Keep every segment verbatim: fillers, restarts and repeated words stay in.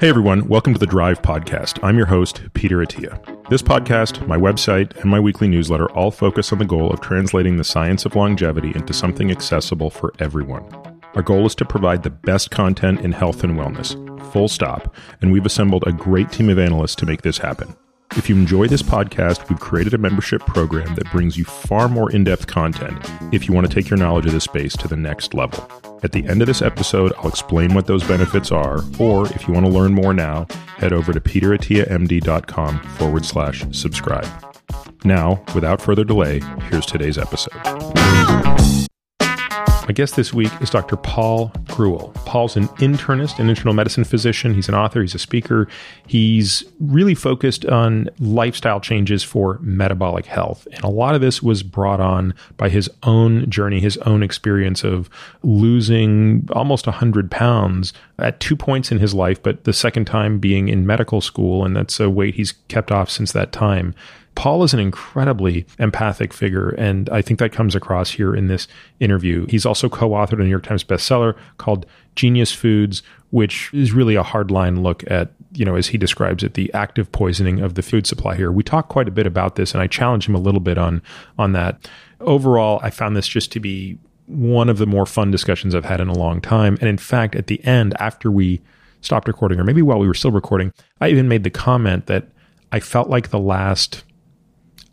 Hey everyone, welcome to the Drive Podcast. I'm your host, Peter Attia. This podcast, my website, and my weekly newsletter all focus on the goal of translating the science of longevity into something accessible for everyone. Our goal is to provide the best content in health and wellness, full stop, and we've assembled a great team of analysts to make this happen. If you enjoy this podcast, we've created a membership program that brings you far more in-depth content if you want to take your knowledge of this space to the next level. At the end of this episode, I'll explain what those benefits are, or if you want to learn more now, head over to peteratiamd.com forward slash subscribe. Now, without further delay, here's today's episode. My guest this week is Doctor Paul Grewal. Paul's an internist, an internal medicine physician. He's an author. He's a speaker. He's really focused on lifestyle changes for metabolic health. And a lot of this was brought on by his own journey, his own experience of losing almost one hundred pounds at two points in his life, but the second time being in medical school. And that's a weight he's kept off since that time. Paul is an incredibly empathic figure, and I think that comes across here in this interview. He's also co-authored a New York Times bestseller called Genius Foods, which is really a hardline look at, you know, as he describes it, the active poisoning of the food supply here. We talk quite a bit about this, and I challenge him a little bit on, on that. Overall, I found this just to be one of the more fun discussions I've had in a long time. And in fact, at the end, after we stopped recording, or maybe while we were still recording, I even made the comment that I felt like the last,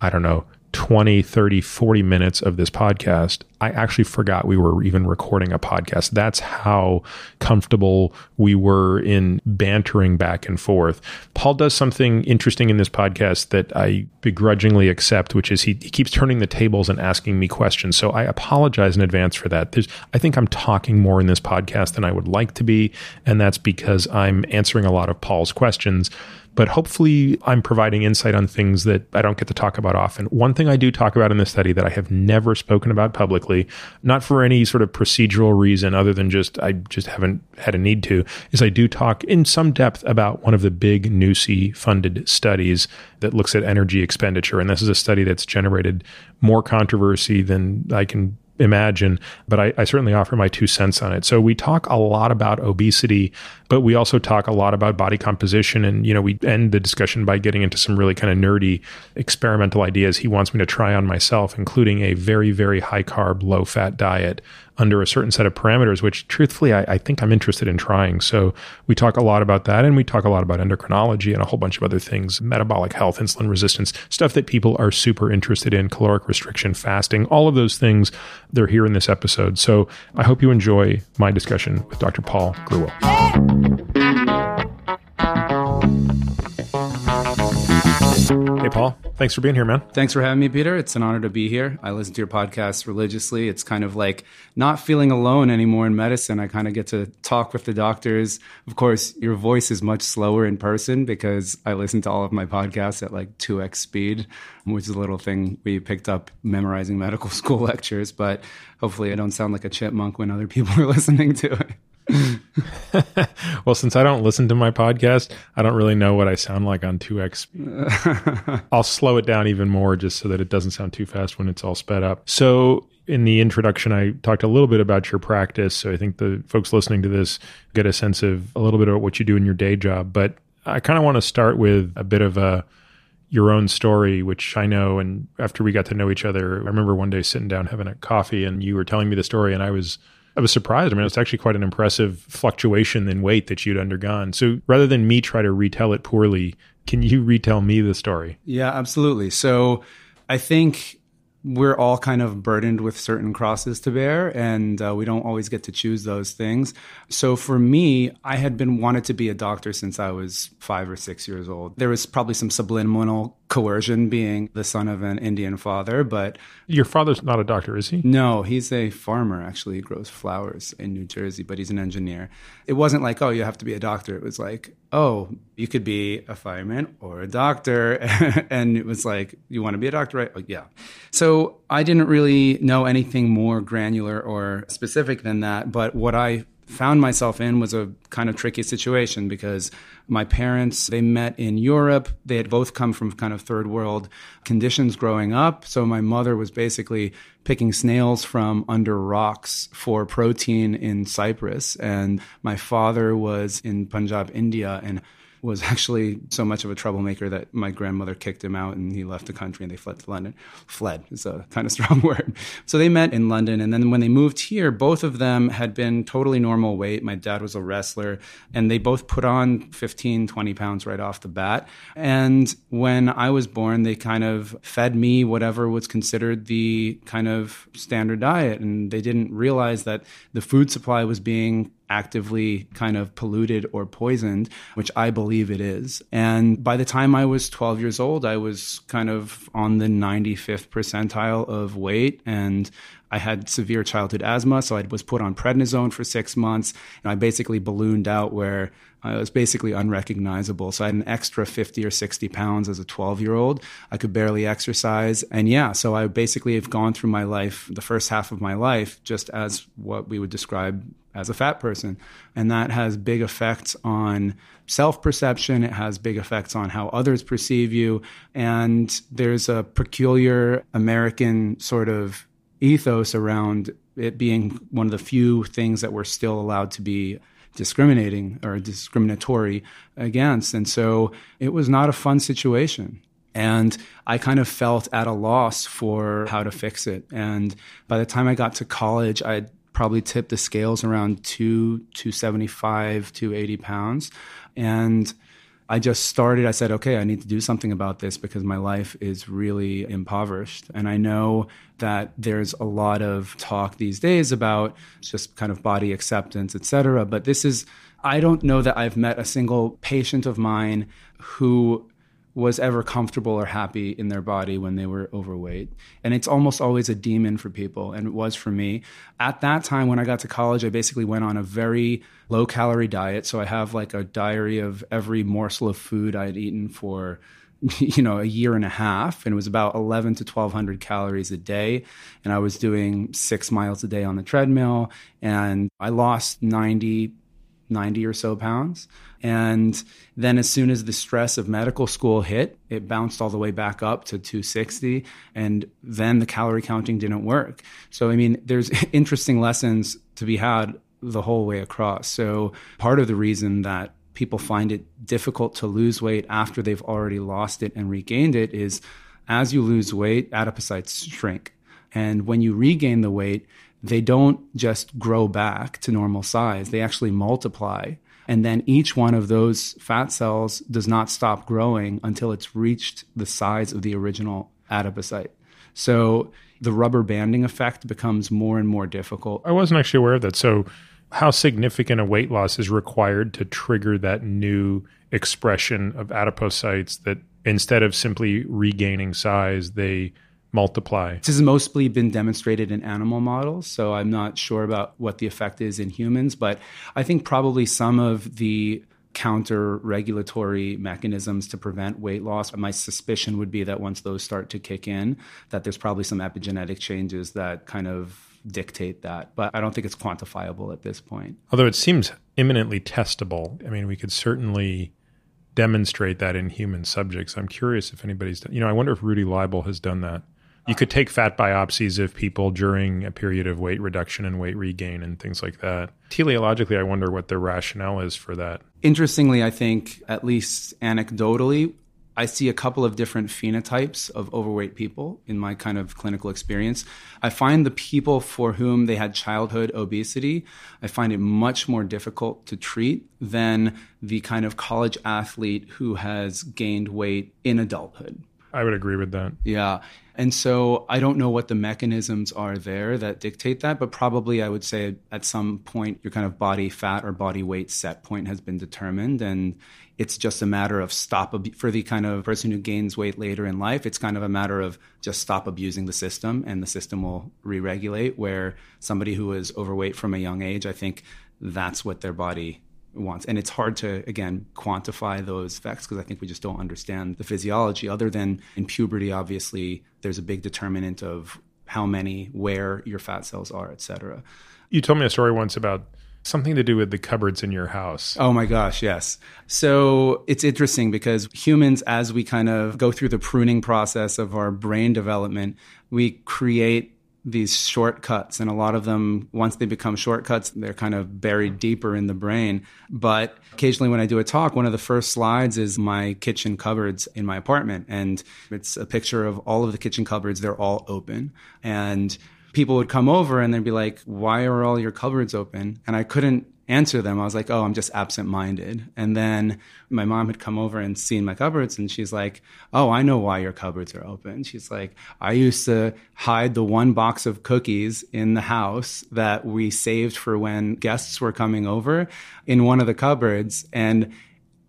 I don't know, twenty, thirty, forty minutes of this podcast, I actually forgot we were even recording a podcast. That's how comfortable we were in bantering back and forth. Paul does something interesting in this podcast that I begrudgingly accept, which is he, he keeps turning the tables and asking me questions. So I apologize in advance for that. There's, I think I'm talking more in this podcast than I would like to be, and that's because I'm answering a lot of Paul's questions. But hopefully I'm providing insight on things that I don't get to talk about often. One thing I do talk about in this study that I have never spoken about publicly, not for any sort of procedural reason other than just I just haven't had a need to, is I do talk in some depth about one of the big NUSI funded studies that looks at energy expenditure. And this is a study that's generated more controversy than I can imagine, but I, I certainly offer my two cents on it. So we talk a lot about obesity, but we also talk a lot about body composition. And, you know, we end the discussion by getting into some really kind of nerdy experimental ideas he wants me to try on myself, including a very, very high carb, low fat diet under a certain set of parameters, which truthfully, I, I think I'm interested in trying. So we talk a lot about that. And we talk a lot about endocrinology and a whole bunch of other things, metabolic health, insulin resistance, stuff that people are super interested in, caloric restriction, fasting, all of those things, they're here in this episode. So I hope you enjoy my discussion with Doctor Paul Grewal. Hey, Paul. Thanks for being here, man. Thanks for having me, Peter. It's an honor to be here. I listen to your podcast religiously. It's kind of like not feeling alone anymore in medicine. I kind of get to talk with the doctors. Of course, your voice is much slower in person because I listen to all of my podcasts at like two x speed, which is a little thing we picked up memorizing medical school lectures. But hopefully I don't sound like a chipmunk when other people are listening to it. Well, since I don't listen to my podcast, I don't really know what I sound like on two x. I'll slow it down even more just so that it doesn't sound too fast when it's all sped up. So in the introduction, I talked a little bit about your practice. So I think the folks listening to this get a sense of a little bit about what you do in your day job. But I kind of want to start with a bit of a your own story, which I know, and after we got to know each other, I remember one day sitting down having a coffee and you were telling me the story and I was I was surprised. I mean, it's actually quite an impressive fluctuation in weight that you'd undergone. So rather than me try to retell it poorly, can you retell me the story? Yeah, absolutely. So I think we're all kind of burdened with certain crosses to bear, and uh, we don't always get to choose those things. So for me, I had been wanted to be a doctor since I was five or six years old. There was probably some subliminal coercion being the son of an Indian father, but... Your father's not a doctor, is he? No, he's a farmer, actually. He grows flowers in New Jersey, but he's an engineer. It wasn't like, oh, you have to be a doctor. It was like, oh, you could be a fireman or a doctor. And it was like, you want to be a doctor, right? Like, yeah. So I didn't really know anything more granular or specific than that, but what I found myself in was a kind of tricky situation because my parents, they met in Europe. They had both come from kind of third world conditions growing up. So my mother was basically picking snails from under rocks for protein in Cyprus. And my father was in Punjab, India, and was actually so much of a troublemaker that my grandmother kicked him out and he left the country and they fled to London. Fled is a kind of strong word. So they met in London. And then when they moved here, both of them had been totally normal weight. My dad was a wrestler and they both put on fifteen, twenty pounds right off the bat. And when I was born, they kind of fed me whatever was considered the kind of standard diet. And they didn't realize that the food supply was being actively kind of polluted or poisoned, which I believe it is. And by the time I was twelve years old, I was kind of on the ninety-fifth percentile of weight. And I had severe childhood asthma, so I was put on prednisone for six months. And I basically ballooned out where I was basically unrecognizable. So I had an extra fifty or sixty pounds as a twelve-year-old. I could barely exercise. And yeah, so I basically have gone through my life, the first half of my life, just as what we would describe as a fat person. And that has big effects on self-perception. It has big effects on how others perceive you. And there's a peculiar American sort of ethos around it being one of the few things that we're still allowed to be discriminating or discriminatory against. And so it was not a fun situation. And I kind of felt at a loss for how to fix it. And by the time I got to college, I had probably tipped the scales around two, two seventy-five, two eighty pounds. And I just started, I said, okay, I need to do something about this because my life is really impoverished. And I know that there's a lot of talk these days about just kind of body acceptance, et cetera. But this is, I don't know that I've met a single patient of mine who was ever comfortable or happy in their body when they were overweight. And it's almost always a demon for people, and it was for me. At that time, when I got to college, I basically went on a very low-calorie diet. So I have like a diary of every morsel of food I had eaten for, you know, a year and a half. And it was about eleven to twelve hundred calories a day. And I was doing six miles a day on the treadmill. And I lost ninety, ninety or so pounds. And then as soon as the stress of medical school hit, it bounced all the way back up to two sixty. And then the calorie counting didn't work. So, I mean, there's interesting lessons to be had the whole way across. So part of the reason that people find it difficult to lose weight after they've already lost it and regained it is as you lose weight, adipocytes shrink. And when you regain the weight, they don't just grow back to normal size. They actually multiply. And then each one of those fat cells does not stop growing until it's reached the size of the original adipocyte. So the rubber banding effect becomes more and more difficult. I wasn't actually aware of that. So how significant a weight loss is required to trigger that new expression of adipocytes that instead of simply regaining size, they multiply? This has mostly been demonstrated in animal models, so I'm not sure about what the effect is in humans, but I think probably some of the counter-regulatory mechanisms to prevent weight loss, my suspicion would be that once those start to kick in, that there's probably some epigenetic changes that kind of dictate that. But I don't think it's quantifiable at this point. Although it seems imminently testable. I mean, we could certainly demonstrate that in human subjects. I'm curious if anybody's done, you know, I wonder if Rudy Leibel has done that. You could take fat biopsies of people during a period of weight reduction and weight regain and things like that. Teleologically, I wonder what the rationale is for that. Interestingly, I think, at least anecdotally, I see a couple of different phenotypes of overweight people in my kind of clinical experience. I find the people for whom they had childhood obesity, I find it much more difficult to treat than the kind of college athlete who has gained weight in adulthood. I would agree with that. Yeah. And so I don't know what the mechanisms are there that dictate that, but probably I would say at some point your kind of body fat or body weight set point has been determined. And it's just a matter of stop ab- for the kind of person who gains weight later in life. It's kind of a matter of just stop abusing the system and the system will re-regulate, where somebody who is overweight from a young age, I think that's what their body wants. And it's hard to, again, quantify those effects because I think we just don't understand the physiology, other than in puberty, obviously, there's a big determinant of how many, where your fat cells are, et cetera. You told me a story once about something to do with the cupboards in your house. Oh my gosh, yes. So it's interesting because humans, as we kind of go through the pruning process of our brain development, we create these shortcuts. And a lot of them, once they become shortcuts, they're kind of buried deeper in the brain. But occasionally when I do a talk, one of the first slides is my kitchen cupboards in my apartment. And it's a picture of all of the kitchen cupboards. They're all open. And people would come over and they'd be like, why are all your cupboards open? And I couldn't answer them. I was like, oh, I'm just absent-minded. And then my mom had come over and seen my cupboards, and she's like, oh, I know why your cupboards are open. She's like, I used to hide the one box of cookies in the house that we saved for when guests were coming over in one of the cupboards, and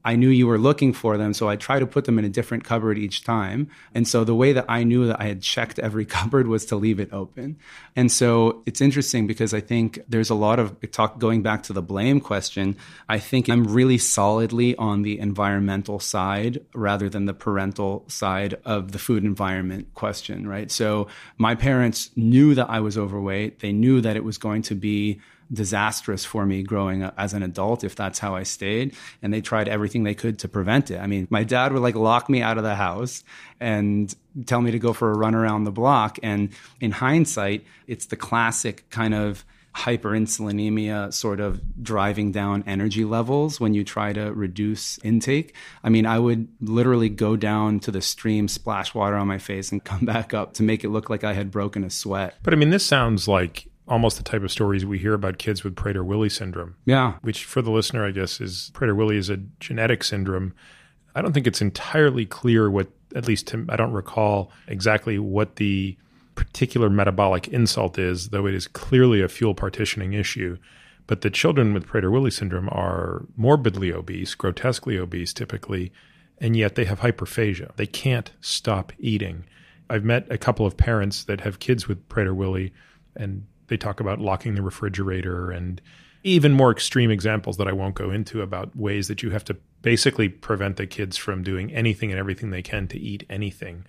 I knew you were looking for them, so I tried to put them in a different cupboard each time. And so the way that I knew that I had checked every cupboard was to leave it open. And so it's interesting because I think there's a lot of talk going back to the blame question. I think I'm really solidly on the environmental side rather than the parental side of the food environment question, right? So my parents knew that I was overweight. They knew that it was going to be disastrous for me growing up as an adult if that's how I stayed. And they tried everything they could to prevent it. I mean, my dad would like lock me out of the house and tell me to go for a run around the block. And in hindsight, it's the classic kind of hyperinsulinemia sort of driving down energy levels when you try to reduce intake. I mean, I would literally go down to the stream, splash water on my face and come back up to make it look like I had broken a sweat. But I mean, this sounds like almost the type of stories we hear about kids with Prader-Willi syndrome. Yeah. Which for the listener, I guess, is Prader-Willi is a genetic syndrome. I don't think it's entirely clear what, at least to, I don't recall exactly what the particular metabolic insult is, though it is clearly a fuel partitioning issue. But the children with Prader-Willi syndrome are morbidly obese, grotesquely obese typically, and yet they have hyperphagia. They can't stop eating. I've met a couple of parents that have kids with Prader-Willi, and they talk about locking the refrigerator and even more extreme examples that I won't go into about ways that you have to basically prevent the kids from doing anything and everything they can to eat anything.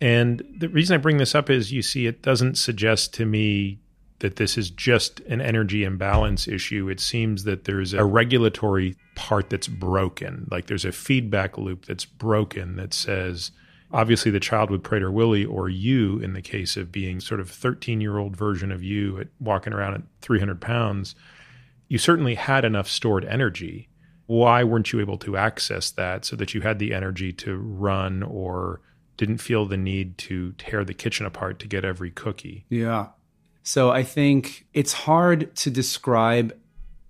And the reason I bring this up is, you see, it doesn't suggest to me that this is just an energy imbalance issue. It seems that there's a regulatory part that's broken. Like there's a feedback loop that's broken that says, obviously, the child with Prader-Willi, or you in the case of being sort of thirteen-year-old version of you at walking around at three hundred pounds, you certainly had enough stored energy. Why weren't you able to access that so that you had the energy to run or didn't feel the need to tear the kitchen apart to get every cookie? Yeah. So I think it's hard to describe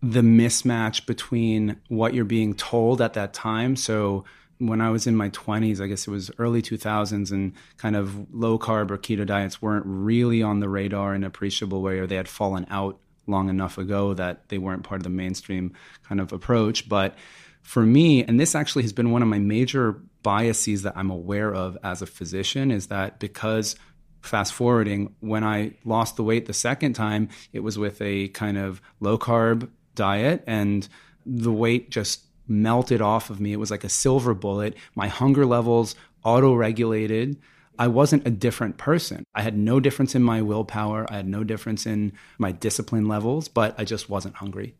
the mismatch between what you're being told at that time. So when I was in my twenties, I guess it was early two thousands, and kind of low-carb or keto diets weren't really on the radar in an appreciable way, or they had fallen out long enough ago that they weren't part of the mainstream kind of approach. But for me, and this actually has been one of my major biases that I'm aware of as a physician, is that because, fast forwarding, when I lost the weight the second time, it was with a kind of low-carb diet, and the weight just melted off of me. It was like a silver bullet. My hunger levels auto-regulated. I wasn't a different person. I had no difference in my willpower. I had no difference in my discipline levels, but I just wasn't hungry.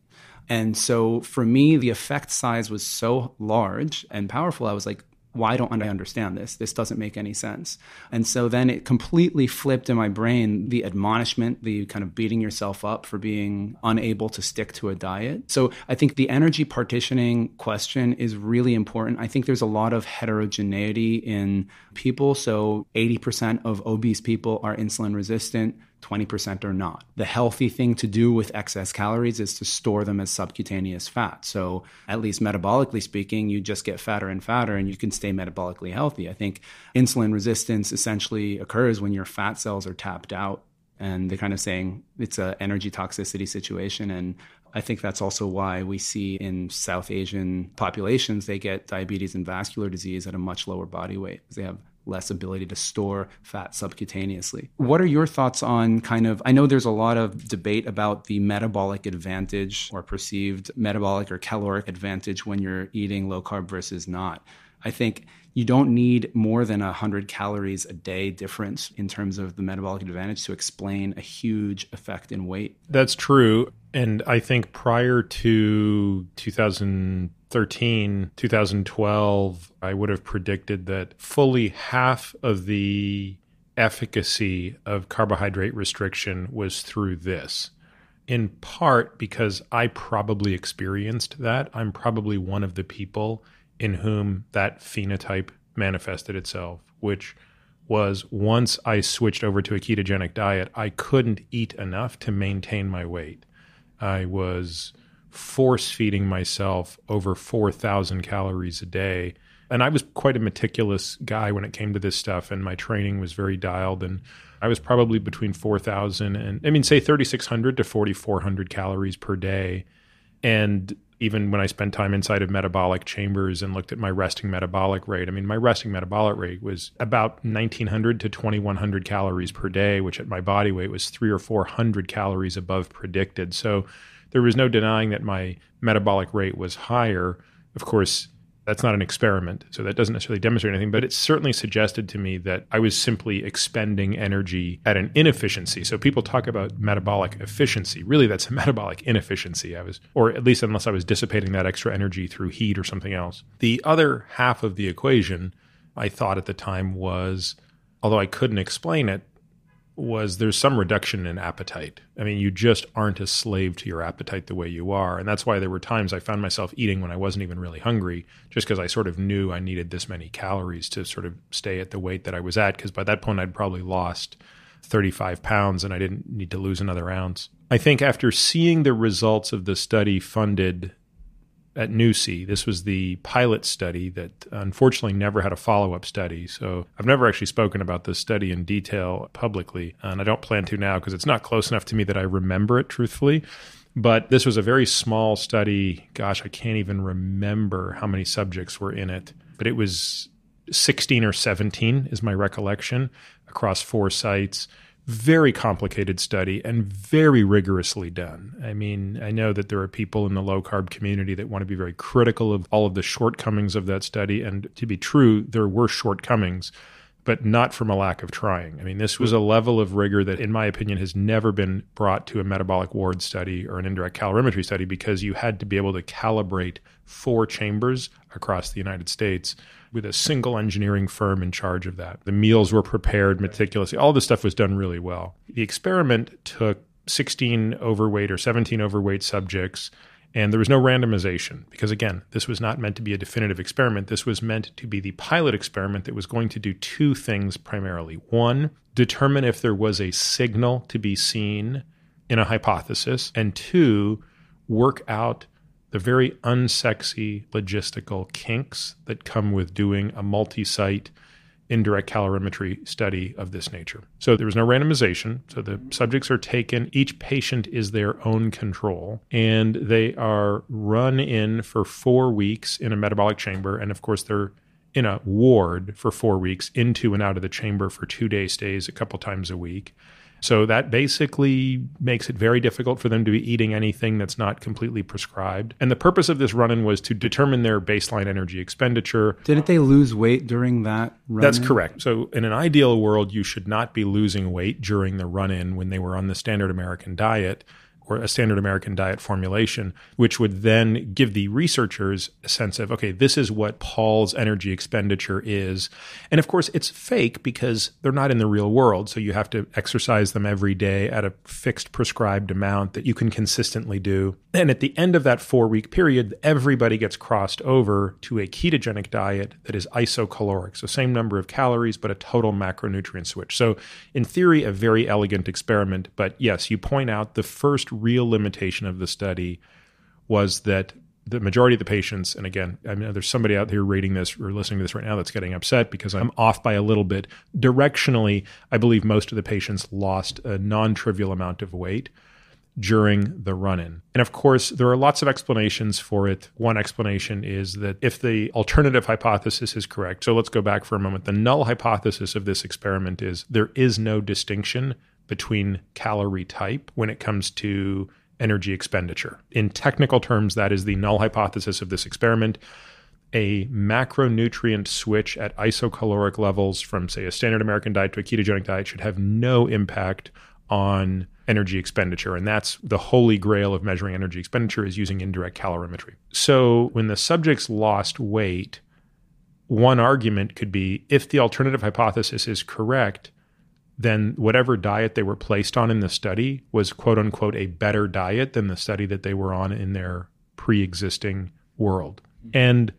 And so for me, the effect size was so large and powerful. I was like, why don't I understand this? This doesn't make any sense. And so then it completely flipped in my brain, the admonishment, the kind of beating yourself up for being unable to stick to a diet. So I think the energy partitioning question is really important. I think there's a lot of heterogeneity in people. So eighty percent of obese people are insulin resistant, twenty percent are not. The healthy thing to do with excess calories is to store them as subcutaneous fat. So at least metabolically speaking, you just get fatter and fatter and you can stay metabolically healthy. I think insulin resistance essentially occurs when your fat cells are tapped out, and they're kind of saying it's an energy toxicity situation. And I think that's also why we see in South Asian populations, they get diabetes and vascular disease at a much lower body weight because they have less ability to store fat subcutaneously. What are your thoughts on kind of, I know there's a lot of debate about the metabolic advantage or perceived metabolic or caloric advantage when you're eating low carb versus not. I think you don't need more than one hundred calories a day difference in terms of the metabolic advantage to explain a huge effect in weight. That's true. And I think prior to two thousand thirteen, two thousand twelve, I would have predicted that fully half of the efficacy of carbohydrate restriction was through this, in part because I probably experienced that. I'm probably one of the people in whom that phenotype manifested itself, which was once I switched over to a ketogenic diet, I couldn't eat enough to maintain my weight. I was force-feeding myself over four thousand calories a day. And I was quite a meticulous guy when it came to this stuff, and my training was very dialed. And I was probably between four thousand and, I mean, say thirty-six hundred to forty-four hundred calories per day. And even when I spent time inside of metabolic chambers and looked at my resting metabolic rate, I mean, my resting metabolic rate was about nineteen hundred to twenty-one hundred calories per day, which at my body weight was three or four hundred calories above predicted. So there was no denying that my metabolic rate was higher. Of course, that's not an experiment, so that doesn't necessarily demonstrate anything, but it certainly suggested to me that I was simply expending energy at an inefficiency. So people talk about metabolic efficiency. Really, that's a metabolic inefficiency. I was, or at least unless I was dissipating that extra energy through heat or something else. The other half of the equation, I thought at the time was, although I couldn't explain it, was there's some reduction in appetite. I mean, you just aren't a slave to your appetite the way you are. And that's why there were times I found myself eating when I wasn't even really hungry, just because I sort of knew I needed this many calories to sort of stay at the weight that I was at. Because by that point, I'd probably lost thirty-five pounds and I didn't need to lose another ounce. I think after seeing the results of the study funded at NUSI, this was the pilot study that unfortunately never had a follow-up study. So I've never actually spoken about this study in detail publicly, and I don't plan to now because it's not close enough to me that I remember it truthfully. But this was a very small study. Gosh, I can't even remember how many subjects were in it, but it was sixteen or seventeen is my recollection across four sites. Very complicated study and very rigorously done. I mean, I know that there are people in the low-carb community that want to be very critical of all of the shortcomings of that study. And to be true, there were shortcomings, but not from a lack of trying. I mean, this was a level of rigor that, in my opinion, has never been brought to a metabolic ward study or an indirect calorimetry study, because you had to be able to calibrate four chambers across the United States with a single engineering firm in charge of that. The meals were prepared meticulously. All this stuff was done really well. The experiment took sixteen overweight or seventeen overweight subjects, and there was no randomization because, again, this was not meant to be a definitive experiment. This was meant to be the pilot experiment that was going to do two things primarily. One, determine if there was a signal to be seen in a hypothesis, and two, work out the very unsexy logistical kinks that come with doing a multi-site indirect calorimetry study of this nature. So there was no randomization. So the subjects are taken. Each patient is their own control, and they are run in for four weeks in a metabolic chamber. And of course, they're in a ward for four weeks, into and out of the chamber for two-day stays a couple times a week. So that basically makes it very difficult for them to be eating anything that's not completely prescribed. And the purpose of this run-in was to determine their baseline energy expenditure. Didn't they lose weight during that run-in? That's correct. So in an ideal world, you should not be losing weight during the run-in when they were on the standard American diet or a standard American diet formulation, which would then give the researchers a sense of, okay, this is what Paul's energy expenditure is. And of course, it's fake because they're not in the real world. So you have to exercise them every day at a fixed prescribed amount that you can consistently do. And at the end of that four-week period, everybody gets crossed over to a ketogenic diet that is isocaloric. So same number of calories, but a total macronutrient switch. So in theory, a very elegant experiment. But yes, you point out the first real limitation of the study was that the majority of the patients, and again, I know there's somebody out there reading this or listening to this right now that's getting upset because I'm off by a little bit. Directionally, I believe most of the patients lost a non-trivial amount of weight during the run-in. And of course, there are lots of explanations for it. One explanation is that if the alternative hypothesis is correct, so let's go back for a moment. The null hypothesis of this experiment is there is no distinction between calorie type when it comes to energy expenditure. In technical terms, that is the null hypothesis of this experiment. A macronutrient switch at isocaloric levels from, say, a standard American diet to a ketogenic diet should have no impact on energy expenditure. And that's the holy grail of measuring energy expenditure, is using indirect calorimetry. So when the subjects lost weight, one argument could be, if the alternative hypothesis is correct, then whatever diet they were placed on in the study was, quote unquote, a better diet than the study that they were on in their pre-existing world. And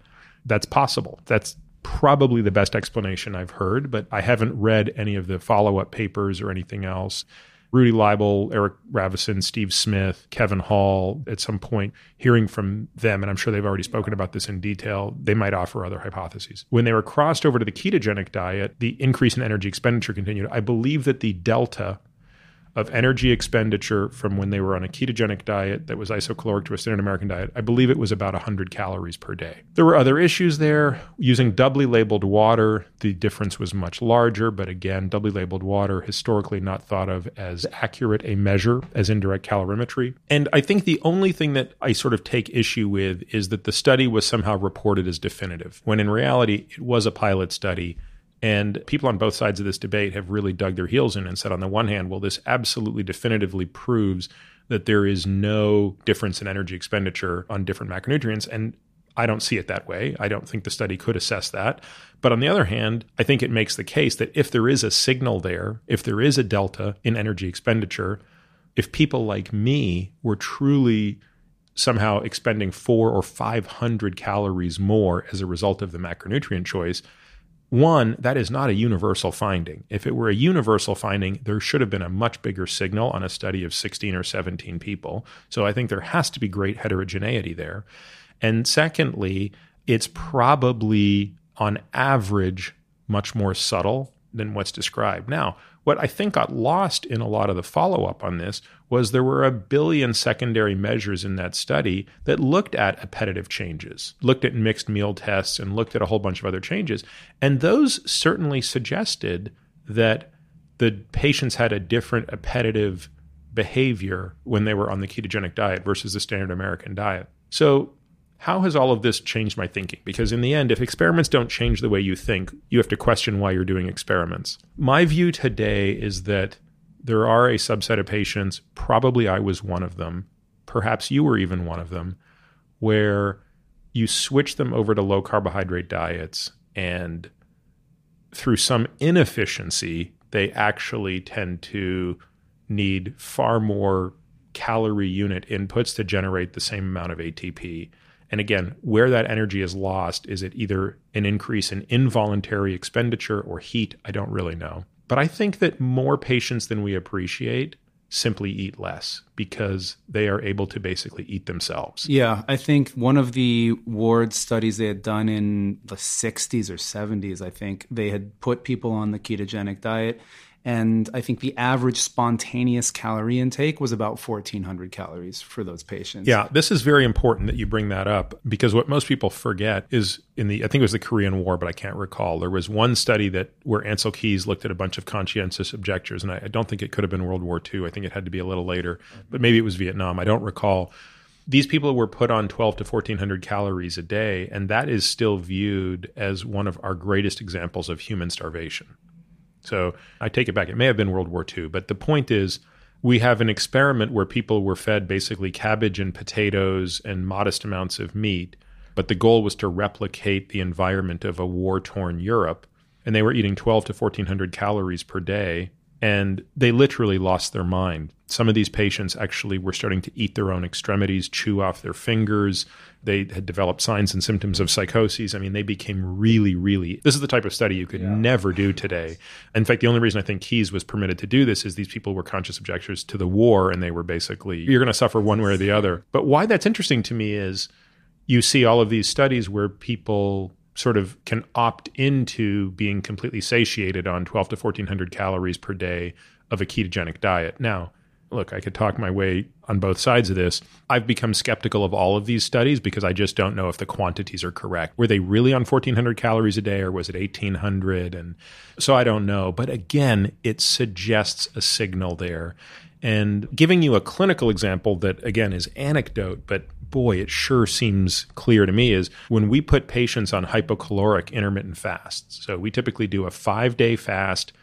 that's possible. That's probably the best explanation I've heard, but I haven't read any of the follow-up papers or anything else. Rudy Leibel, Eric Ravison, Steve Smith, Kevin Hall, at some point, hearing from them, and I'm sure they've already spoken about this in detail, they might offer other hypotheses. When they were crossed over to the ketogenic diet, the increase in energy expenditure continued. I believe that the delta of energy expenditure from when they were on a ketogenic diet that was isocaloric to a standard American diet, I believe it was about one hundred calories per day. There were other issues there. Using doubly labeled water, the difference was much larger, but again, doubly labeled water, historically not thought of as accurate a measure as indirect calorimetry. And I think the only thing that I sort of take issue with is that the study was somehow reported as definitive, when in reality, it was a pilot study. And people on both sides of this debate have really dug their heels in and said, on the one hand, well, this absolutely definitively proves that there is no difference in energy expenditure on different macronutrients. And I don't see it that way. I don't think the study could assess that. But on the other hand, I think it makes the case that if there is a signal there, if there is a delta in energy expenditure, if people like me were truly somehow expending four or five hundred calories more as a result of the macronutrient choice, one, that is not a universal finding. If it were a universal finding, there should have been a much bigger signal on a study of sixteen or seventeen people. So I think there has to be great heterogeneity there. And secondly, it's probably on average much more subtle than what's described. Now, what I think got lost in a lot of the follow-up on this was there were a billion secondary measures in that study that looked at appetitive changes, looked at mixed meal tests, and looked at a whole bunch of other changes. And those certainly suggested that the patients had a different appetitive behavior when they were on the ketogenic diet versus the standard American diet. So how has all of this changed my thinking? Because in the end, if experiments don't change the way you think, you have to question why you're doing experiments. My view today is that there are a subset of patients, probably I was one of them, perhaps you were even one of them, where you switch them over to low carbohydrate diets, and through some inefficiency, they actually tend to need far more calorie unit inputs to generate the same amount of A T P. And again, where that energy is lost, is it either an increase in involuntary expenditure or heat? I don't really know. But I think that more patients than we appreciate simply eat less because they are able to basically eat themselves. Yeah, I think one of the Ward studies they had done in the sixties or seventies, I think, they had put people on the ketogenic diet. And I think the average spontaneous calorie intake was about fourteen hundred calories for those patients. Yeah, this is very important that you bring that up, because what most people forget is in the, I think it was the Korean War, but I can't recall. There was one study that where Ansel Keys looked at a bunch of conscientious objectors, and I, I don't think it could have been World War Two. I think it had to be a little later, but maybe it was Vietnam. I don't recall. These people were put on twelve to fourteen hundred calories a day, and that is still viewed as one of our greatest examples of human starvation. So I take it back. It may have been World War Two, but the point is we have an experiment where people were fed basically cabbage and potatoes and modest amounts of meat, but the goal was to replicate the environment of a war-torn Europe, and they were eating twelve to fourteen hundred calories per day, and they literally lost their mind. Some of these patients actually were starting to eat their own extremities, chew off their fingers. They had developed signs and symptoms of psychoses. I mean, they became really, really... This is the type of study you could yeah. never do today. In fact, the only reason I think Keyes was permitted to do this is these people were conscious objectors to the war, and they were basically, you're going to suffer one way or the other. But why that's interesting to me is you see all of these studies where people sort of can opt into being completely satiated on twelve to fourteen hundred calories per day of a ketogenic diet. Now, look, I could talk my way on both sides of this. I've become skeptical of all of these studies because I just don't know if the quantities are correct. Were they really on fourteen hundred calories a day, or was it eighteen hundred? And so I don't know. But again, it suggests a signal there. And giving you a clinical example that, again, is anecdote, but boy, it sure seems clear to me, is when we put patients on hypocaloric intermittent fasts. So we typically do a five-day fast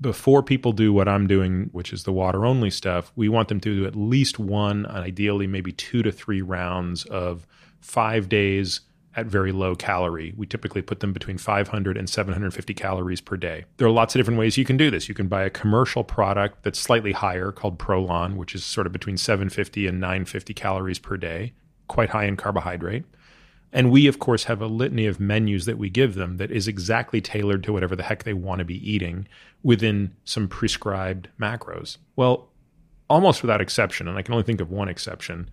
before people do what I'm doing, which is the water-only stuff, we want them to do at least one, and ideally maybe two to three rounds of five days at very low calorie. We typically put them between five hundred and seven hundred fifty calories per day. There are lots of different ways you can do this. You can buy a commercial product that's slightly higher called Prolon, which is sort of between seven fifty and nine fifty calories per day, quite high in carbohydrate. And we, of course, have a litany of menus that we give them that is exactly tailored to whatever the heck they want to be eating within some prescribed macros. Well, almost without exception, and I can only think of one exception,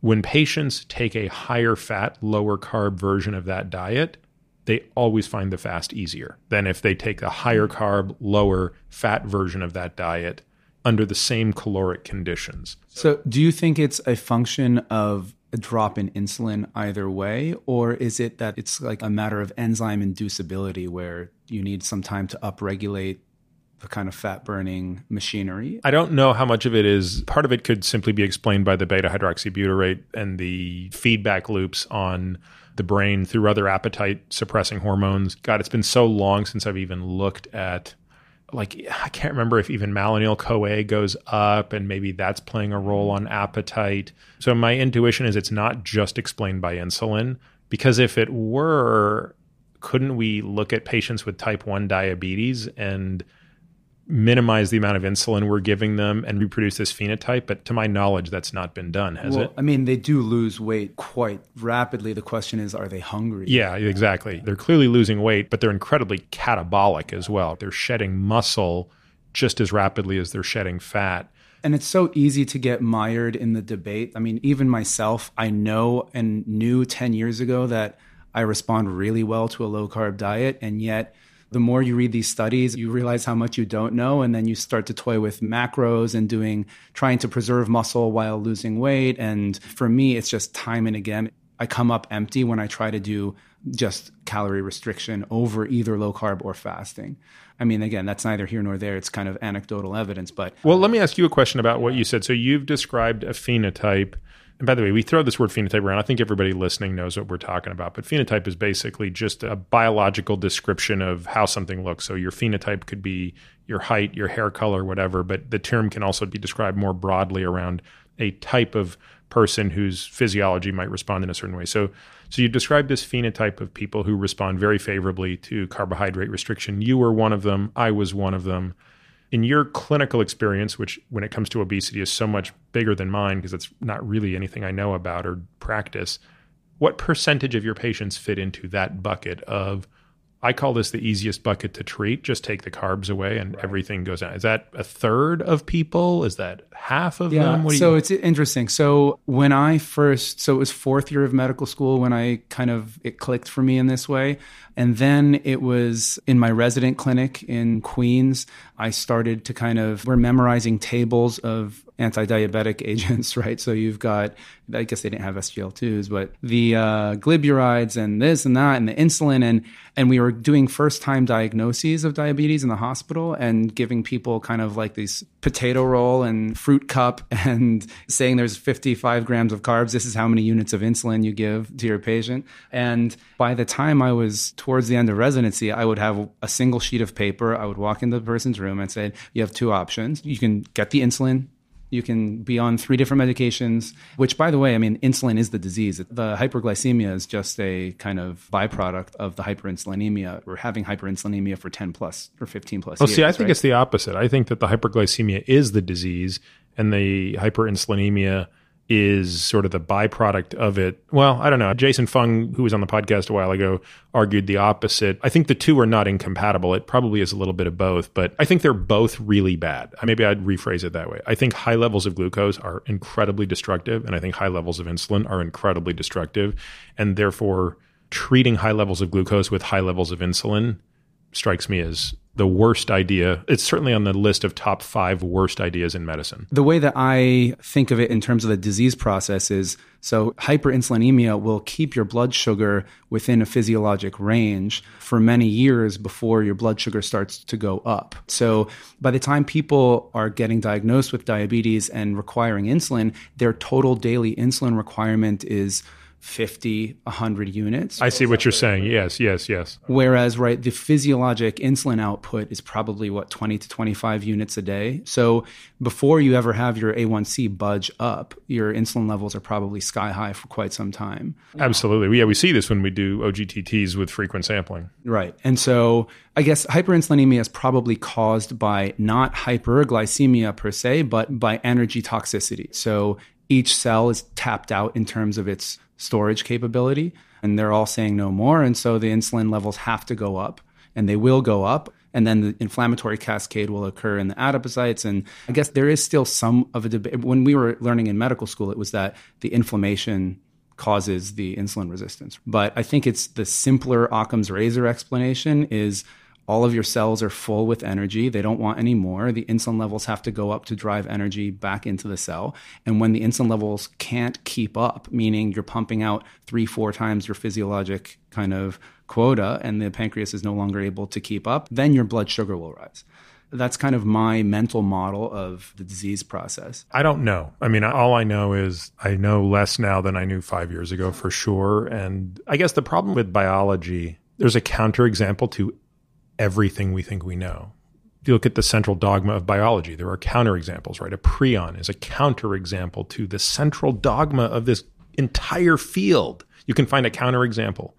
when patients take a higher fat, lower carb version of that diet, they always find the fast easier than if they take the higher carb, lower fat version of that diet under the same caloric conditions. So do you think it's a function of a drop in insulin either way, or is it that it's like a matter of enzyme inducibility where you need some time to upregulate the kind of fat-burning machinery? I don't know how much of it is. Part of it could simply be explained by the beta-hydroxybutyrate and the feedback loops on the brain through other appetite-suppressing hormones. God, it's been so long since I've even looked at, like, I can't remember if even malonyl-CoA goes up, and maybe that's playing a role on appetite. So my intuition is it's not just explained by insulin, because if it were, couldn't we look at patients with type one diabetes and minimize the amount of insulin we're giving them and reproduce this phenotype? But to my knowledge, that's not been done, has well, it? I mean, they do lose weight quite rapidly. The question is, are they hungry? Yeah, exactly. They're clearly losing weight, but they're incredibly catabolic as well. They're shedding muscle just as rapidly as they're shedding fat. And it's so easy to get mired in the debate. I mean, even myself, I know and knew ten years ago that I respond really well to a low-carb diet, and yet the more you read these studies, you realize how much you don't know, and then you start to toy with macros and doing, trying to preserve muscle while losing weight. And for me, it's just time and again, I come up empty when I try to do just calorie restriction over either low carb or fasting. I mean, again, that's neither here nor there. It's kind of anecdotal evidence, but... Well, let me ask you a question about what you said. So you've described a phenotype. And by the way, we throw this word phenotype around. I think everybody listening knows what we're talking about. But phenotype is basically just a biological description of how something looks. So your phenotype could be your height, your hair color, whatever. But the term can also be described more broadly around a type of person whose physiology might respond in a certain way. So, so you described this phenotype of people who respond very favorably to carbohydrate restriction. You were one of them. I was one of them. In your clinical experience, which when it comes to obesity is so much bigger than mine because it's not really anything I know about or practice, what percentage of your patients fit into that bucket of, I call this the easiest bucket to treat, just take the carbs away and right. everything goes out? Is that a third of people? Is that half of yeah. them? What do you- so it's interesting. So when I first, so it was fourth year of medical school when I kind of, it clicked for me in this way. And then it was in my resident clinic in Queens, I started to kind of, we're memorizing tables of anti-diabetic agents, right? So you've got, I guess they didn't have S G L twos, but the uh, gliburides and this and that and the insulin. And, and we were doing first-time diagnoses of diabetes in the hospital and giving people kind of like these potato roll and fruit cup and saying there's fifty-five grams of carbs. This is how many units of insulin you give to your patient. And by the time I was towards the end of residency, I would have a single sheet of paper. I would walk into the person's room and say, you have two options. You can get the insulin. You can be on three different medications, which, by the way, I mean, insulin is the disease. The hyperglycemia is just a kind of byproduct of the hyperinsulinemia. We're having hyperinsulinemia for ten plus or fifteen plus oh, years. Oh, see, I think right? it's the opposite. I think that the hyperglycemia is the disease and the hyperinsulinemia is sort of the byproduct of it. Well, I don't know. Jason Fung, who was on the podcast a while ago, argued the opposite. I think the two are not incompatible. It probably is a little bit of both, but I think they're both really bad. Maybe I'd rephrase it that way. I think high levels of glucose are incredibly destructive, and I think high levels of insulin are incredibly destructive, and therefore treating high levels of glucose with high levels of insulin strikes me as the worst idea. It's certainly on the list of top five worst ideas in medicine. The way that I think of it in terms of the disease process is, so hyperinsulinemia will keep your blood sugar within a physiologic range for many years before your blood sugar starts to go up. So by the time people are getting diagnosed with diabetes and requiring insulin, their total daily insulin requirement is fifty, one hundred units. I see what you're saying. Yes, yes, yes. Whereas, right, the physiologic insulin output is probably, what, twenty to twenty-five units a day. So before you ever have your A one C budge up, your insulin levels are probably sky high for quite some time. Absolutely. Yeah, we see this when we do O G T Ts with frequent sampling. Right. And so I guess hyperinsulinemia is probably caused by not hyperglycemia per se, but by energy toxicity. So each cell is tapped out in terms of its storage capability, and they're all saying no more. And so the insulin levels have to go up, and they will go up. And then the inflammatory cascade will occur in the adipocytes. And I guess there is still some of a debate. When we were learning in medical school, it was that the inflammation causes the insulin resistance. But I think it's the simpler Occam's razor explanation is all of your cells are full with energy. They don't want any more. The insulin levels have to go up to drive energy back into the cell. And when the insulin levels can't keep up, meaning you're pumping out three, four times your physiologic kind of quota and the pancreas is no longer able to keep up, then your blood sugar will rise. That's kind of my mental model of the disease process. I don't know. I mean, all I know is I know less now than I knew five years ago for sure. And I guess the problem with biology, there's a counterexample to everything we think we know. If you look at the central dogma of biology, there are counterexamples, right? A prion is a counterexample to the central dogma of this entire field. You can find a counterexample.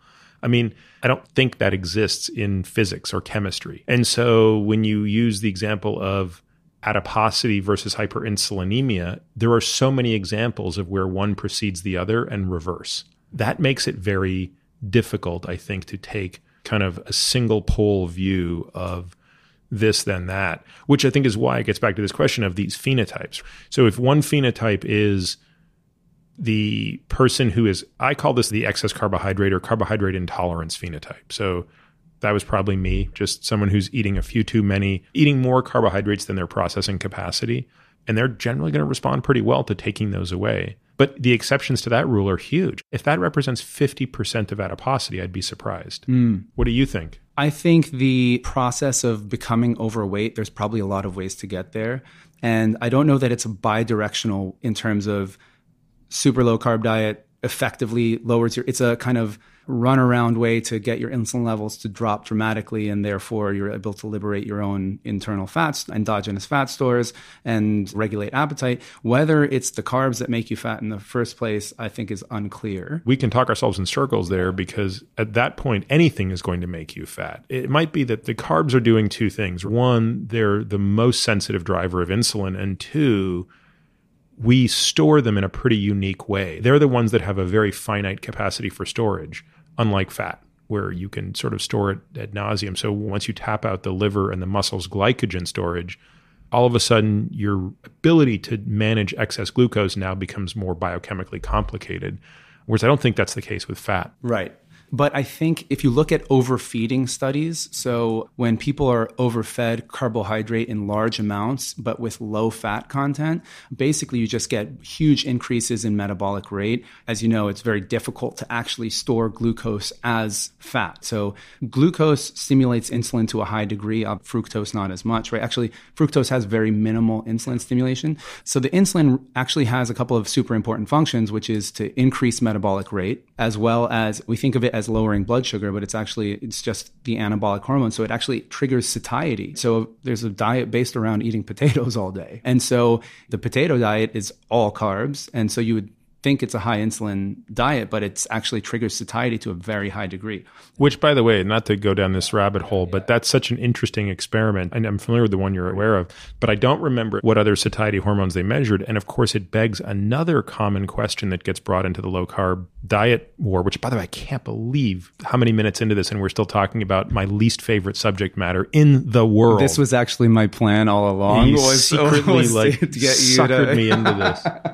I mean, I don't think that exists in physics or chemistry. And so when you use the example of adiposity versus hyperinsulinemia, there are so many examples of where one precedes the other and reverse. That makes it very difficult, I think, to take kind of a single pole view of this, then that, which I think is why it gets back to this question of these phenotypes. So if one phenotype is the person who is, I call this the excess carbohydrate or carbohydrate intolerance phenotype. So that was probably me, just someone who's eating a few too many, eating more carbohydrates than their processing capacity. And they're generally going to respond pretty well to taking those away. But the exceptions to that rule are huge. If that represents fifty percent of adiposity, I'd be surprised. Mm. What do you think? I think the process of becoming overweight, there's probably a lot of ways to get there. And I don't know that it's bidirectional in terms of super low carb diet effectively lowers your, it's a kind of runaround way to get your insulin levels to drop dramatically, and therefore you're able to liberate your own internal fats, endogenous fat stores, and regulate appetite. Whether it's the carbs that make you fat in the first place, I think is unclear. We can talk ourselves in circles there, because at that point, anything is going to make you fat. It might be that the carbs are doing two things. One, they're the most sensitive driver of insulin, and two, we store them in a pretty unique way. They're the ones that have a very finite capacity for storage, unlike fat, where you can sort of store it ad nauseum. So once you tap out the liver and the muscle's glycogen storage, all of a sudden your ability to manage excess glucose now becomes more biochemically complicated, whereas I don't think that's the case with fat. Right. But I think if you look at overfeeding studies, so when people are overfed carbohydrate in large amounts, but with low fat content, basically you just get huge increases in metabolic rate. As you know, it's very difficult to actually store glucose as fat. So glucose stimulates insulin to a high degree, fructose not as much, right? Actually, fructose has very minimal insulin stimulation. So the insulin actually has a couple of super important functions, which is to increase metabolic rate, as well as we think of it as lowering blood sugar, but it's actually, it's just the anabolic hormone. So it actually triggers satiety. So there's a diet based around eating potatoes all day. And so the potato diet is all carbs. And so you would think it's a high insulin diet, but it's actually triggers satiety to a very high degree. Which, by the way, not to go down this rabbit hole, but that's such an interesting experiment. And I'm familiar with the one you're aware of, but I don't remember what other satiety hormones they measured. And of course, it begs another common question that gets brought into the low carb diet war, which, by the way, I can't believe how many minutes into this and we're still talking about my least favorite subject matter in the world. This was actually my plan all along. You was secretly was like to get you suckered to... me into this.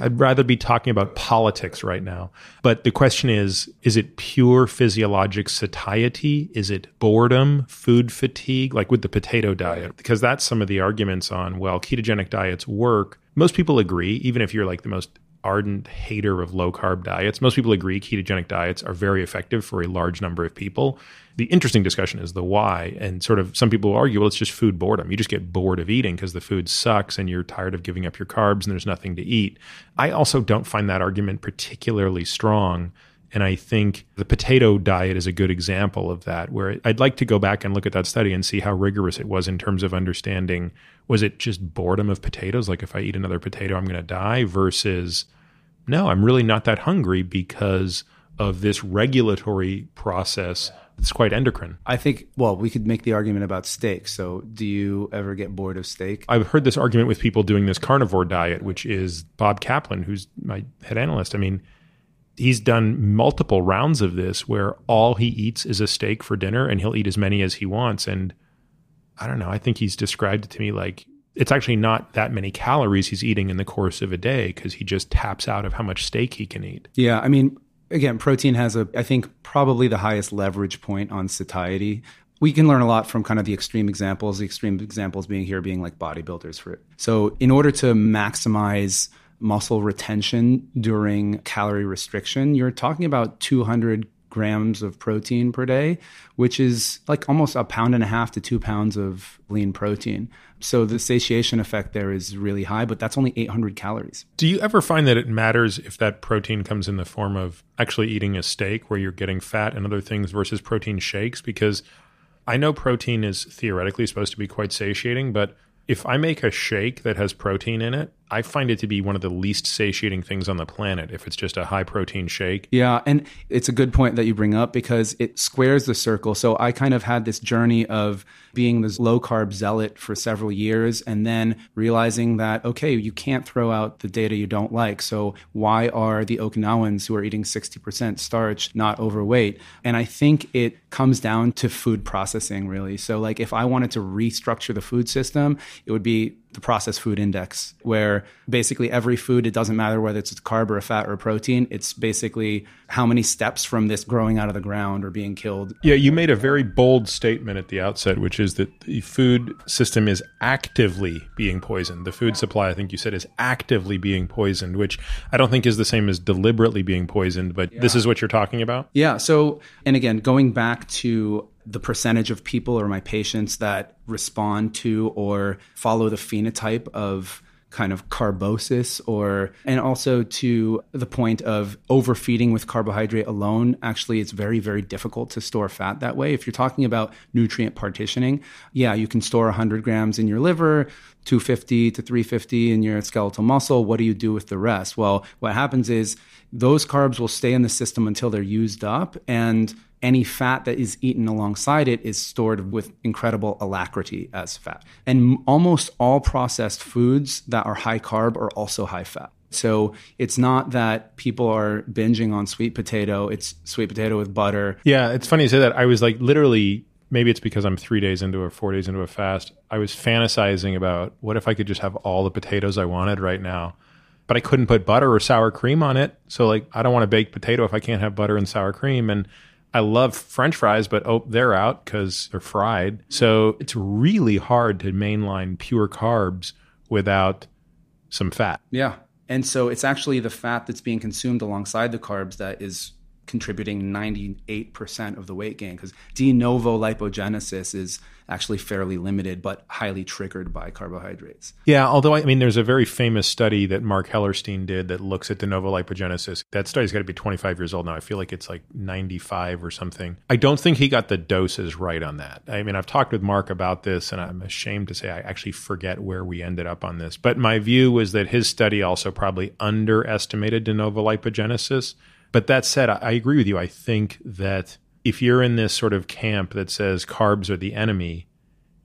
I'd rather be talking about politics right now. But the question is, is it pure physiologic satiety? Is it boredom, food fatigue, like with the potato diet? Because that's some of the arguments on, well, ketogenic diets work. Most people agree, even if you're like the most ardent hater of low-carb diets. Most people agree ketogenic diets are very effective for a large number of people. The interesting discussion is the why, and sort of some people argue, well, it's just food boredom. You just get bored of eating because the food sucks and you're tired of giving up your carbs and there's nothing to eat. I also don't find that argument particularly strong. And I think the potato diet is a good example of that, where I'd like to go back and look at that study and see how rigorous it was in terms of understanding, was it just boredom of potatoes? Like if I eat another potato, I'm going to die, versus no, I'm really not that hungry because of this regulatory process. It's quite endocrine. I think, well, we could make the argument about steak. So do you ever get bored of steak? I've heard this argument with people doing this carnivore diet, which is Bob Kaplan, who's my head analyst. I mean, he's done multiple rounds of this where all he eats is a steak for dinner and he'll eat as many as he wants. And I don't know, I think he's described it to me like it's actually not that many calories he's eating in the course of a day because he just taps out of how much steak he can eat. Yeah, I mean, again, protein has a, I think, probably the highest leverage point on satiety. We can learn a lot from kind of the extreme examples, the extreme examples being here being like bodybuilders. For it. So in order to maximize muscle retention during calorie restriction, you're talking about two hundred grams of protein per day, which is like almost a pound and a half to two pounds of lean protein. So the satiation effect there is really high, but that's only eight hundred calories. Do you ever find that it matters if that protein comes in the form of actually eating a steak where you're getting fat and other things versus protein shakes? Because I know protein is theoretically supposed to be quite satiating, but if I make a shake that has protein in it, I find it to be one of the least satiating things on the planet if it's just a high protein shake. Yeah, and it's a good point that you bring up because it squares the circle. So I kind of had this journey of being this low carb zealot for several years and then realizing that, okay, you can't throw out the data you don't like. So why are the Okinawans who are eating sixty percent starch not overweight? And I think it comes down to food processing, really. So like if I wanted to restructure the food system, it would be the processed food index, where basically every food, it doesn't matter whether it's a carb or a fat or a protein, it's basically how many steps from this growing out of the ground or being killed. Yeah, you made a very bold statement at the outset, which is that the food system is actively being poisoned. The food supply, I think you said, is actively being poisoned, which I don't think is the same as deliberately being poisoned, but yeah. This is what you're talking about? Yeah, so, and again, going back to the percentage of people or my patients that respond to or follow the phenotype of kind of carbosis, or, and also to the point of overfeeding with carbohydrate alone. Actually, it's very, very difficult to store fat that way. If you're talking about nutrient partitioning, yeah, you can store one hundred grams in your liver, two fifty to three fifty in your skeletal muscle. What do you do with the rest? Well, what happens is those carbs will stay in the system until they're used up, and any fat that is eaten alongside it is stored with incredible alacrity as fat. And almost all processed foods that are high carb are also high fat. So it's not that people are binging on sweet potato, it's sweet potato with butter. Yeah, it's funny you say that. I was like literally, maybe it's because I'm three days into or four days into a fast, I was fantasizing about what if I could just have all the potatoes I wanted right now. But I couldn't put butter or sour cream on it. So like, I don't want a baked potato if I can't have butter and sour cream. And I love French fries, but oh, they're out because they're fried. So it's really hard to mainline pure carbs without some fat. Yeah. And so it's actually the fat that's being consumed alongside the carbs that is contributing ninety-eight percent of the weight gain, because de novo lipogenesis is actually fairly limited, but highly triggered by carbohydrates. Yeah, although, I mean, there's a very famous study that Mark Hellerstein did that looks at de novo lipogenesis. That study's got to be twenty-five years old now. I feel like it's like ninety-five or something. I don't think he got the doses right on that. I mean, I've talked with Mark about this, and I'm ashamed to say I actually forget where we ended up on this. But my view was that his study also probably underestimated de novo lipogenesis. But that said, I agree with you. I think that if you're in this sort of camp that says carbs are the enemy,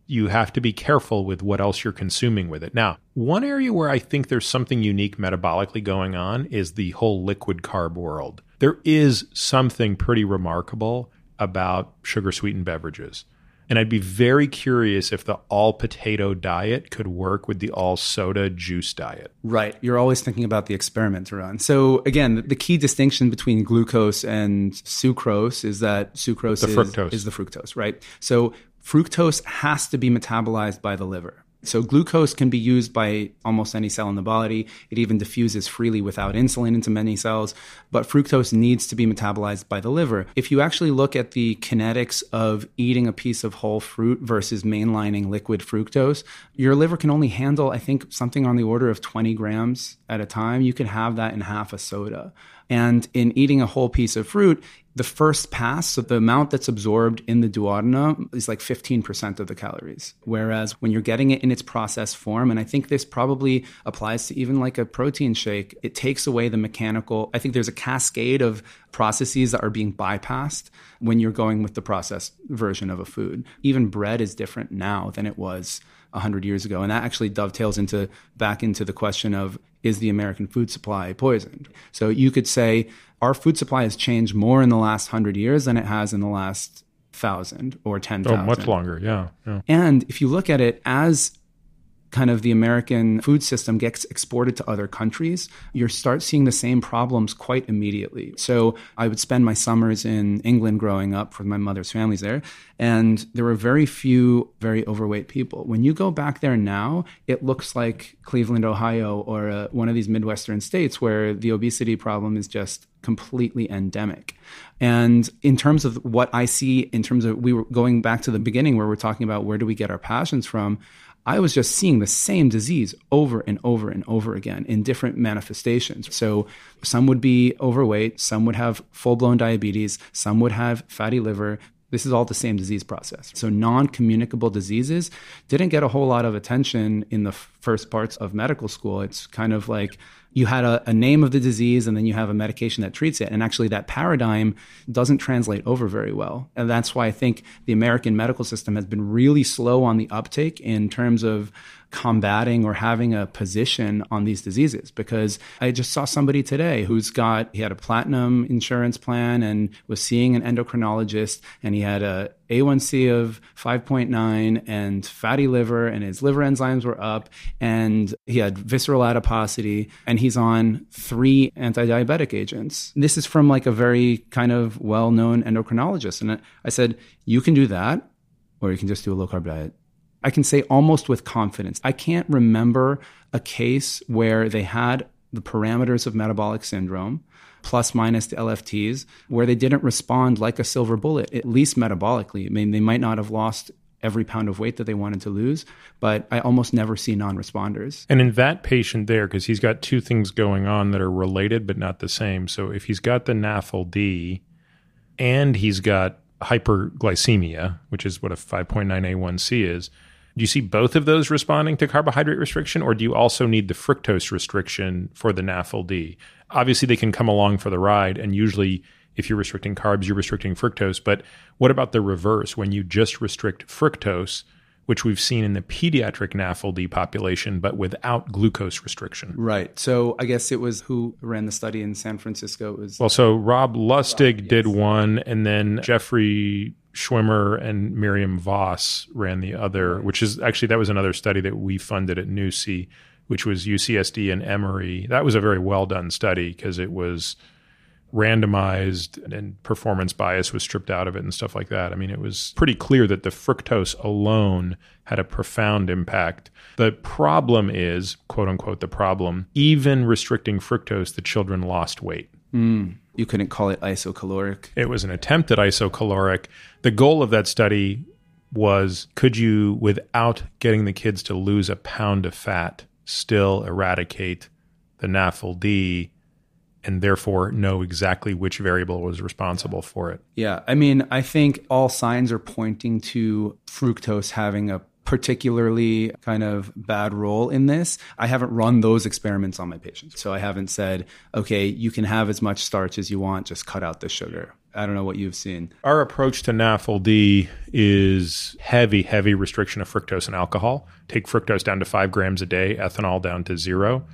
you have to be careful with what else you're consuming with it. Now, one area where I think there's something unique metabolically going on is the whole liquid carb world. There is something pretty remarkable about sugar-sweetened beverages. And I'd be very curious if the all-potato diet could work with the all-soda juice diet. Right. You're always thinking about the experiment to run. So again, the key distinction between glucose and sucrose is that sucrose the is, fructose. is the fructose, right? So fructose has to be metabolized by the liver. So glucose can be used by almost any cell in the body. It even diffuses freely without insulin into many cells. But fructose needs to be metabolized by the liver. If you actually look at the kinetics of eating a piece of whole fruit versus mainlining liquid fructose, your liver can only handle, I think, something on the order of twenty grams at a time. You can have that in half a soda. And in eating a whole piece of fruit, the first pass, so the amount that's absorbed in the duodenum is like fifteen percent of the calories. Whereas when you're getting it in its processed form, and I think this probably applies to even like a protein shake, it takes away the mechanical. I think there's a cascade of processes that are being bypassed when you're going with the processed version of a food. Even bread is different now than it was one hundred years ago. And that actually dovetails into back into the question of, is the American food supply poisoned? So you could say our food supply has changed more in the last one hundred years than it has in the last one thousand or ten thousand. Oh, much longer, yeah, yeah. And if you look at it as kind of the American food system gets exported to other countries, you start seeing the same problems quite immediately. So I would spend my summers in England growing up with my mother's family's there, and there were very few very overweight people. When you go back there now, it looks like Cleveland, Ohio, or uh, one of these Midwestern states where the obesity problem is just completely endemic. And in terms of what I see, in terms of we were going back to the beginning where we're talking about where do we get our passions from, I was just seeing the same disease over and over and over again in different manifestations. So some would be overweight, some would have full-blown diabetes, some would have fatty liver. This is all the same disease process. So non-communicable diseases didn't get a whole lot of attention in the first parts of medical school. It's kind of like you had a, a name of the disease and then you have a medication that treats it. And actually that paradigm doesn't translate over very well. And that's why I think the American medical system has been really slow on the uptake in terms of combating or having a position on these diseases. Because I just saw somebody today who's got, he had a platinum insurance plan and was seeing an endocrinologist, and he had a A one C of five point nine and fatty liver, and his liver enzymes were up, and he had visceral adiposity, and he's on three anti-diabetic agents. This is from like a very kind of well-known endocrinologist. And I said, you can do that, or you can just do a low-carb diet. I can say almost with confidence, I can't remember a case where they had the parameters of metabolic syndrome, plus minus the L F Ts, where they didn't respond like a silver bullet, at least metabolically. I mean, they might not have lost every pound of weight that they wanted to lose, but I almost never see non-responders. And in that patient there, because he's got two things going on that are related but not the same. So if he's got the N A F L D and he's got hyperglycemia, which is what a five point nine A one C is, do you see both of those responding to carbohydrate restriction, or do you also need the fructose restriction for the N A F L D? Obviously, they can come along for the ride, and usually if you're restricting carbs, you're restricting fructose. But what about the reverse, when you just restrict fructose, which we've seen in the pediatric N A F L D population, but without glucose restriction? Right. So I guess it was who ran the study in San Francisco? It was well, so Rob Lustig Rob, yes. did one, and then Jeffrey Schwimmer and Miriam Voss ran the other, which is actually, that was another study that we funded at NUSI, which was U C S D and Emory. That was a very well-done study because it was randomized and performance bias was stripped out of it and stuff like that. I mean, it was pretty clear that the fructose alone had a profound impact. The problem is, quote unquote, the problem, even restricting fructose, the children lost weight. Mm. You couldn't call it isocaloric. It was an attempt at isocaloric. The goal of that study was, could you, without getting the kids to lose a pound of fat, still eradicate the N A F L D? And therefore know exactly which variable was responsible for it. Yeah. I mean, I think all signs are pointing to fructose having a particularly kind of bad role in this. I haven't run those experiments on my patients. So I haven't said, okay, you can have as much starch as you want, just cut out the sugar. I don't know what you've seen. Our approach to N A F L D is heavy, heavy restriction of fructose and alcohol. Take fructose down to five grams a day, ethanol down to zero.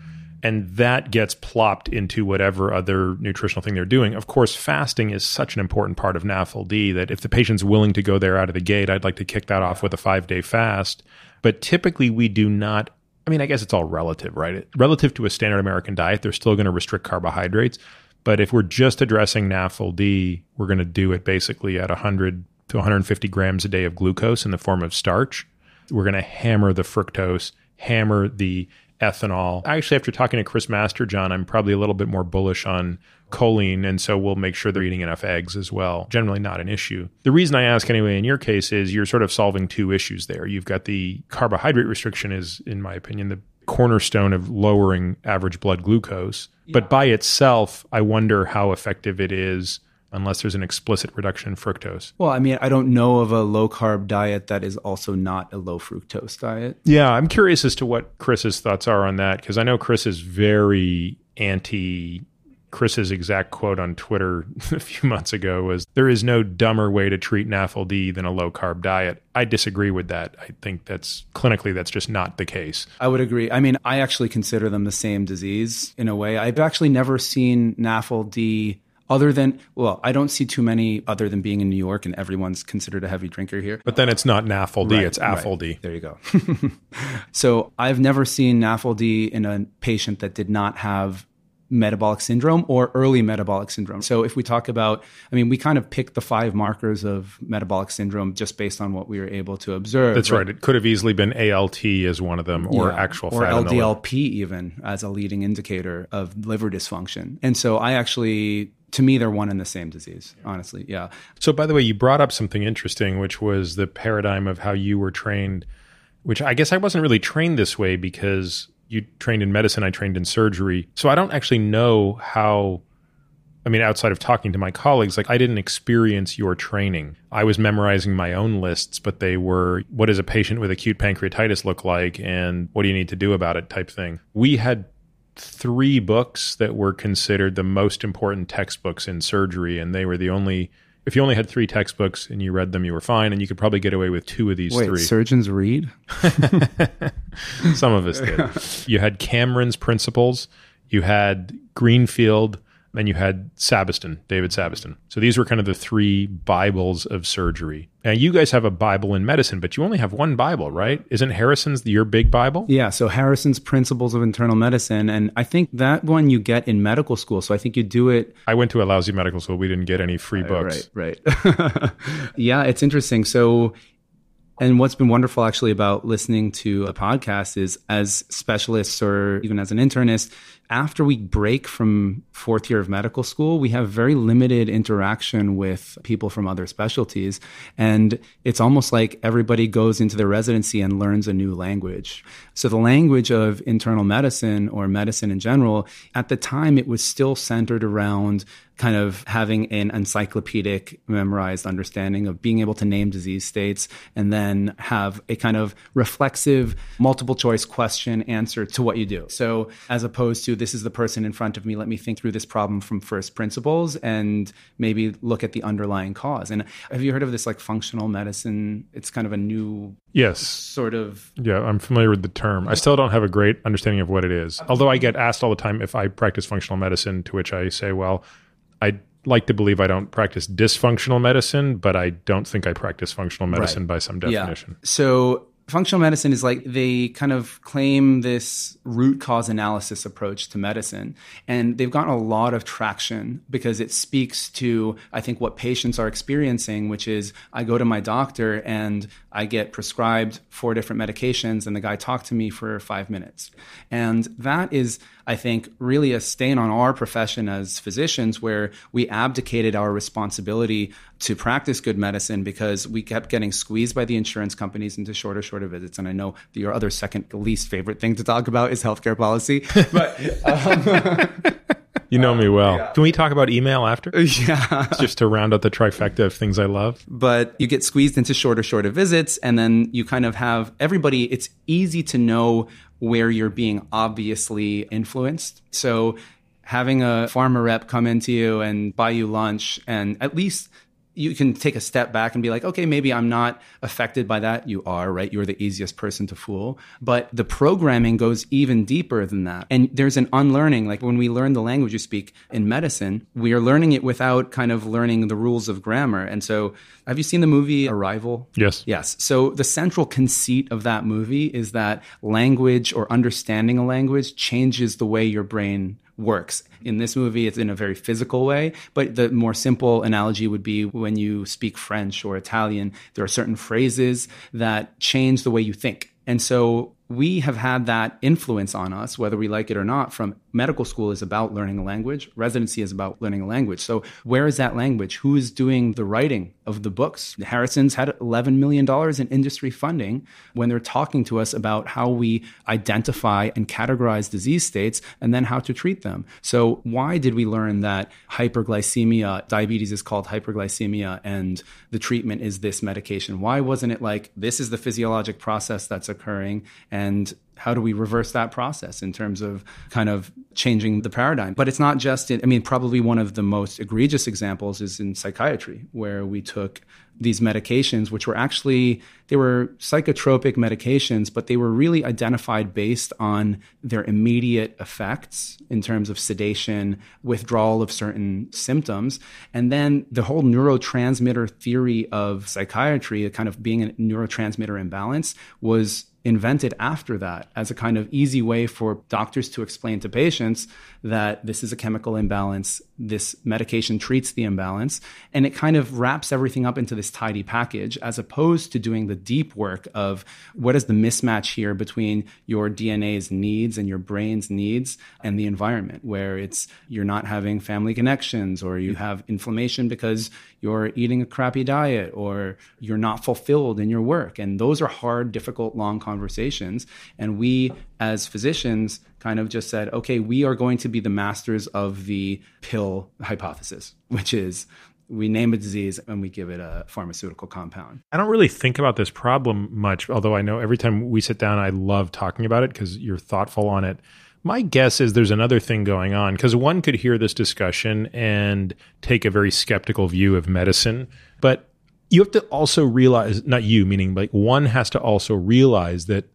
And that gets plopped into whatever other nutritional thing they're doing. Of course, fasting is such an important part of N A F L D that if the patient's willing to go there out of the gate, I'd like to kick that off with a five-day fast. But typically, we do not. I mean, I guess it's all relative, right? Relative to a standard American diet, they're still going to restrict carbohydrates. But if we're just addressing N A F L D, we're going to do it basically at one hundred to one hundred fifty grams a day of glucose in the form of starch. We're going to hammer the fructose, hammer the ethanol. Actually, after talking to Chris Masterjohn, I'm probably a little bit more bullish on choline, and so we'll make sure they're eating enough eggs as well. Generally not an issue. The reason I ask anyway in your case is you're sort of solving two issues there. You've got the carbohydrate restriction is, in my opinion, the cornerstone of lowering average blood glucose. Yeah. But by itself, I wonder how effective it is unless there's an explicit reduction in fructose. Well, I mean, I don't know of a low-carb diet that is also not a low-fructose diet. Yeah, I'm curious as to what Chris's thoughts are on that, because I know Chris is very anti... Chris's exact quote on Twitter a few months ago was, there is no dumber way to treat N A F L D than a low-carb diet. I disagree with that. I think that's clinically, that's just not the case. I would agree. I mean, I actually consider them the same disease in a way. I've actually never seen N A F L D other than, well, I don't see too many other than being in New York and everyone's considered a heavy drinker here. But then it's not N A F L D, right, it's A F L D. Right. There you go. So I've never seen N A F L D in a patient that did not have metabolic syndrome or early metabolic syndrome. So if we talk about, I mean, we kind of picked the five markers of metabolic syndrome just based on what we were able to observe. That's right. right. It could have easily been A L T as one of them, or yeah, actual or fat. Or L D L P even as a leading indicator of liver dysfunction. And so I actually, to me, they're one and the same disease, honestly. Yeah. So by the way, you brought up something interesting, which was the paradigm of how you were trained, which I guess I wasn't really trained this way because... You trained in medicine, I trained in surgery. So I don't actually know how, I mean, outside of talking to my colleagues, like I didn't experience your training. I was memorizing my own lists, but they were, what does a patient with acute pancreatitis look like? And what do you need to do about it type thing? We had three books that were considered the most important textbooks in surgery. And they were the only, if you only had three textbooks and you read them, you were fine. And you could probably get away with two of these Wait, three. Surgeons read? Some of us did. You had Cameron's Principles, you had Greenfield, and you had Sabiston, David Sabiston. So these were kind of the three Bibles of surgery. Now, you guys have a Bible in medicine, but you only have one Bible, right? Isn't Harrison's your big Bible? Yeah, so Harrison's Principles of Internal Medicine, and I think that one you get in medical school, so I think you do it... I went to a lousy medical school. We didn't get any free books. Right, right. Yeah, it's interesting. So... And what's been wonderful actually about listening to a podcast is as specialists or even as an internist, after we break from fourth year of medical school, we have very limited interaction with people from other specialties. And it's almost like everybody goes into their residency and learns a new language. So the language of internal medicine or medicine in general, at the time, it was still centered around kind of having an encyclopedic memorized understanding of being able to name disease states and then have a kind of reflexive multiple choice question answer to what you do. So as opposed to this is the person in front of me, let me think through this problem from first principles and maybe look at the underlying cause. And have you heard of this like functional medicine? It's kind of a new yes. sort of... Yeah, I'm familiar with the term. I still don't have a great understanding of what it is. Although I get asked all the time if I practice functional medicine, to which I say, well, I like to believe I don't practice dysfunctional medicine, but I don't think I practice functional medicine right. by some definition. Yeah. So functional medicine is like they kind of claim this root cause analysis approach to medicine. And they've gotten a lot of traction because it speaks to, I think, what patients are experiencing, which is I go to my doctor and I get prescribed four different medications and the guy talked to me for five minutes. And that is, I think, really a stain on our profession as physicians where we abdicated our responsibility to practice good medicine because we kept getting squeezed by the insurance companies into shorter, shorter visits. And I know your other second least favorite thing to talk about is healthcare policy. But um, You know um, me well. Yeah. Can we talk about email after? Yeah. Just to round out the trifecta of things I love. But you get squeezed into shorter, shorter visits, and then you kind of have everybody, it's easy to know where you're being obviously influenced. So having a pharma rep come into you and buy you lunch, and at least you can take a step back and be like, okay, maybe I'm not affected by that. You are, right? You're the easiest person to fool. But the programming goes even deeper than that. And there's an unlearning. Like when we learn the language you speak in medicine, we are learning it without kind of learning the rules of grammar. And so have you seen the movie Arrival? Yes. Yes. So the central conceit of that movie is that language or understanding a language changes the way your brain works. In this movie, it's in a very physical way, but the more simple analogy would be when you speak French or Italian, there are certain phrases that change the way you think. And so we have had that influence on us, whether we like it or not, from medical school is about learning a language. Residency is about learning a language. So where is that language? Who is doing the writing of the books? The Harrisons had eleven million dollars in industry funding when they're talking to us about how we identify and categorize disease states and then how to treat them. So why did we learn that hyperglycemia, diabetes is called hyperglycemia and the treatment is this medication? Why wasn't it like, this is the physiologic process that's occurring and And how do we reverse that process in terms of kind of changing the paradigm? But it's not just, in, I mean, probably one of the most egregious examples is in psychiatry, where we took these medications, which were actually, they were psychotropic medications, but they were really identified based on their immediate effects in terms of sedation, withdrawal of certain symptoms. And then the whole neurotransmitter theory of psychiatry, kind of being a neurotransmitter imbalance, was invented after that as a kind of easy way for doctors to explain to patients that this is a chemical imbalance, this medication treats the imbalance, and it kind of wraps everything up into this tidy package, as opposed to doing the deep work of what is the mismatch here between your D N A's needs and your brain's needs and the environment, where it's you're not having family connections, or you have inflammation because you're eating a crappy diet, or you're not fulfilled in your work. And those are hard, difficult, long conversations. And we as physicians kind of just said, okay, we are going to be the masters of the pill hypothesis, which is we name a disease and we give it a pharmaceutical compound. I don't really think about this problem much, although I know every time we sit down, I love talking about it because you're thoughtful on it. My guess is there's another thing going on, because one could hear this discussion and take a very skeptical view of medicine, but you have to also realize, not you, meaning like one has to also realize that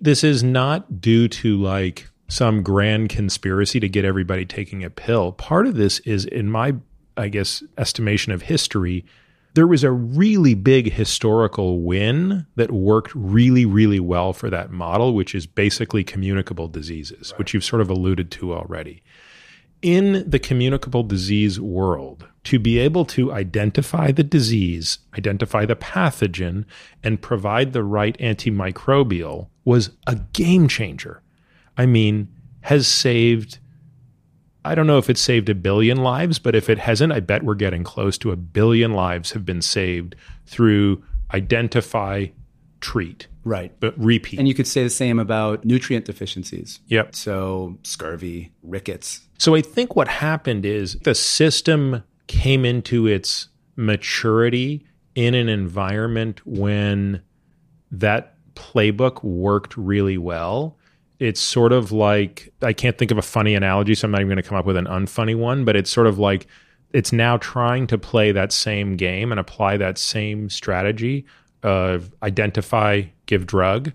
this is not due to like some grand conspiracy to get everybody taking a pill. Part of this is, in my, I guess, estimation of history, there was a really big historical win that worked really, really well for that model, which is basically communicable diseases, right, which you've sort of alluded to already. In the communicable disease world, to be able to identify the disease, identify the pathogen, and provide the right antimicrobial was a game changer. I mean, has saved, I don't know if it saved a billion lives, but if it hasn't, I bet we're getting close to a billion lives have been saved through identify, treat. Right. But repeat. And you could say the same about nutrient deficiencies. Yep. So scurvy, rickets. So I think what happened is the system came into its maturity in an environment when that playbook worked really well. It's sort of like, I can't think of a funny analogy, so I'm not even going to come up with an unfunny one, but it's sort of like it's now trying to play that same game and apply that same strategy of identify, give drug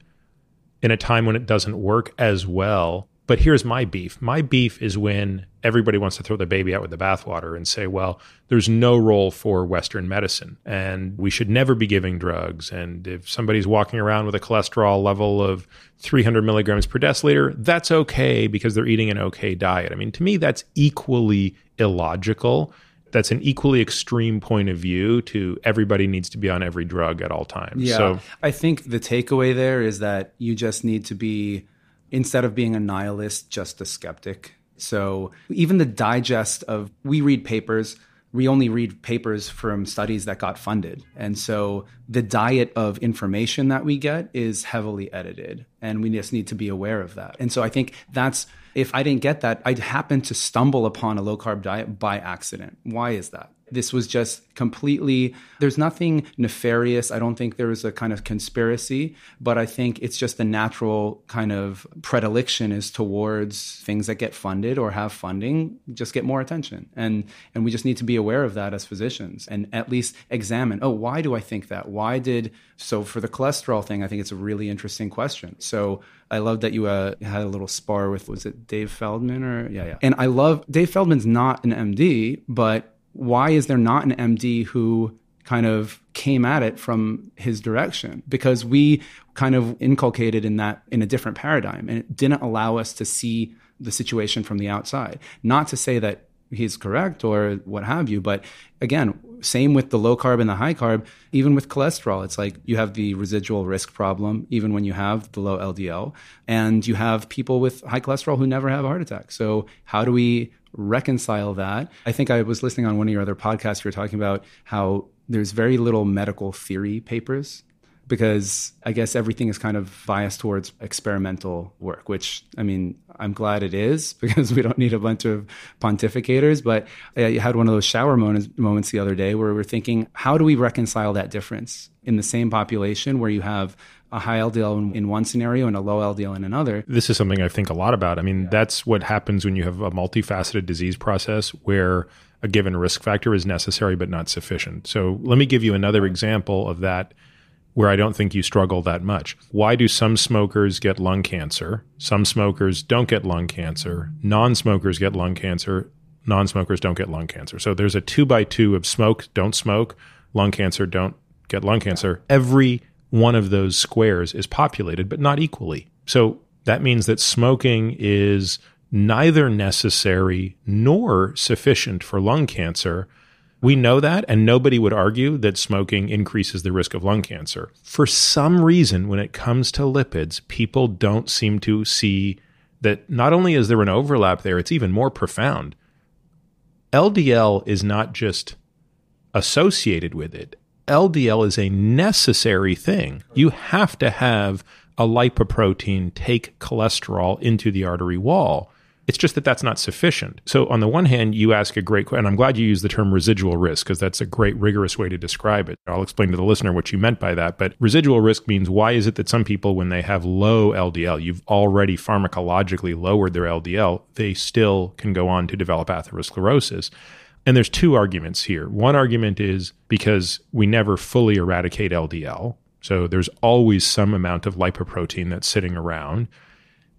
in a time when it doesn't work as well. But here's my beef. My beef is when everybody wants to throw the baby out with the bathwater and say, well, there's no role for Western medicine and we should never be giving drugs. And if somebody's walking around with a cholesterol level of three hundred milligrams per deciliter, that's okay because they're eating an okay diet. I mean, to me, that's equally illogical. That's an equally extreme point of view to everybody needs to be on every drug at all times. Yeah, so I think the takeaway there is that you just need to be, instead of being a nihilist, just a skeptic. So even the digest of, we read papers, we only read papers from studies that got funded. And so the diet of information that we get is heavily edited. And we just need to be aware of that. And so I think that's, if I didn't get that, I'd happen to stumble upon a low-carb diet by accident. Why is that? This was just completely, there's nothing nefarious. I don't think there was a kind of conspiracy, but I think it's just the natural kind of predilection is towards things that get funded or have funding, just get more attention. And and we just need to be aware of that as physicians and at least examine, oh, why do I think that? Why did, so for the cholesterol thing, I think it's a really interesting question. So I love that you uh, had a little spar with, was it Dave Feldman or, yeah, yeah. And I love, Dave Feldman's not an M D, but why is there not an M D who kind of came at it from his direction, because we kind of inculcated in that in a different paradigm, and it didn't allow us to see the situation from the outside. Not to say that he's correct or what have you, but again, same with the low carb and the high carb, even with cholesterol, it's like you have the residual risk problem, even when you have the low L D L, and you have people with high cholesterol who never have heart attacks. So how do we reconcile that? I think I was listening on one of your other podcasts, you were talking about how there's very little medical theory papers, because I guess everything is kind of biased towards experimental work, which, I mean, I'm glad it is, because we don't need a bunch of pontificators. But I had one of those shower moments, moments the other day where we're thinking, how do we reconcile that difference in the same population where you have a high L D L in one scenario and a low L D L in another? This is something I think a lot about. I mean, yeah. That's what happens when you have a multifaceted disease process where a given risk factor is necessary but not sufficient. So let me give you another example of that, where I don't think you struggle that much. Why do some smokers get lung cancer? Some smokers don't get lung cancer. Non-smokers get lung cancer. Non-smokers don't get lung cancer. So there's a two by two of smoke, don't smoke, lung cancer, don't get lung cancer. Every one of those squares is populated, but not equally. So that means that smoking is neither necessary nor sufficient for lung cancer. We know that, and nobody would argue that smoking increases the risk of lung cancer. For some reason, when it comes to lipids, people don't seem to see that not only is there an overlap there, it's even more profound. L D L is not just associated with it. L D L is a necessary thing. You have to have a lipoprotein take cholesterol into the artery wall. It's just that that's not sufficient. So on the one hand, you ask a great question, and I'm glad you used the term residual risk, because that's a great rigorous way to describe it. I'll explain to the listener what you meant by that. But residual risk means, why is it that some people, when they have low L D L, you've already pharmacologically lowered their L D L, they still can go on to develop atherosclerosis? And there's two arguments here. One argument is because we never fully eradicate L D L. So there's always some amount of lipoprotein that's sitting around.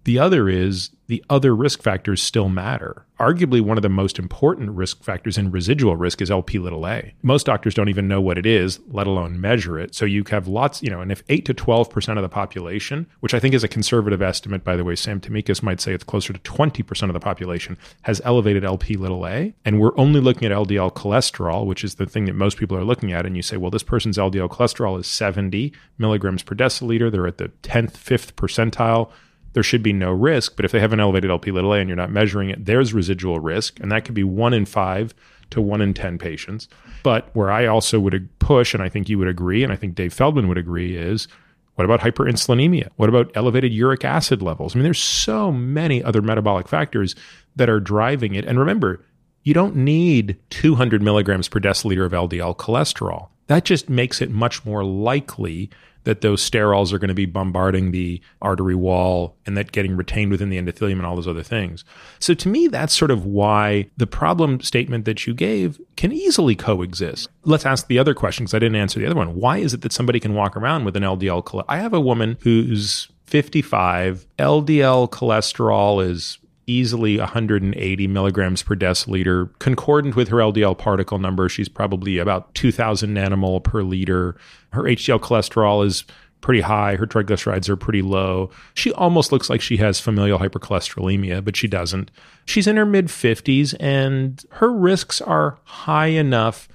The other is the other risk factors still matter. Arguably, one of the most important risk factors in residual risk is L P little a. Most doctors don't even know what it is, let alone measure it. So you have lots, you know, and if eight to twelve percent of the population, which I think is a conservative estimate, by the way, Sam Tamikas might say it's closer to twenty percent of the population has elevated L P little a, and we're only looking at L D L cholesterol, which is the thing that most people are looking at, and you say, well, this person's L D L cholesterol is seventy milligrams per deciliter, they're at the tenth, fifth percentile, there should be no risk. But if they have an elevated L P little a and you're not measuring it, there's residual risk. And that could be one in five to one in ten patients. But where I also would push, and I think you would agree, and I think Dave Feldman would agree, is what about hyperinsulinemia? What about elevated uric acid levels? I mean, there's so many other metabolic factors that are driving it. And remember, you don't need two hundred milligrams per deciliter of L D L cholesterol. That just makes it much more likely that those sterols are going to be bombarding the artery wall and that getting retained within the endothelium and all those other things. So to me, that's sort of why the problem statement that you gave can easily coexist. Let's ask the other question, because I didn't answer the other one. Why is it that somebody can walk around with an L D L cholesterol? I have a woman who's fifty-five, L D L cholesterol is easily one hundred eighty milligrams per deciliter, concordant with her L D L particle number. She's probably about two thousand nanomole per liter. Her H D L cholesterol is pretty high. Her triglycerides are pretty low. She almost looks like she has familial hypercholesterolemia, but she doesn't. She's in her mid-fifties, and her risks are high enough.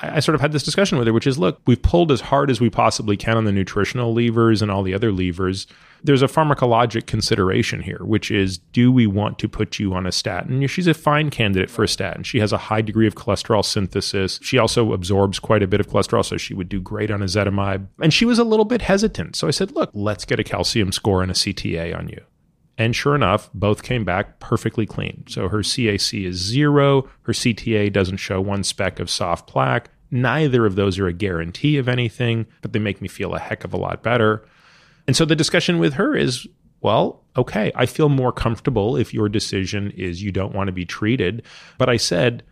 I sort of had this discussion with her, which is, look, we've pulled as hard as we possibly can on the nutritional levers and all the other levers. There's a pharmacologic consideration here, which is, do we want to put you on a statin? She's a fine candidate for a statin. She has a high degree of cholesterol synthesis. She also absorbs quite a bit of cholesterol, so she would do great on ezetimibe. And she was a little bit hesitant. So I said, look, let's get a calcium score and a C T A on you. And sure enough, both came back perfectly clean. So her C A C is zero. Her C T A doesn't show one speck of soft plaque. Neither of those are a guarantee of anything, but they make me feel a heck of a lot better. And so the discussion with her is, well, okay, I feel more comfortable if your decision is you don't want to be treated. But I said,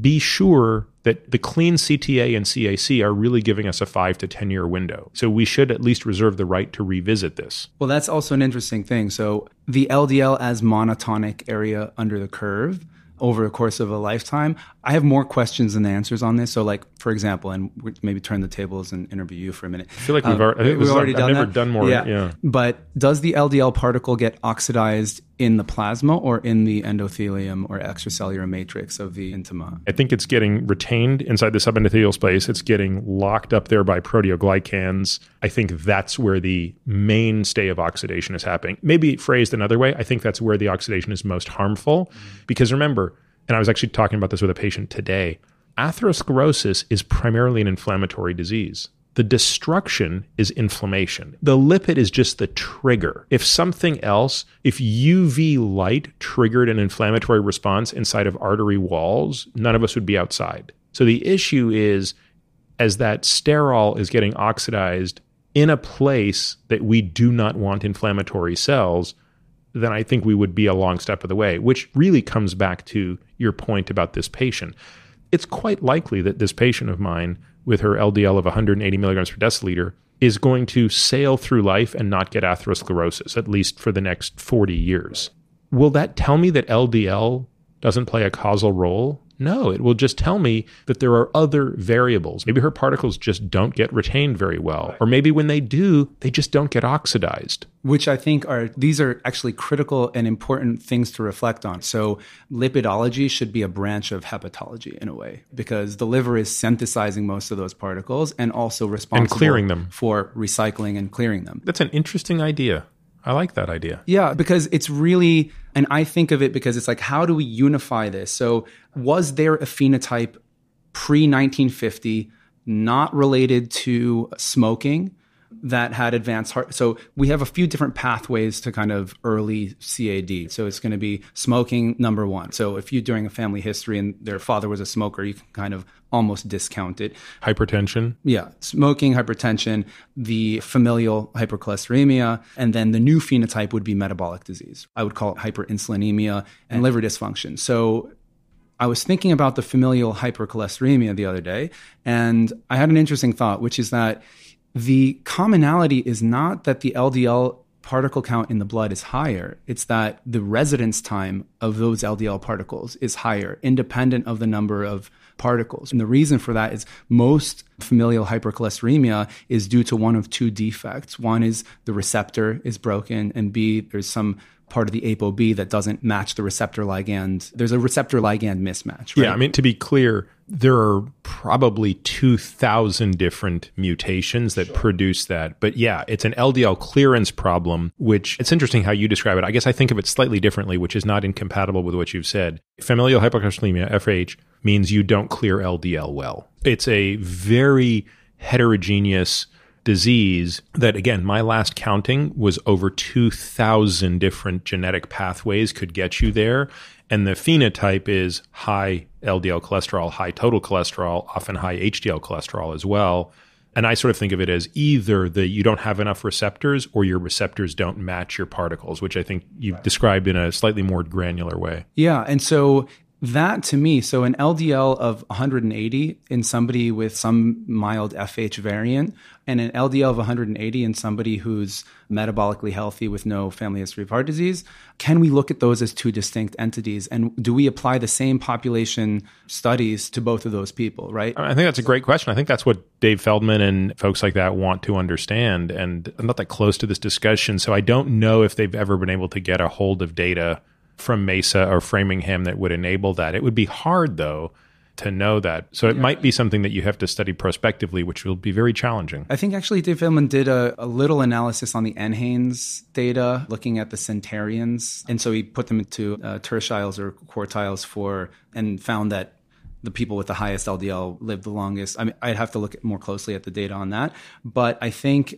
be sure that the clean C T A and C A C are really giving us a five to ten year window. So we should at least reserve the right to revisit this. Well, that's also an interesting thing. So the L D L as monotonic area under the curve over the course of a lifetime. I have more questions than answers on this. So, like, for example, and maybe turn the tables and interview you for a minute. I feel like we've uh, already, we've already like, done I've never that. done more. Yeah. yeah. But does the L D L particle get oxidized in the plasma or in the endothelium or extracellular matrix of the intima? I think it's getting retained inside the subendothelial space. It's getting locked up there by proteoglycans. I think that's where the mainstay of oxidation is happening. Maybe phrased another way, I think that's where the oxidation is most harmful. Mm-hmm. Because remember, and I was actually talking about this with a patient today, atherosclerosis is primarily an inflammatory disease. The destruction is inflammation. The lipid is just the trigger. If something else, if U V light triggered an inflammatory response inside of artery walls, none of us would be outside. So the issue is, as that sterol is getting oxidized in a place that we do not want inflammatory cells, then I think we would be a long step of the way, which really comes back to your point about this patient. It's quite likely that this patient of mine with her L D L of one hundred eighty milligrams per deciliter is going to sail through life and not get atherosclerosis, at least for the next forty years. Will that tell me that L D L doesn't play a causal role? No, it will just tell me that there are other variables. Maybe her particles just don't get retained very well. Or maybe when they do, they just don't get oxidized. Which I think are, these are actually critical and important things to reflect on. So lipidology should be a branch of hepatology in a way, because the liver is synthesizing most of those particles and also responsible and clearing them. For recycling and clearing them. That's an interesting idea. I like that idea. Yeah, because it's really, and I think of it because it's like, how do we unify this? So was there a phenotype pre nineteen fifty not related to smoking that had advanced heart? So we have a few different pathways to kind of early C A D. So it's going to be smoking, number one. So if you're doing a family history and their father was a smoker, you can kind of almost discount it. Hypertension. Yeah. Smoking, hypertension, the familial hypercholesteremia, and then the new phenotype would be metabolic disease. I would call it hyperinsulinemia and liver dysfunction. So I was thinking about the familial hypercholesteremia the other day, and I had an interesting thought, which is that the commonality is not that the L D L particle count in the blood is higher. It's that the residence time of those L D L particles is higher, independent of the number of particles. And the reason for that is most familial hypercholesteremia is due to one of two defects. One is the receptor is broken, and B, there's some part of the ApoB that doesn't match the receptor ligand. There's a receptor ligand mismatch, right? Yeah, I mean, to be clear, there are probably two thousand different mutations that sure. produce that. But yeah, it's an L D L clearance problem, which it's interesting how you describe it. I guess I think of it slightly differently, which is not incompatible with what you've said. Familial hypercholesteremia, F H, means you don't clear L D L well. It's a very heterogeneous disease that, again, my last counting was over two thousand different genetic pathways could get you there. And the phenotype is high L D L cholesterol, high total cholesterol, often high H D L cholesterol as well. And I sort of think of it as either that you don't have enough receptors or your receptors don't match your particles, which I think you've right. described in a slightly more granular way. Yeah. And so that to me, so an L D L of one hundred eighty in somebody with some mild F H variant and an L D L of one hundred eighty in somebody who's metabolically healthy with no family history of heart disease, can we look at those as two distinct entities? And do we apply the same population studies to both of those people, right? I think that's a great question. I think that's what Dave Feldman and folks like that want to understand. And I'm not that close to this discussion, so I don't know if they've ever been able to get a hold of data from Mesa or Framingham that would enable that. It would be hard, though, to know that. So it yeah. might be something that you have to study prospectively, which will be very challenging. I think actually Dave Feldman did a, a little analysis on the NHANES data, looking at the centarians. And so he put them into uh, tertiles or quartiles for, and found that the people with the highest L D L lived the longest. I mean, I'd have to look more closely at the data on that. But I think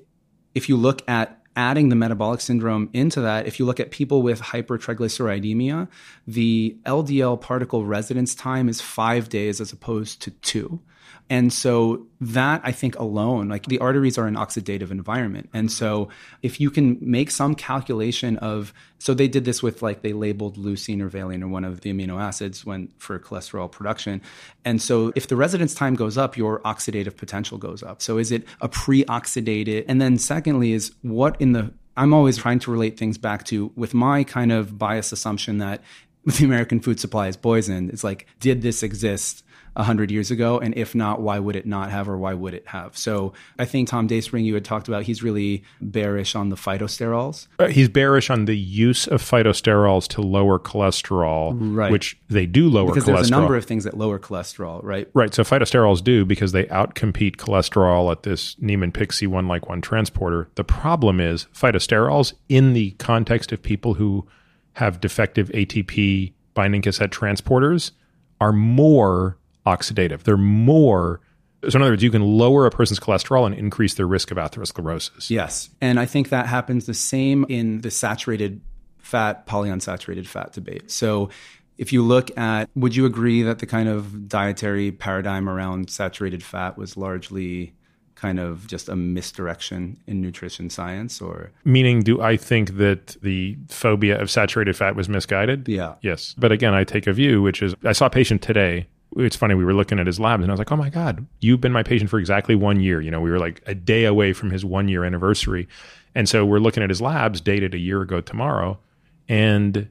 if you look at adding the metabolic syndrome into that, if you look at people with hypertriglyceridemia, the L D L particle residence time is five days as opposed to two. And so that, I think, alone, like the arteries are an oxidative environment. And so if you can make some calculation of, so they did this with like, they labeled leucine or valine or one of the amino acids when for cholesterol production. And so if the residence time goes up, your oxidative potential goes up. So is it a pre-oxidated? And then secondly is what in the, I'm always trying to relate things back to with my kind of biased assumption that the American food supply is poisoned. It's like, did this exist one hundred years ago? And if not, why would it not have, or why would it have? So I think Tom Dayspring, you had talked about, he's really bearish on the phytosterols. He's bearish on the use of phytosterols to lower cholesterol, right. which they do lower because cholesterol. Because there's a number of things that lower cholesterol, right? Right. So phytosterols do, because they outcompete cholesterol at this Niemann-Pick C one like one transporter. The problem is phytosterols, in the context of people who have defective A T P binding cassette transporters, are more oxidative. They're more, so in other words, you can lower a person's cholesterol and increase their risk of atherosclerosis. Yes. And I think that happens the same in the saturated fat, polyunsaturated fat debate. So if you look at, would you agree that the kind of dietary paradigm around saturated fat was largely kind of just a misdirection in nutrition science? Or meaning, do I think that the phobia of saturated fat was misguided? Yeah. Yes. But again, I take a view, which is, I saw a patient today. It's funny, we were looking at his labs and I was like, oh my God, you've been my patient for exactly one year. You know, we were like a day away from his one year anniversary. And so we're looking at his labs dated a year ago tomorrow. And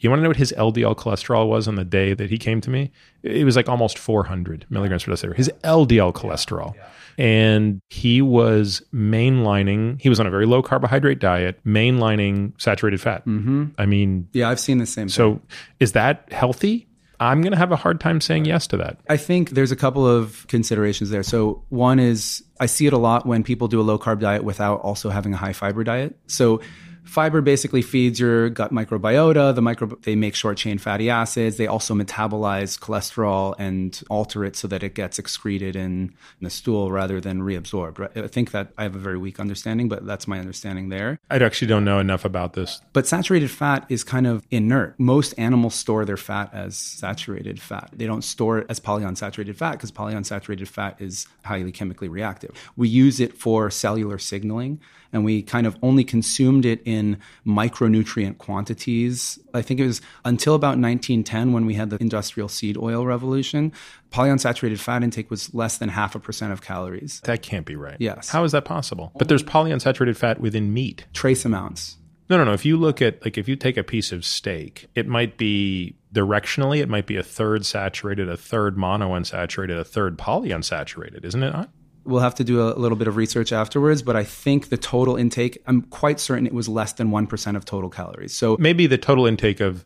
you want to know what his L D L cholesterol was on the day that he came to me? It was like almost four hundred milligrams per deciliter, his L D L cholesterol. Yeah, yeah. And he was mainlining, he was on a very low carbohydrate diet, mainlining saturated fat. Mm-hmm. I mean, yeah, I've seen the same so thing. So is that healthy? I'm going to have a hard time saying yes to that. I think there's a couple of considerations there. So one is, I see it a lot when people do a low carb diet without also having a high fiber diet. So fiber basically feeds your gut microbiota. The micro, they make short chain fatty acids. They also metabolize cholesterol and alter it so that it gets excreted in the stool rather than reabsorbed. Right? I think that I have a very weak understanding, but that's my understanding there. I actually don't know enough about this. But saturated fat is kind of inert. Most animals store their fat as saturated fat. They don't store it as polyunsaturated fat, because polyunsaturated fat is highly chemically reactive. We use it for cellular signaling, and we kind of only consumed it in in micronutrient quantities. I think it was until about nineteen ten, when we had the industrial seed oil revolution, polyunsaturated fat intake was less than half a percent of calories. That can't be right. Yes. How is that possible? But there's polyunsaturated fat within meat. Trace amounts. No, no, no. If you look at, like, if you take a piece of steak, it might be directionally, it might be a third saturated, a third monounsaturated, a third polyunsaturated, isn't it not? We'll have to do a little bit of research afterwards, but I think the total intake, I'm quite certain it was less than one percent of total calories. So maybe the total intake of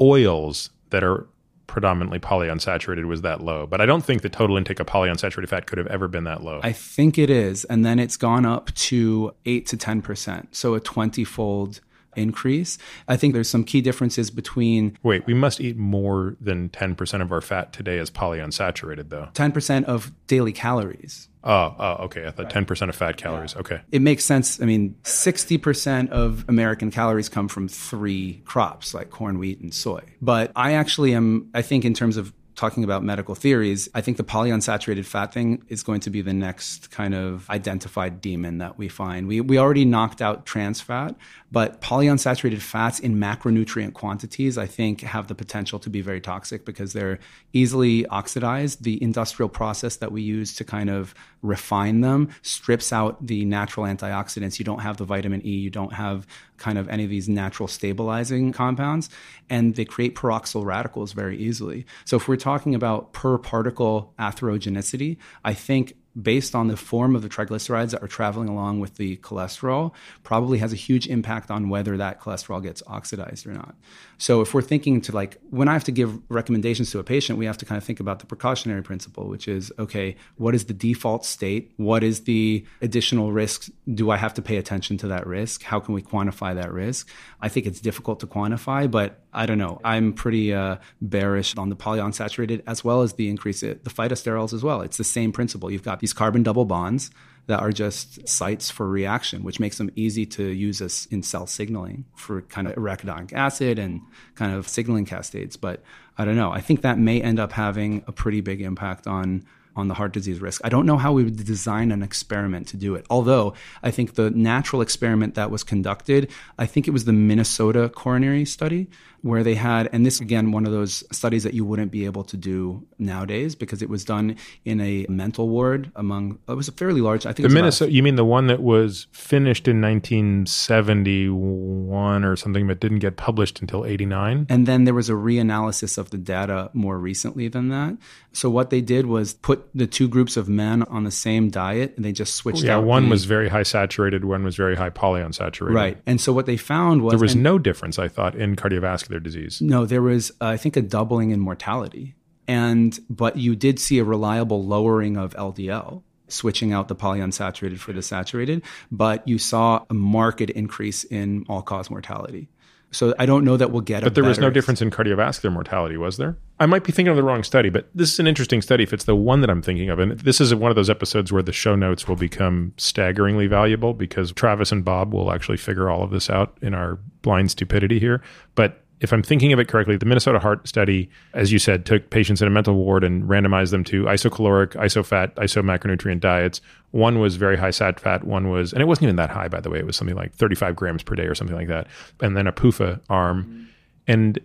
oils that are predominantly polyunsaturated was that low, but I don't think the total intake of polyunsaturated fat could have ever been that low. I think it is. And then it's gone up to eight to ten percent. So a twenty fold increase. I think there's some key differences between... Wait, we must eat more than ten percent of our fat today as polyunsaturated, though. ten percent of daily calories. Oh, oh okay. I thought right. ten percent of fat calories. Yeah. Okay. It makes sense. I mean, sixty percent of American calories come from three crops, like corn, wheat, and soy. But I actually am, I think in terms of talking about medical theories, I think the polyunsaturated fat thing is going to be the next kind of identified demon that we find. We we already knocked out trans fat, but polyunsaturated fats in macronutrient quantities, I think, have the potential to be very toxic because they're easily oxidized. The industrial process that we use to kind of refine them strips out the natural antioxidants. You don't have the vitamin E, you don't have kind of any of these natural stabilizing compounds, and they create peroxyl radicals very easily. So if we're talking about per particle atherogenicity, I think based on the form of the triglycerides that are traveling along with the cholesterol, probably has a huge impact on whether that cholesterol gets oxidized or not. So if we're thinking to, like, when I have to give recommendations to a patient, we have to kind of think about the precautionary principle, which is, okay, what is the default state? What is the additional risk? Do I have to pay attention to that risk? How can we quantify that risk? I think it's difficult to quantify, but I don't know. I'm pretty uh, bearish on the polyunsaturated as well as the increase, the phytosterols as well. It's the same principle. You've got these carbon double bonds that are just sites for reaction, which makes them easy to use as in cell signaling for kind of arachidonic acid and kind of signaling cascades. But I don't know. I think that may end up having a pretty big impact on on the heart disease risk. I don't know how we would design an experiment to do it. Although I think the natural experiment that was conducted, I think it was the Minnesota coronary study where they had, and this again, one of those studies that you wouldn't be able to do nowadays because it was done in a mental ward among, it was a fairly large, I think the it was Minnesota, about, you mean the one that was finished in nineteen seventy-one or something but didn't get published until eighty-nine? And then there was a reanalysis of the data more recently than that. So what they did was put the two groups of men on the same diet and they just switched yeah, out. Yeah, one the, was very high saturated, one was very high polyunsaturated. Right. And so what they found was... There was and, no difference, I thought, in cardiovascular disease. No, there was, uh, I think, a doubling in mortality. And but you did see a reliable lowering of L D L, switching out the polyunsaturated for the saturated, but you saw a marked increase in all-cause mortality. So I don't know that we'll get it. But there was no difference in cardiovascular mortality, was there? I might be thinking of the wrong study, but this is an interesting study if it's the one that I'm thinking of. And this is one of those episodes where the show notes will become staggeringly valuable because Travis and Bob will actually figure all of this out in our blind stupidity here. But if I'm thinking of it correctly, the Minnesota Heart Study, as you said, took patients in a mental ward and randomized them to isocaloric, isofat, isomacronutrient diets. One was very high sat fat, one was, and it wasn't even that high, by the way. It was something like thirty-five grams per day or something like that. And then a PUFA arm. Mm-hmm. And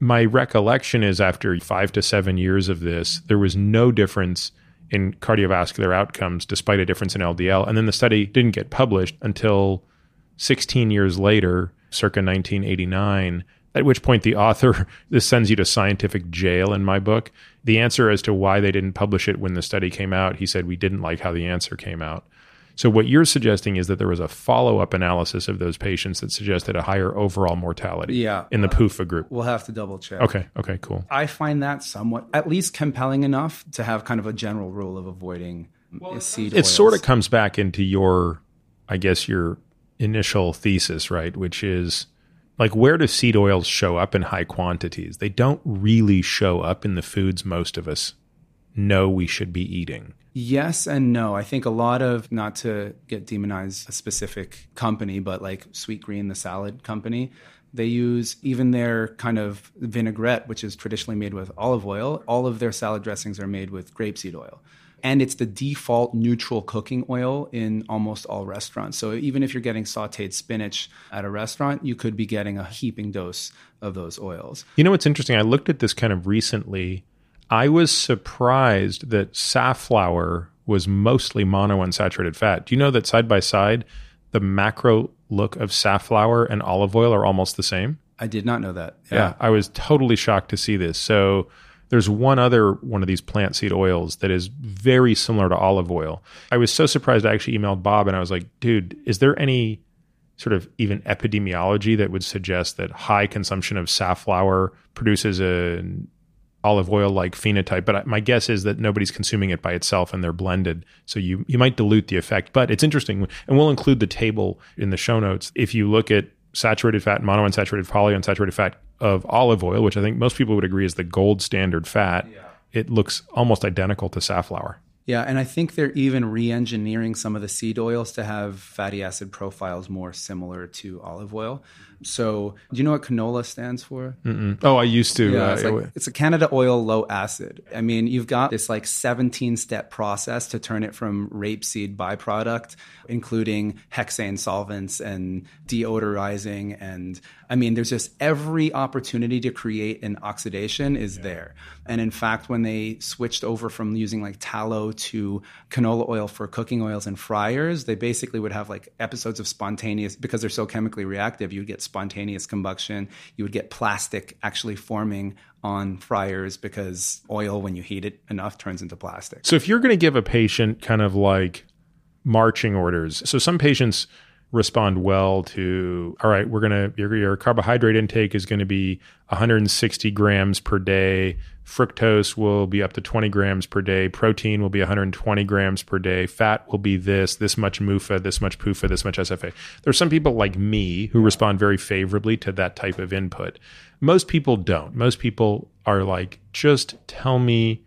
my recollection is after five to seven years of this, there was no difference in cardiovascular outcomes despite a difference in L D L. And then the study didn't get published until sixteen years later, circa nineteen eighty-nine, at which point the author, this sends you to scientific jail in my book. The answer as to why they didn't publish it when the study came out, he said, we didn't like how the answer came out. So what you're suggesting is that there was a follow-up analysis of those patients that suggested a higher overall mortality yeah, in the uh, PUFA group. We'll have to double check. Okay, okay, cool. I find that somewhat, at least compelling enough to have kind of a general rule of avoiding well, seed oils. It sort of comes back into your, I guess, your initial thesis, right? Which is... Like, where do seed oils show up in high quantities? They don't really show up in the foods most of us know we should be eating. Yes and no. I think a lot of, not to get demonized a specific company, but like Sweetgreen, the salad company, they use even their kind of vinaigrette, which is traditionally made with olive oil. All of their salad dressings are made with grapeseed oil. And it's the default neutral cooking oil in almost all restaurants. So even if you're getting sauteed spinach at a restaurant, you could be getting a heaping dose of those oils. You know what's interesting? I looked at this kind of recently. I was surprised that safflower was mostly monounsaturated fat. Do you know that side by side, the macro look of safflower and olive oil are almost the same? I did not know that. Yeah, yeah I was totally shocked to see this. So... There's one other one of these plant seed oils that is very similar to olive oil. I was so surprised. I actually emailed Bob and I was like, dude, is there any sort of even epidemiology that would suggest that high consumption of safflower produces an olive oil-like phenotype? But my guess is that nobody's consuming it by itself and they're blended. So you, you might dilute the effect, but it's interesting. And we'll include the table in the show notes. If you look at saturated fat, monounsaturated, polyunsaturated fat of olive oil, which I think most people would agree is the gold standard fat, yeah. It looks almost identical to safflower. Yeah, and I think they're even re-engineering some of the seed oils to have fatty acid profiles more similar to olive oil. So do you know what canola stands for? Mm-mm. Oh, I used to. Yeah, uh, it's, like, it's a Canada oil low acid. I mean, you've got this like seventeen-step process to turn it from rapeseed byproduct, including hexane solvents and deodorizing. And I mean, there's just every opportunity to create an oxidation is yeah. there. And in fact, when they switched over from using like tallow to canola oil for cooking oils and fryers, they basically would have like episodes of spontaneous, because they're so chemically reactive, you'd get spontaneous combustion. You would get plastic actually forming on fryers because oil, when you heat it enough, turns into plastic. So if you're going to give a patient kind of like marching orders, so some patients respond well to, all right, we're going to, your, your carbohydrate intake is going to be one hundred sixty grams per day. Fructose will be up to twenty grams per day. Protein will be one hundred twenty grams per day. Fat will be this, this much MUFA, this much PUFA, this much S F A. There's some people like me who respond very favorably to that type of input. Most people don't. Most people are like, just tell me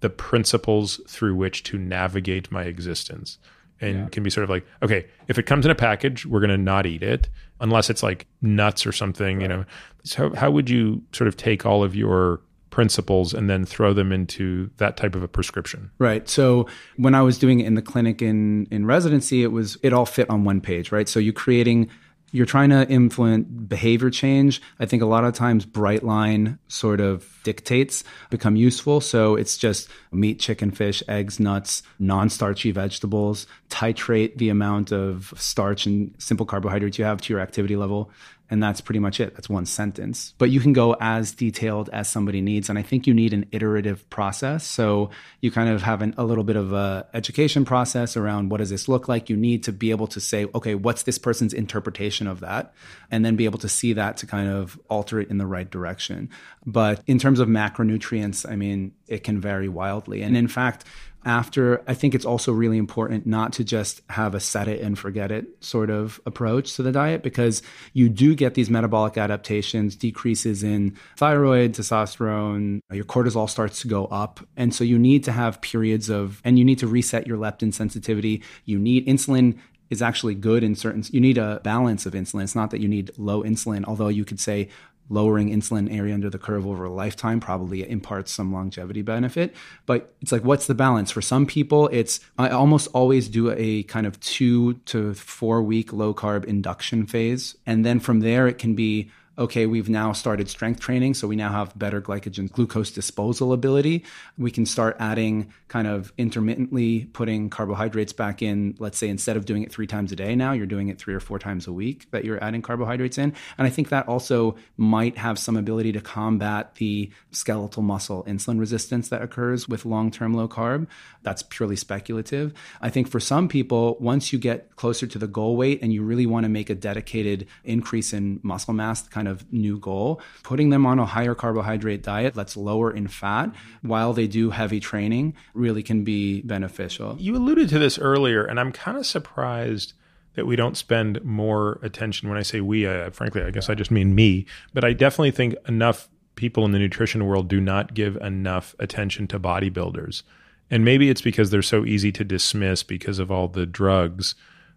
the principles through which to navigate my existence. And yeah. Can be sort of like, okay, if it comes in a package, we're going to not eat it unless it's like nuts or something, right. You know. So how would you sort of take all of your principles and then throw them into that type of a prescription. Right. So when I was doing it in the clinic in, in residency, it was, it all fit on one page, right? So you're creating, you're trying to influence behavior change. I think a lot of times bright line sort of dictates become useful. So it's just meat, chicken, fish, eggs, nuts, non-starchy vegetables, titrate the amount of starch and simple carbohydrates you have to your activity level. And that's pretty much it. That's one sentence. But you can go as detailed as somebody needs. And I think you need an iterative process. So you kind of have an, a little bit of a education process around what does this look like? You need to be able to say, okay, what's this person's interpretation of that? And then be able to see that to kind of alter it in the right direction. But in terms of macronutrients, I mean, it can vary wildly. And in fact, after, I think it's also really important not to just have a set it and forget it sort of approach to the diet, because you do get these metabolic adaptations, decreases in thyroid, testosterone, your cortisol starts to go up. And so you need to have periods of, and you need to reset your leptin sensitivity. You need insulin is actually good in certain, you need a balance of insulin. It's not that you need low insulin, although you could say lowering insulin area under the curve over a lifetime probably imparts some longevity benefit. But it's like, what's the balance? For some people, it's, I almost always do a kind of two to four week low carb induction phase. And then from there, it can be, okay, we've now started strength training, so we now have better glycogen glucose disposal ability. We can start adding kind of intermittently putting carbohydrates back in. Let's say instead of doing it three times a day now, you're doing it three or four times a week that you're adding carbohydrates in. And I think that also might have some ability to combat the skeletal muscle insulin resistance that occurs with long-term low carb. That's purely speculative. I think for some people, once you get closer to the goal weight and you really want to make a dedicated increase in muscle mass, kind of new goal, putting them on a higher carbohydrate diet that's lower in fat while they do heavy training really can be beneficial. You alluded to this earlier, and I'm kind of surprised that we don't spend more attention. When I say we, uh, frankly, I guess I just mean me, but I definitely think enough people in the nutrition world do not give enough attention to bodybuilders. And maybe it's because they're so easy to dismiss because of all the drugs.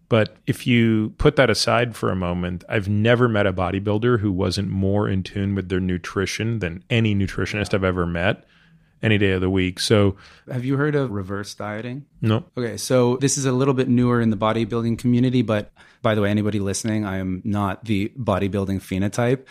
But if you put that aside for a moment, I've never met a bodybuilder who wasn't more in tune with their nutrition than any nutritionist I've ever met any day of the week. So, have you heard of reverse dieting? No. Okay, so this is a little bit newer in the bodybuilding community, but by the way, anybody listening, I am not the bodybuilding phenotype.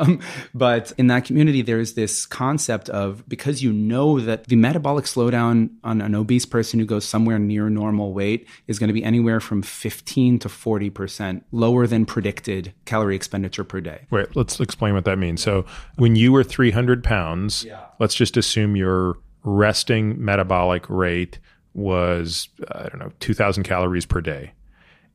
Um, but in that community, there is this concept of, because you know that the metabolic slowdown on an obese person who goes somewhere near normal weight is going to be anywhere from fifteen to forty percent lower than predicted calorie expenditure per day. Wait, let's explain what that means. So when you were three hundred pounds, yeah. Let's just assume your resting metabolic rate was, I don't know, two thousand calories per day.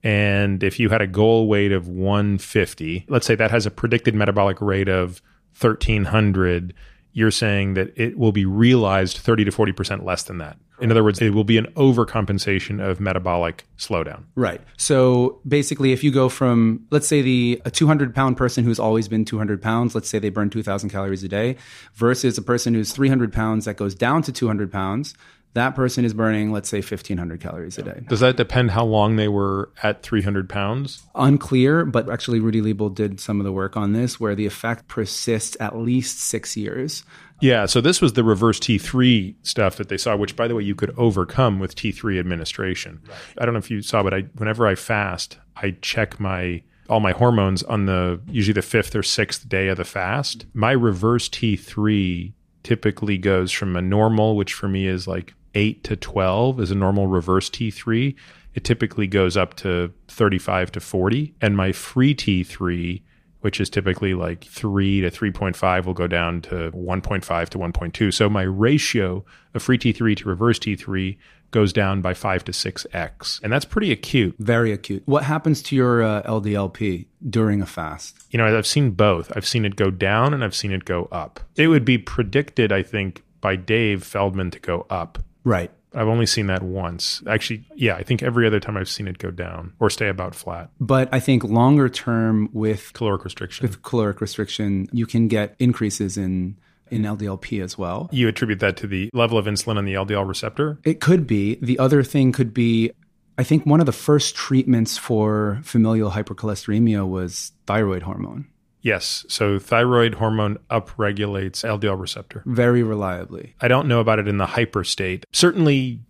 And if you had a goal weight of one fifty, let's say that has a predicted metabolic rate of thirteen hundred, you're saying that it will be realized thirty to forty percent less than that. Correct. In other words, it will be an overcompensation of metabolic slowdown. Right. So basically, if you go from, let's say the a two hundred pound person who's always been two hundred pounds, let's say they burn two thousand calories a day, versus a person who's three hundred pounds that goes down to two hundred pounds, that person is burning, let's say, fifteen hundred calories a day. Does that depend how long they were at three hundred pounds? Unclear, but actually Rudy Leibel did some of the work on this where the effect persists at least six years. Yeah, so this was the reverse T three stuff that they saw, which, by the way, you could overcome with T three administration. Right. I don't know if you saw, but I, whenever I fast, I check my all my hormones on the usually the fifth or sixth day of the fast. My reverse T three typically goes from a normal, which for me is like eight to twelve is a normal reverse T three. It typically goes up to thirty-five to forty. And my free T three, which is typically like three to three point five, will go down to one point five to one point two. So my ratio of free T three to reverse T three goes down by five to six x. And that's pretty acute. Very acute. What happens to your uh, L D L P during a fast? You know, I've seen both. I've seen it go down and I've seen it go up. It would be predicted, I think, by Dave Feldman to go up. Right. I've only seen that once. Actually, yeah, I think every other time I've seen it go down or stay about flat. But I think longer term with caloric restriction, with caloric restriction, you can get increases in in L D L P as well. You attribute that to the level of insulin on the L D L receptor? It could be. The other thing could be, I think one of the first treatments for familial hypercholesteremia was thyroid hormone. Yes. So thyroid hormone upregulates L D L receptor. Very reliably. I don't know about it in the hyper state. Certainly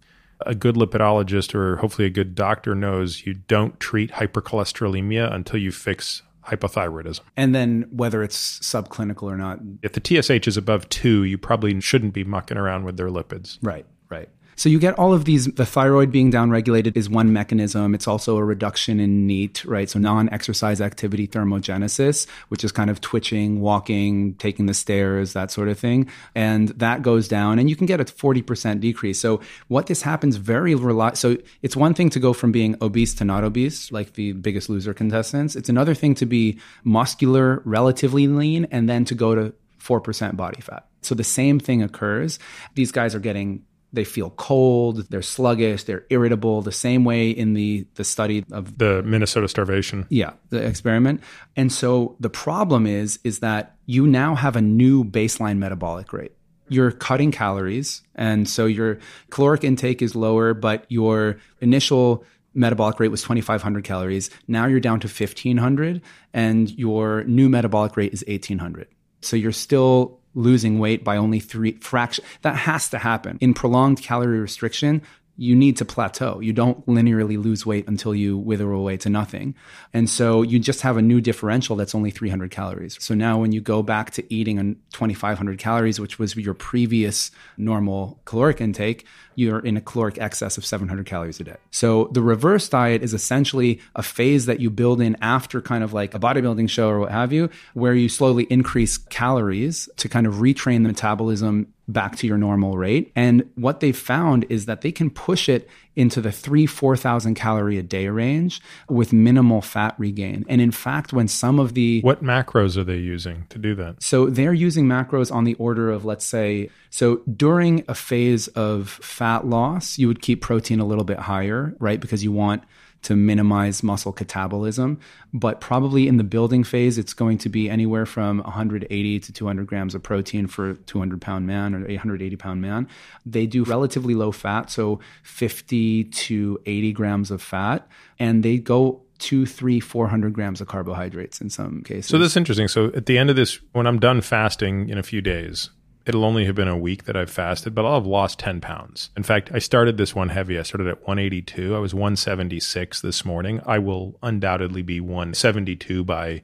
a good lipidologist or hopefully a good doctor knows you don't treat hypercholesterolemia until you fix hypothyroidism. And then whether it's subclinical or not. If the T S H is above two, you probably shouldn't be mucking around with their lipids. Right, right. So you get all of these, the thyroid being downregulated is one mechanism. It's also a reduction in NEAT, right? So non-exercise activity thermogenesis, which is kind of twitching, walking, taking the stairs, that sort of thing. And that goes down and you can get a forty percent decrease. So what this happens very, reli- so it's one thing to go from being obese to not obese, like the Biggest Loser contestants. It's another thing to be muscular, relatively lean, and then to go to four percent body fat. So the same thing occurs. These guys are getting... They feel cold, they're sluggish, they're irritable, the same way in the, the study of... The Minnesota starvation. Yeah, the experiment. And so the problem is, is that you now have a new baseline metabolic rate. You're cutting calories, and so your caloric intake is lower, but your initial metabolic rate was twenty-five hundred calories. Now you're down to fifteen hundred, and your new metabolic rate is eighteen hundred. So you're still... losing weight by only three fraction. That has to happen. In prolonged calorie restriction, you need to plateau. You don't linearly lose weight until you wither away to nothing. And so you just have a new differential that's only three hundred calories. So now when you go back to eating twenty-five hundred calories, which was your previous normal caloric intake, you're in a caloric excess of seven hundred calories a day. So the reverse diet is essentially a phase that you build in after kind of like a bodybuilding show or what have you, where you slowly increase calories to kind of retrain the metabolism back to your normal rate. And what they found is that they can push it into the three, four thousand calorie a day range with minimal fat regain. And in fact, when some of the... What macros are they using to do that? So they're using macros on the order of, let's say, so during a phase of fat loss, you would keep protein a little bit higher, right? Because you want to minimize muscle catabolism. But probably in the building phase, it's going to be anywhere from one hundred eighty to two hundred grams of protein for a two hundred pound man or eight hundred eighty pound man. They do relatively low fat, so fifty to eighty grams of fat. And they go two, three, four hundred grams of carbohydrates in some cases. So that's interesting. So at the end of this, when I'm done fasting in a few days, it'll only have been a week that I've fasted, but I'll have lost ten pounds. In fact, I started this one heavy. I started at one eighty-two. I was one seventy-six this morning. I will undoubtedly be one seventy-two by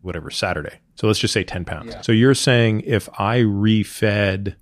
whatever, Saturday. So let's just say ten pounds. Yeah. So you're saying if I refed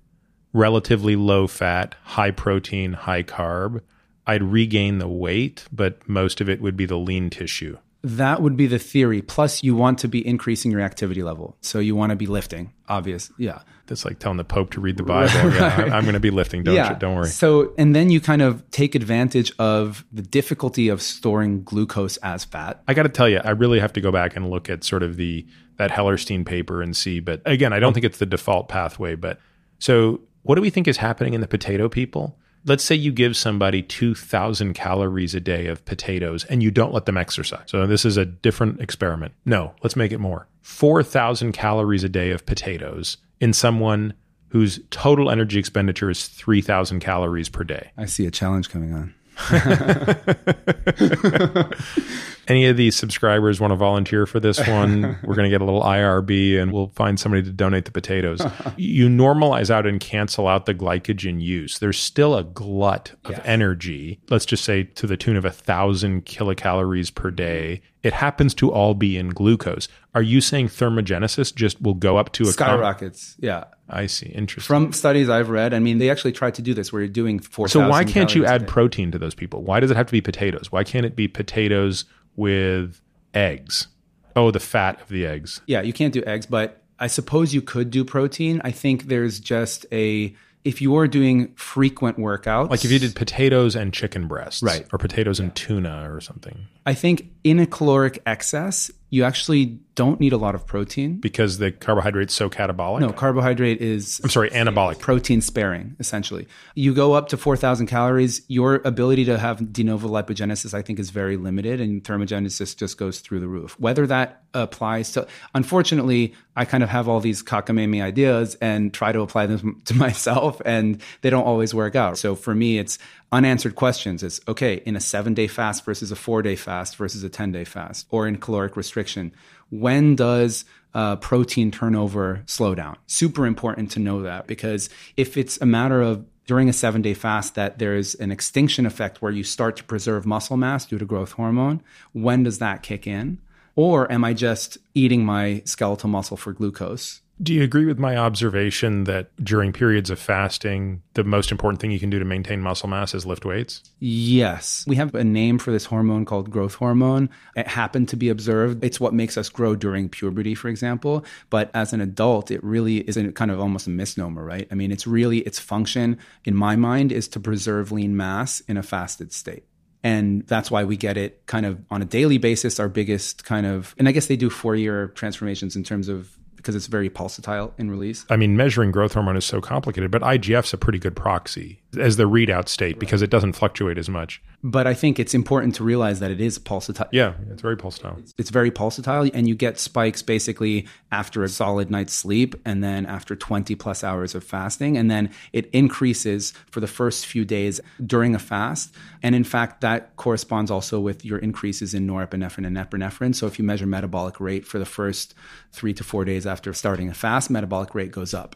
relatively low fat, high protein, high carb, I'd regain the weight, but most of it would be the lean tissue. That would be the theory. Plus, you want to be increasing your activity level. So you want to be lifting, obvious. Yeah. That's like telling the Pope to read the Bible. Right. Yeah, I'm going to be lifting, don't yeah. you? Don't worry. So, and then you kind of take advantage of the difficulty of storing glucose as fat. I got to tell you, I really have to go back and look at sort of the that Hellerstein paper and see. But again, I don't think it's the default pathway. But so what do we think is happening in the potato people? Let's say you give somebody two thousand calories a day of potatoes and you don't let them exercise. So this is a different experiment. No, let's make it more. four thousand calories a day of potatoes in someone whose total energy expenditure is three thousand calories per day. I see a challenge coming on. Any of these subscribers want to volunteer for this one? We're going to get a little I R B and we'll find somebody to donate the potatoes. You normalize out and cancel out the glycogen use. There's still a glut of yes. energy, let's just say to the tune of a thousand kilocalories per day. It happens to all be in glucose. Are you saying thermogenesis just will go up to a... Skyrockets, com- yeah. I see, interesting. From studies I've read, I mean, they actually tried to do this where you're doing four thousand. So why can't you add protein to those people? Why does it have to be potatoes? Why can't it be potatoes with eggs? Oh, the fat of the eggs. Yeah, you can't do eggs, but I suppose you could do protein. I think there's just a... If you are doing frequent workouts... Like if you did potatoes and chicken breasts. Right. Or potatoes yeah. and tuna or something. I think in a caloric excess, you actually don't need a lot of protein. Because the carbohydrate's so catabolic? No, carbohydrate is... I'm sorry, anabolic. Protein sparing, essentially. You go up to four thousand calories, your ability to have de novo lipogenesis, I think, is very limited. And thermogenesis just goes through the roof. Whether that applies to... Unfortunately, I kind of have all these cockamamie ideas and try to apply them to myself. And they don't always work out. So for me, it's unanswered questions. It's, okay, in a seven-day fast versus a four-day fast versus a ten-day fast, or in caloric restriction, when does uh, protein turnover slowdown. Super important to know that, because if it's a matter of during a seven-day fast that there is an extinction effect where you start to preserve muscle mass due to growth hormone, when does that kick in? Or am I just eating my skeletal muscle for glucose? Do you agree with my observation that during periods of fasting, the most important thing you can do to maintain muscle mass is lift weights? Yes. We have a name for this hormone called growth hormone. It happened to be observed. It's what makes us grow during puberty, for example. But as an adult, it really is a kind of almost a misnomer, right? I mean, it's really, its function, in my mind, is to preserve lean mass in a fasted state. And that's why we get it kind of on a daily basis, our biggest kind of, and I guess they do four-year transformations in terms of, because it's very pulsatile in release. I mean, measuring growth hormone is so complicated, but I G F's a pretty good proxy as the readout state, right, because it doesn't fluctuate as much. But I think it's important to realize that it is pulsatile. Yeah, it's very pulsatile. It's, it's very pulsatile, and you get spikes basically after a solid night's sleep and then after twenty plus hours of fasting. And then it increases for the first few days during a fast. And in fact, that corresponds also with your increases in norepinephrine and epinephrine. So if you measure metabolic rate for the first three to four days after starting a fast, metabolic rate goes up.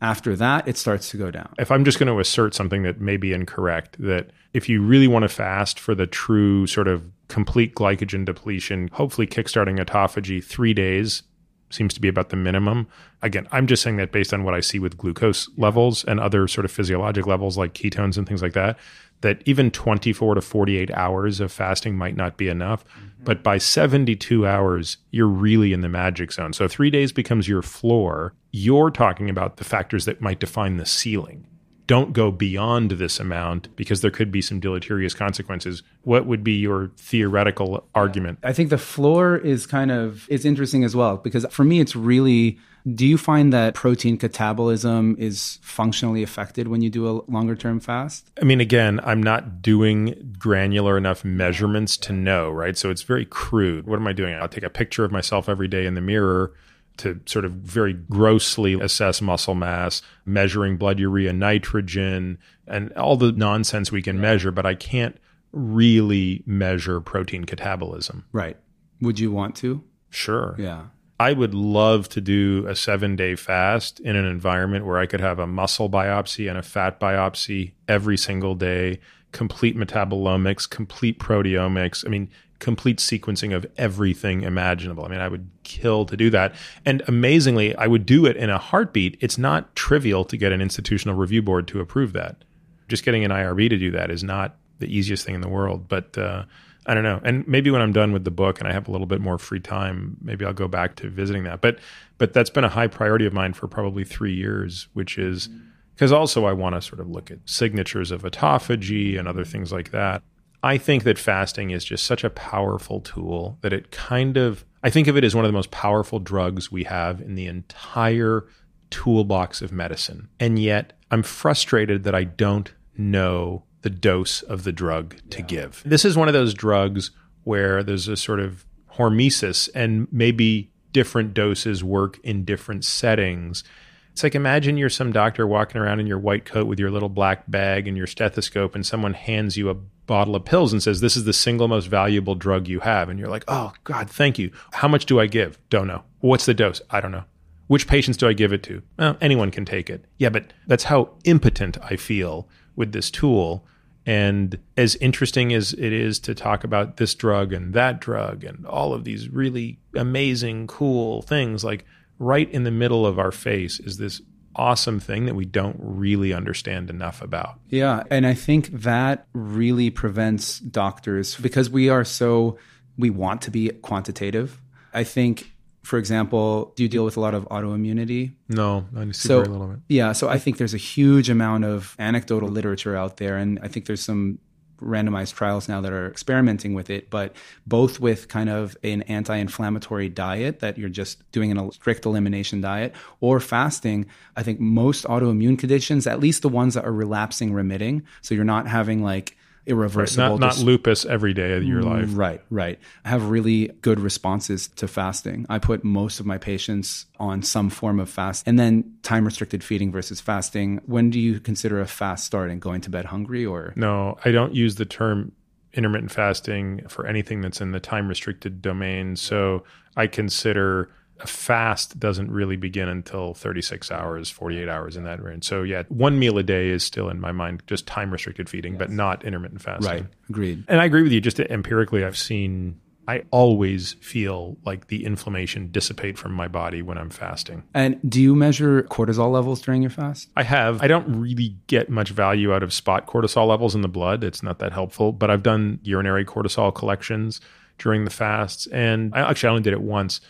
After that, it starts to go down. If I'm just going to assert something that may be incorrect, that if you really want to fast for the true sort of complete glycogen depletion, hopefully kickstarting autophagy, three days seems to be about the minimum. Again, I'm just saying that based on what I see with glucose levels and other sort of physiologic levels like ketones and things like that, that even twenty-four to forty-eight hours of fasting might not be enough. Mm-hmm. But by seventy-two hours, you're really in the magic zone. So three days becomes your floor. You're talking about the factors that might define the ceiling. Don't go beyond this amount because there could be some deleterious consequences. What would be your theoretical argument? I think the floor is kind of, it's interesting as well, because for me, it's really, do you find that protein catabolism is functionally affected when you do a longer term fast? I mean, again, I'm not doing granular enough measurements to know, right? So it's very crude. What am I doing? I'll take a picture of myself every day in the mirror to sort of very grossly assess muscle mass, measuring blood urea nitrogen, and all the nonsense we can right. measure, but I can't really measure protein catabolism. Right. Would you want to? Sure. Yeah. I would love to do a seven-day fast in an environment where I could have a muscle biopsy and a fat biopsy every single day, complete metabolomics, complete proteomics. I mean, complete sequencing of everything imaginable. I mean, I would kill to do that. And amazingly, I would do it in a heartbeat. It's not trivial to get an institutional review board to approve that. Just getting an I R B to do that is not the easiest thing in the world. But uh, I don't know. And maybe when I'm done with the book and I have a little bit more free time, maybe I'll go back to visiting that. But but that's been a high priority of mine for probably three years, which is because also I want to sort of look at signatures of autophagy and other things like that. I think that fasting is just such a powerful tool that it kind of, I think of it as one of the most powerful drugs we have in the entire toolbox of medicine. And yet I'm frustrated that I don't know the dose of the drug to yeah. give. This is one of those drugs where there's a sort of hormesis and maybe different doses work in different settings. It's like, imagine you're some doctor walking around in your white coat with your little black bag and your stethoscope, and someone hands you a bottle of pills and says, this is the single most valuable drug you have. And you're like, oh God, thank you. How much do I give? Don't know. What's the dose? I don't know. Which patients do I give it to? Well, anyone can take it. Yeah, but that's how impotent I feel with this tool. And as interesting as it is to talk about this drug and that drug and all of these really amazing, cool things, like right in the middle of our face is this awesome thing that we don't really understand enough about. Yeah. And I think that really prevents doctors, because we are so, we want to be quantitative. I think, for example, do you deal with a lot of autoimmunity? No, I see so, very little of it. Yeah. So I think there's a huge amount of anecdotal literature out there. And I think there's some randomized trials now that are experimenting with it, but both with kind of an anti-inflammatory diet that you're just doing in a strict elimination diet or fasting. I think most autoimmune conditions, at least the ones that are relapsing remitting, so you're not having like irreversible. Right, not, not dis- lupus every day of your life. Right, right. I have really good responses to fasting. I put most of my patients on some form of fast. And then time-restricted feeding versus fasting. When do you consider a fast starting? Going to bed hungry or? No, I don't use the term intermittent fasting for anything that's in the time-restricted domain. So I consider a fast doesn't really begin until thirty-six hours, forty-eight hours, in that range. So yeah, one meal a day is still in my mind just time-restricted feeding, yes. but not intermittent fasting. Right, agreed. And I agree with you. Just empirically, I've seen... I always feel like the inflammation dissipate from my body when I'm fasting. And do you measure cortisol levels during your fast? I have. I don't really get much value out of spot cortisol levels in the blood. It's not that helpful. But I've done urinary cortisol collections during the fasts. And I actually only did it once.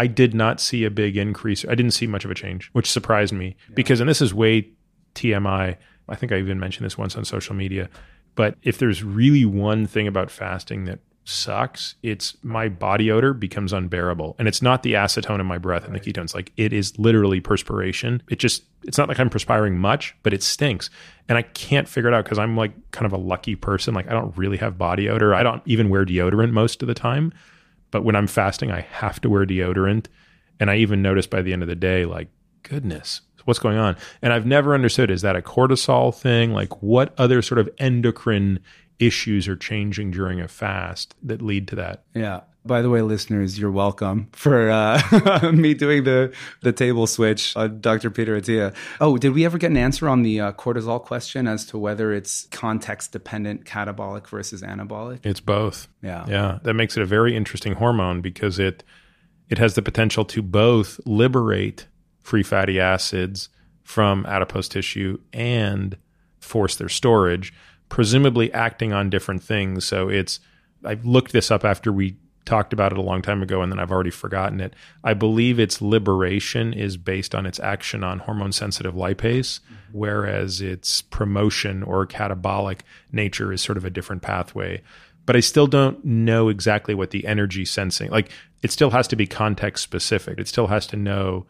I did not see a big increase. I didn't see much of a change, which surprised me. Yeah. Because, and this is way T M I. I think I even mentioned this once on social media. But if there's really one thing about fasting that sucks, it's my body odor becomes unbearable. And it's not the acetone in my breath and right. the ketones. Like, it is literally perspiration. It just, it's not like I'm perspiring much, but it stinks. And I can't figure it out because I'm like kind of a lucky person. Like, I don't really have body odor. I don't even wear deodorant most of the time. But when I'm fasting, I have to wear deodorant. And I even notice by the end of the day, like, goodness, what's going on? And I've never understood, is that a cortisol thing? Like, what other sort of endocrine issues are changing during a fast that lead to that? Yeah. By the way, listeners, you're welcome for uh, me doing the the table switch on Doctor Peter Attia. Oh, did we ever get an answer on the uh, cortisol question as to whether it's context-dependent, catabolic versus anabolic? It's both. Yeah. Yeah. That makes it a very interesting hormone because it it has the potential to both liberate free fatty acids from adipose tissue and force their storage, presumably acting on different things. So it's, I've looked this up after we talked about it a long time ago, and then I've already forgotten it. I believe its liberation is based on its action on hormone-sensitive lipase, whereas its promotion or catabolic nature is sort of a different pathway. But I still don't know exactly what the energy sensing, like it still has to be context specific. It still has to know,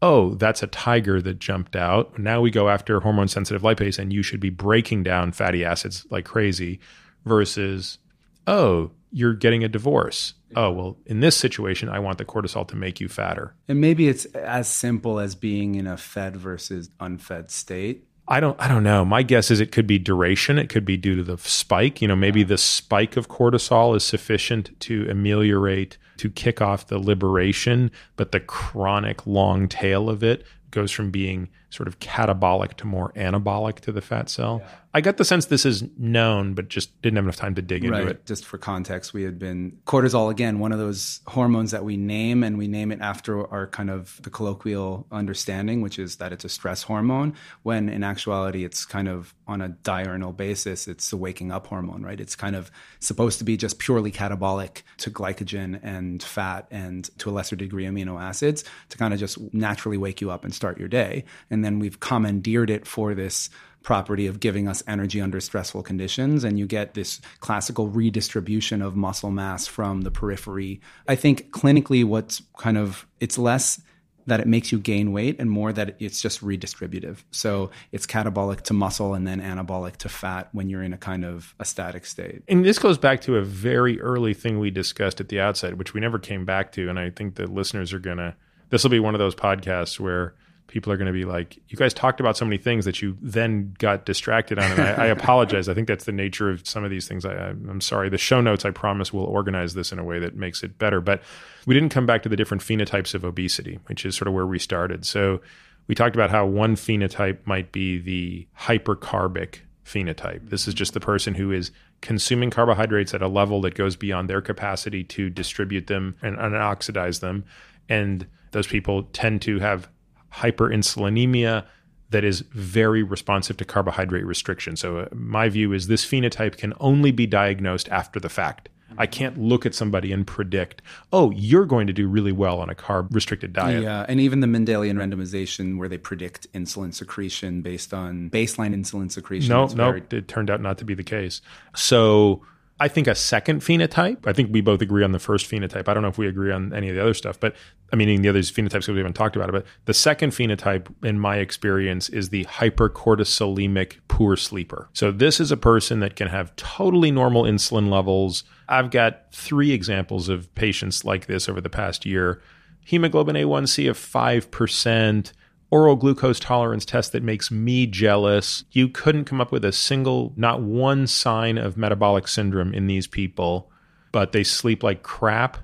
oh, that's a tiger that jumped out. Now we go after hormone-sensitive lipase, and you should be breaking down fatty acids like crazy versus, oh, you're getting a divorce. Oh, well, in this situation, I want the cortisol to make you fatter. And maybe it's as simple as being in a fed versus unfed state. I don't I don't know. My guess is it could be duration. It could be due to the spike. You know, maybe the spike of cortisol is sufficient to ameliorate, to kick off the liberation, but the chronic long tail of it goes from being sort of catabolic to more anabolic to the fat cell. Yeah. I got the sense this is known, but just didn't have enough time to dig right. into it. Just for context, we had been, cortisol, again, one of those hormones that we name, and we name it after our kind of the colloquial understanding, which is that it's a stress hormone, when in actuality, it's kind of on a diurnal basis, it's the waking up hormone, right? It's kind of supposed to be just purely catabolic to glycogen and fat and to a lesser degree amino acids to kind of just naturally wake you up and start your day. And then we've commandeered it for this property of giving us energy under stressful conditions. And you get this classical redistribution of muscle mass from the periphery. I think clinically what's kind of, it's less that it makes you gain weight and more that it's just redistributive. So it's catabolic to muscle and then anabolic to fat when you're in a kind of a static state. And this goes back to a very early thing we discussed at the outset, which we never came back to. And I think the listeners are going to, this will be one of those podcasts where people are going to be like, you guys talked about so many things that you then got distracted on. And I, I apologize. I think that's the nature of some of these things. I, I'm sorry. The show notes, I promise, will organize this in a way that makes it better. But we didn't come back to the different phenotypes of obesity, which is sort of where we started. So we talked about how one phenotype might be the hypercarbic phenotype. This is just the person who is consuming carbohydrates at a level that goes beyond their capacity to distribute them and unoxidize them. And those people tend to have hyperinsulinemia that is very responsive to carbohydrate restriction. So uh, my view is this phenotype can only be diagnosed after the fact. I can't look at somebody and predict, oh, you're going to do really well on a carb-restricted diet. Yeah, and even the Mendelian randomization where they predict insulin secretion based on baseline insulin secretion. No, no, very- it turned out not to be the case. So I think a second phenotype, I think we both agree on the first phenotype. I don't know if we agree on any of the other stuff, but I mean, the other phenotypes because we haven't talked about it, but the second phenotype in my experience is the hypercortisolemic poor sleeper. So this is a person that can have totally normal insulin levels. I've got three examples of patients like this over the past year. Hemoglobin A one C of five percent, oral glucose tolerance test that makes me jealous. You couldn't come up with a single, not one sign of metabolic syndrome in these people, but they sleep like crap.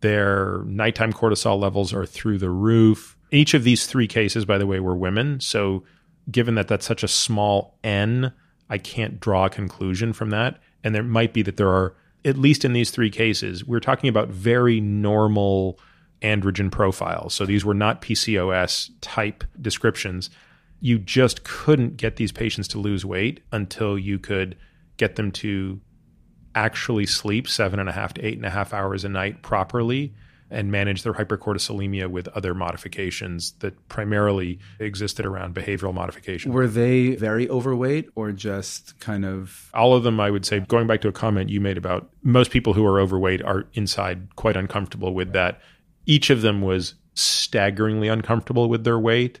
Their nighttime cortisol levels are through the roof. Each of these three cases, by the way, were women. So given that that's such a small N, I can't draw a conclusion from that. And there might be that there are, at least in these three cases, we're talking about very normal androgen profiles. So these were not P C O S type descriptions. You just couldn't get these patients to lose weight until you could get them to actually sleep seven and a half to eight and a half hours a night properly and manage their hypercortisolemia with other modifications that primarily existed around behavioral modification. Were they very overweight or just kind of... All of them, I would say, going back to a comment you made about most people who are overweight are inside quite uncomfortable with that. Each of them was staggeringly uncomfortable with their weight.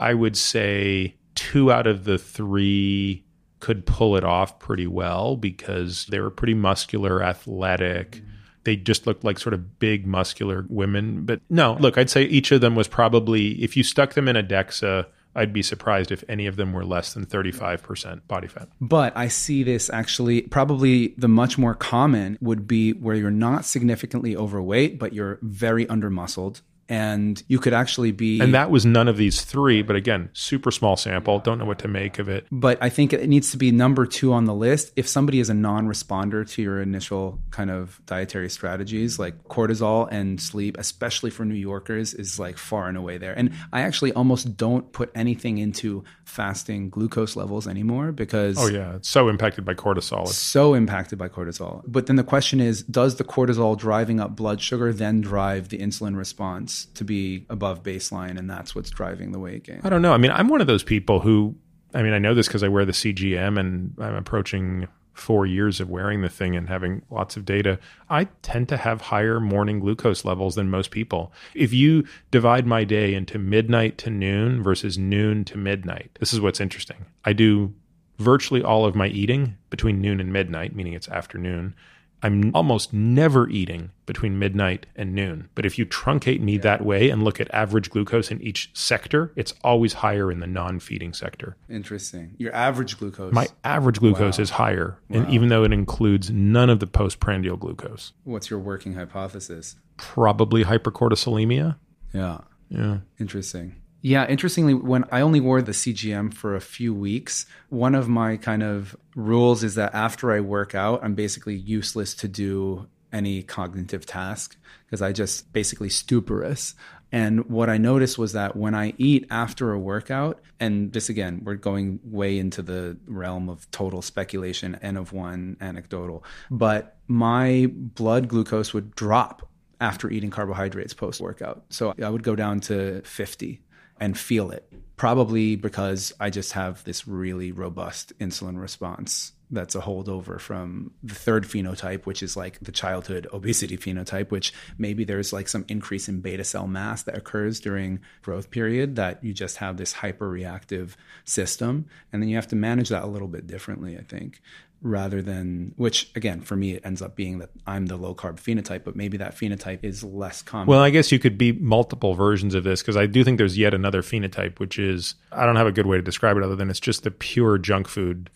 I would say two out of the three could pull it off pretty well because they were pretty muscular, athletic. Mm-hmm. They just looked like sort of big, muscular women. But no, look, I'd say each of them was probably, if you stuck them in a DEXA, I'd be surprised if any of them were less than thirty-five percent body fat. But I see this actually, probably the much more common would be where you're not significantly overweight, but you're very undermuscled. And you could actually be... And that was none of these three, but again, super small sample. Don't know what to make of it. But I think it needs to be number two on the list. If somebody is a non-responder to your initial kind of dietary strategies, like cortisol and sleep, especially for New Yorkers, is like far and away there. And I actually almost don't put anything into fasting glucose levels anymore because... Oh yeah, it's so impacted by cortisol. It's so impacted by cortisol. But then the question is, does the cortisol driving up blood sugar then drive the insulin response to be above baseline, and that's what's driving the weight gain? I don't know. I mean, I'm one of those people who, I mean, I know this because I wear the C G M and I'm approaching four years of wearing the thing and having lots of data. I tend to have higher morning glucose levels than most people. If you divide my day into midnight to noon versus noon to midnight, this is what's interesting. I do virtually all of my eating between noon and midnight, meaning it's afternoon. I'm almost never eating between midnight and noon. But if you truncate me yeah. that way and look at average glucose in each sector, it's always higher in the non-feeding sector. Interesting. Your average glucose. My average glucose wow. is higher, wow. and even though it includes none of the postprandial glucose. What's your working hypothesis? Probably hypercortisolemia. Yeah. Yeah. Interesting. Yeah, interestingly, when I only wore the C G M for a few weeks, one of my kind of rules is that after I work out, I'm basically useless to do any cognitive task because I just basically stuporous. And what I noticed was that when I eat after a workout, and this again, we're going way into the realm of total speculation and of one anecdotal, but my blood glucose would drop after eating carbohydrates post-workout. So I would go down to fifty. And feel it, probably because I just have this really robust insulin response that's a holdover from the third phenotype, which is like the childhood obesity phenotype, which maybe there's like some increase in beta cell mass that occurs during growth period that you just have this hyperreactive system. And then you have to manage that a little bit differently, I think, rather than, which again, for me, it ends up being that I'm the low carb phenotype, but maybe that phenotype is less common. Well, I guess you could be multiple versions of this because I do think there's yet another phenotype, which is, I don't have a good way to describe it other than it's just the pure junk food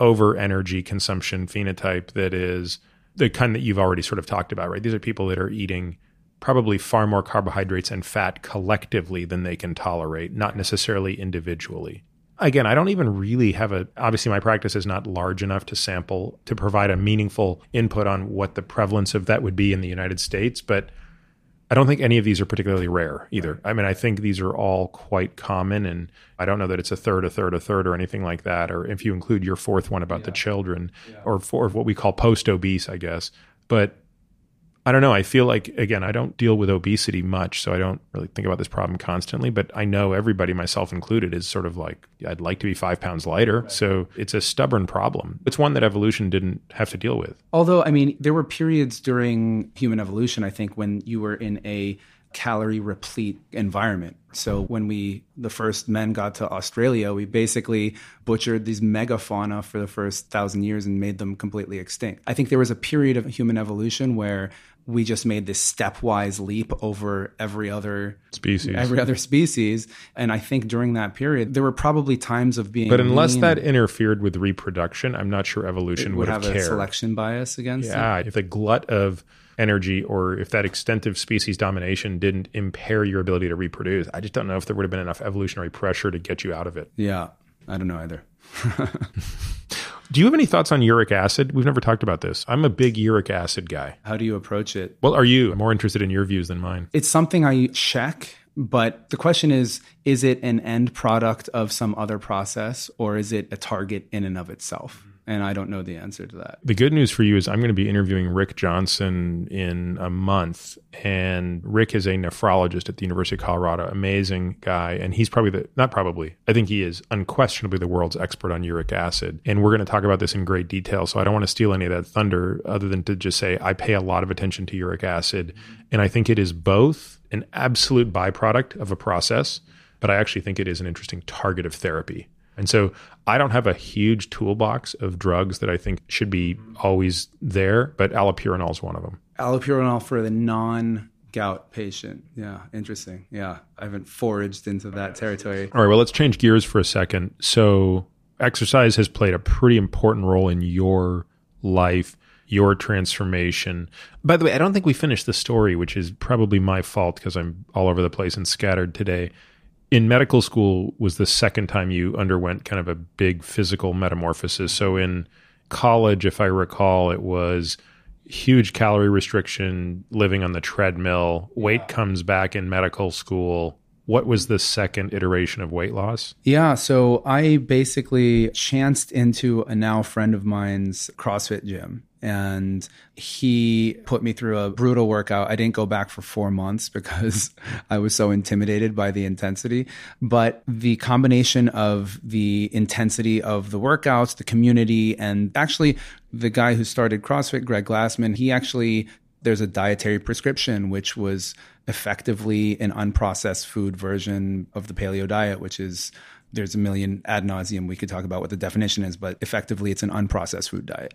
over energy consumption phenotype that is the kind that you've already sort of talked about, right? These are people that are eating probably far more carbohydrates and fat collectively than they can tolerate, not necessarily individually. Again, I don't even really have a, obviously my practice is not large enough to sample, to provide a meaningful input on what the prevalence of that would be in the United States, but I don't think any of these are particularly rare either. Right. I mean, I think these are all quite common, and I don't know that it's a third, a third, a third, or anything like that, or if you include your fourth one about yeah. the children, yeah. or for what we call post-obese, I guess. But I don't know. I feel like, again, I don't deal with obesity much, so I don't really think about this problem constantly, but I know everybody, myself included, is sort of like, I'd like to be five pounds lighter. Right. So it's a stubborn problem. It's one that evolution didn't have to deal with. Although, I mean, there were periods during human evolution, I think, when you were in a calorie replete environment. So when we, the first men got to Australia, we basically butchered these megafauna for the first thousand years and made them completely extinct. I think there was a period of human evolution where we just made this stepwise leap over every other species. Every other species. And I think during that period, there were probably times of being. But unless that interfered with reproduction, I'm not sure evolution would, would have, have cared. A selection bias against. Yeah, it. If the glut of energy, or if that extensive species domination didn't impair your ability to reproduce, I just don't know if there would have been enough evolutionary pressure to get you out of it. Yeah, I don't know either. Do you have any thoughts on uric acid? We've never talked about this. I'm a big uric acid guy. How do you approach it? Well, are you? I'm more interested in your views than mine. It's something I check, but the question is, is it an end product of some other process, or is it a target in and of itself? And I don't know the answer to that. The good news for you is I'm going to be interviewing Rick Johnson in a month. And Rick is a nephrologist at the University of Colorado, amazing guy. And he's probably the, not probably, I think he is unquestionably the world's expert on uric acid. And we're going to talk about this in great detail. So I don't want to steal any of that thunder other than to just say, I pay a lot of attention to uric acid. And I think it is both an absolute byproduct of a process, but I actually think it is an interesting target of therapy. And so I don't have a huge toolbox of drugs that I think should be always there, but allopurinol is one of them. Allopurinol for the non-gout patient. Yeah, interesting. Yeah, I haven't foraged into that territory. All right, well, let's change gears for a second. So exercise has played a pretty important role in your life, your transformation. By the way, I don't think we finished the story, which is probably my fault because I'm all over the place and scattered today. In medical school was the second time you underwent kind of a big physical metamorphosis. So in college, if I recall, it was huge calorie restriction, living on the treadmill. Yeah. Weight comes back in medical school. What was the second iteration of weight loss? Yeah, so I basically chanced into a now friend of mine's CrossFit gym. And he put me through a brutal workout. I didn't go back for four months because I was so intimidated by the intensity. But the combination of the intensity of the workouts, the community, and actually the guy who started CrossFit, Greg Glassman, he actually, there's a dietary prescription, which was effectively an unprocessed food version of the paleo diet, which is there's a million ad nauseum we could talk about what the definition is, but effectively it's an unprocessed food diet.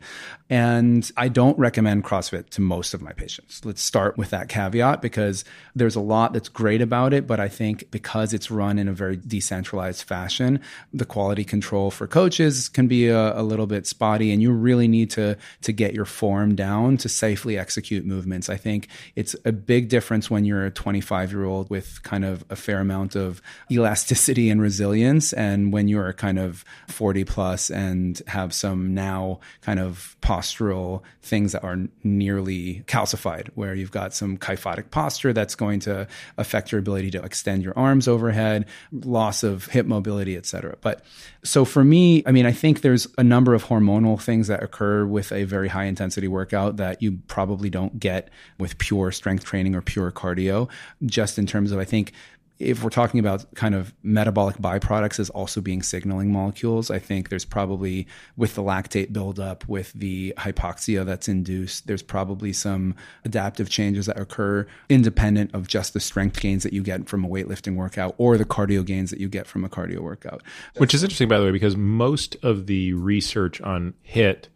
And I don't recommend CrossFit to most of my patients. Let's start with that caveat because there's a lot that's great about it, but I think because it's run in a very decentralized fashion, the quality control for coaches can be a, a little bit spotty, and you really need to, to get your form down to safely execute movements. I think it's a big difference when you're a twenty-five-year-old with kind of a fair amount of elasticity and resilience, and when you're kind of forty plus and have some now kind of postural things that are nearly calcified, where you've got some kyphotic posture that's going to affect your ability to extend your arms overhead, loss of hip mobility, et cetera. But so for me, I mean, I think there's a number of hormonal things that occur with a very high intensity workout that you probably don't get with pure strength training or pure cardio, just in terms of, I think, if we're talking about kind of metabolic byproducts as also being signaling molecules, I think there's probably, with the lactate buildup, with the hypoxia that's induced, there's probably some adaptive changes that occur independent of just the strength gains that you get from a weightlifting workout or the cardio gains that you get from a cardio workout. Which is interesting, by the way, because most of the research on H I I T,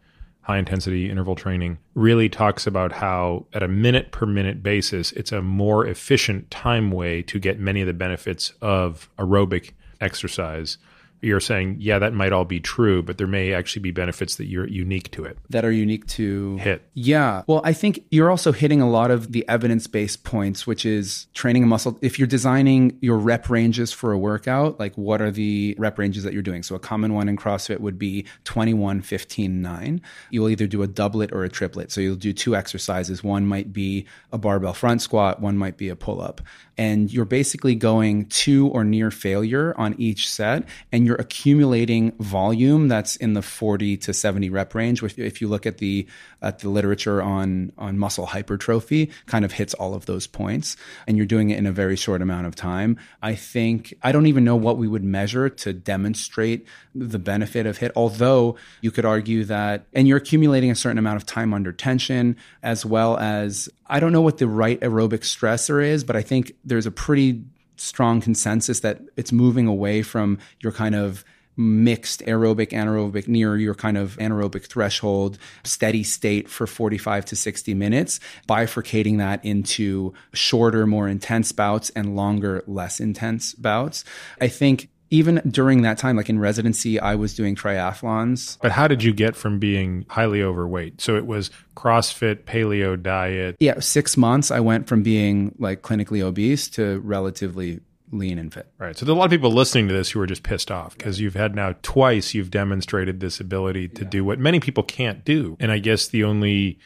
high intensity interval training, really talks about how at a minute per minute basis, it's a more efficient time way to get many of the benefits of aerobic exercise. You're saying, yeah, that might all be true, but there may actually be benefits that you're unique to it. That are unique to H I I T. Yeah. Well, I think you're also hitting a lot of the evidence-based points, which is training a muscle. If you're designing your rep ranges for a workout, like what are the rep ranges that you're doing? So a common one in CrossFit would be twenty-one, fifteen, nine. You'll either do a doublet or a triplet. So you'll do two exercises. One might be a barbell front squat. One might be a pull-up. And you're basically going to or near failure on each set. And you're accumulating volume that's in the forty to seventy rep range, which if you look at the at the literature on, on muscle hypertrophy, kind of hits all of those points. And you're doing it in a very short amount of time. I think, I don't even know what we would measure to demonstrate the benefit of H I I T, although you could argue that, and you're accumulating a certain amount of time under tension, as well as, I don't know what the right aerobic stressor is, but I think there's a pretty strong consensus that it's moving away from your kind of mixed aerobic, anaerobic, near your kind of anaerobic threshold, steady state for forty-five to sixty minutes, bifurcating that into shorter, more intense bouts and longer, less intense bouts. I think even during that time, like in residency, I was doing triathlons. But how did you get from being highly overweight? So it was CrossFit, paleo diet. Yeah, six months I went from being like clinically obese to relatively lean and fit. Right. So there's a lot of people listening to this who are just pissed off because you've had now twice you've demonstrated this ability to yeah. do what many people can't do. And I guess the only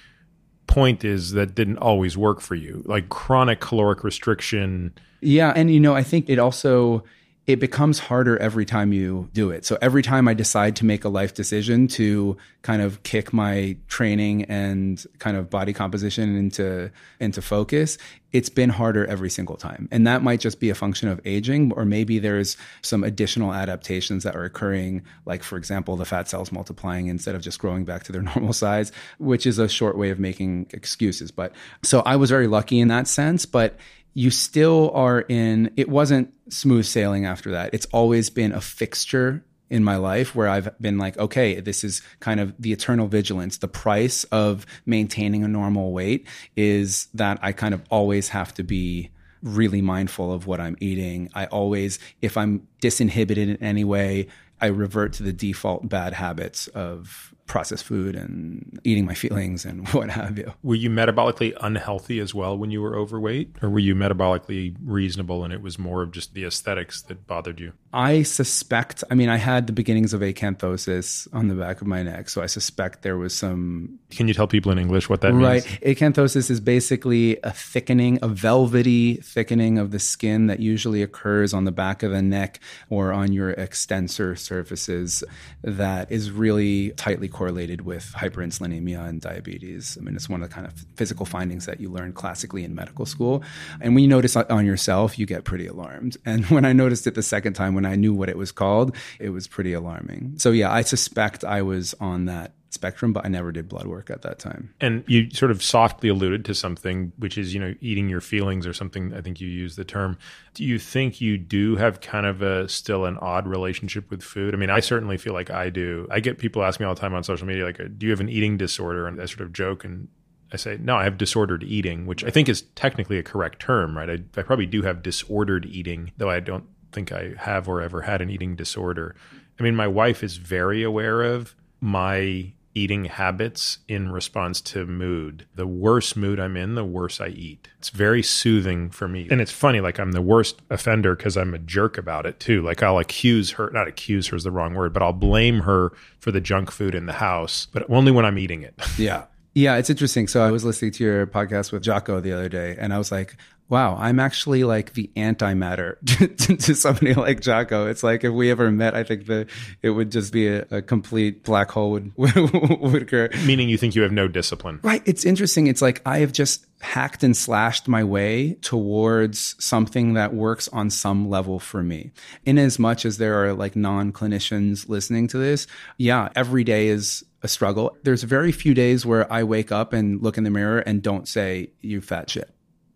point is that didn't always work for you, like chronic caloric restriction. Yeah. And, you know, I think it also... it becomes harder every time you do it. So every time I decide to make a life decision to kind of kick my training and kind of body composition into, into focus, it's been harder every single time. And that might just be a function of aging, or maybe there's some additional adaptations that are occurring, like, for example, the fat cells multiplying instead of just growing back to their normal size, which is a short way of making excuses. But so I was very lucky in that sense, but you still are in, it wasn't smooth sailing after that. It's always been a fixture in my life where I've been like, okay, this is kind of the eternal vigilance. The price of maintaining a normal weight is that I kind of always have to be really mindful of what I'm eating. I always, if I'm disinhibited in any way, I revert to the default bad habits of processed food and eating my feelings and what have you. Were you metabolically unhealthy as well when you were overweight? Or were you metabolically reasonable and it was more of just the aesthetics that bothered you? I suspect, I mean, I had the beginnings of acanthosis on the back of my neck. So I suspect there was some... Can you tell people in English what that right. means? Right. Acanthosis is basically a thickening, a velvety thickening of the skin that usually occurs on the back of the neck or on your extensor surfaces that is really tightly correlated with hyperinsulinemia and diabetes. I mean, it's one of the kind of physical findings that you learn classically in medical school. And when you notice it on yourself, you get pretty alarmed. And when I noticed it the second time, when I knew what it was called, it was pretty alarming. So yeah, I suspect I was on that spectrum, but I never did blood work at that time. And you sort of softly alluded to something, which is, you know, eating your feelings or something. I think you used the term. Do you think you do have kind of a still an odd relationship with food? I mean, I certainly feel like I do. I get people asking me all the time on social media, like, do you have an eating disorder? And I sort of joke and I say, no, I have disordered eating, which I think is technically a correct term, right? I, I probably do have disordered eating, though I don't think I have or ever had an eating disorder. I mean, my wife is very aware of my eating habits in response to mood. The worse mood I'm in, the worse I eat. It's very soothing for me. And it's funny, like I'm the worst offender because I'm a jerk about it too. Like I'll accuse her, not accuse her is the wrong word, but I'll blame her for the junk food in the house, but only when I'm eating it. Yeah. Yeah, it's interesting. So I was listening to your podcast with Jocko the other day and I was like, wow, I'm actually like the antimatter to, to, to somebody like Jocko. It's like if we ever met, I think the it would just be a, a complete black hole would, would occur. Meaning you think you have no discipline. Right. It's interesting. It's like I have just hacked and slashed my way towards something that works on some level for me. In as much as there are like non-clinicians listening to this, yeah, every day is a struggle. There's very few days where I wake up and look in the mirror and don't say, you fat shit,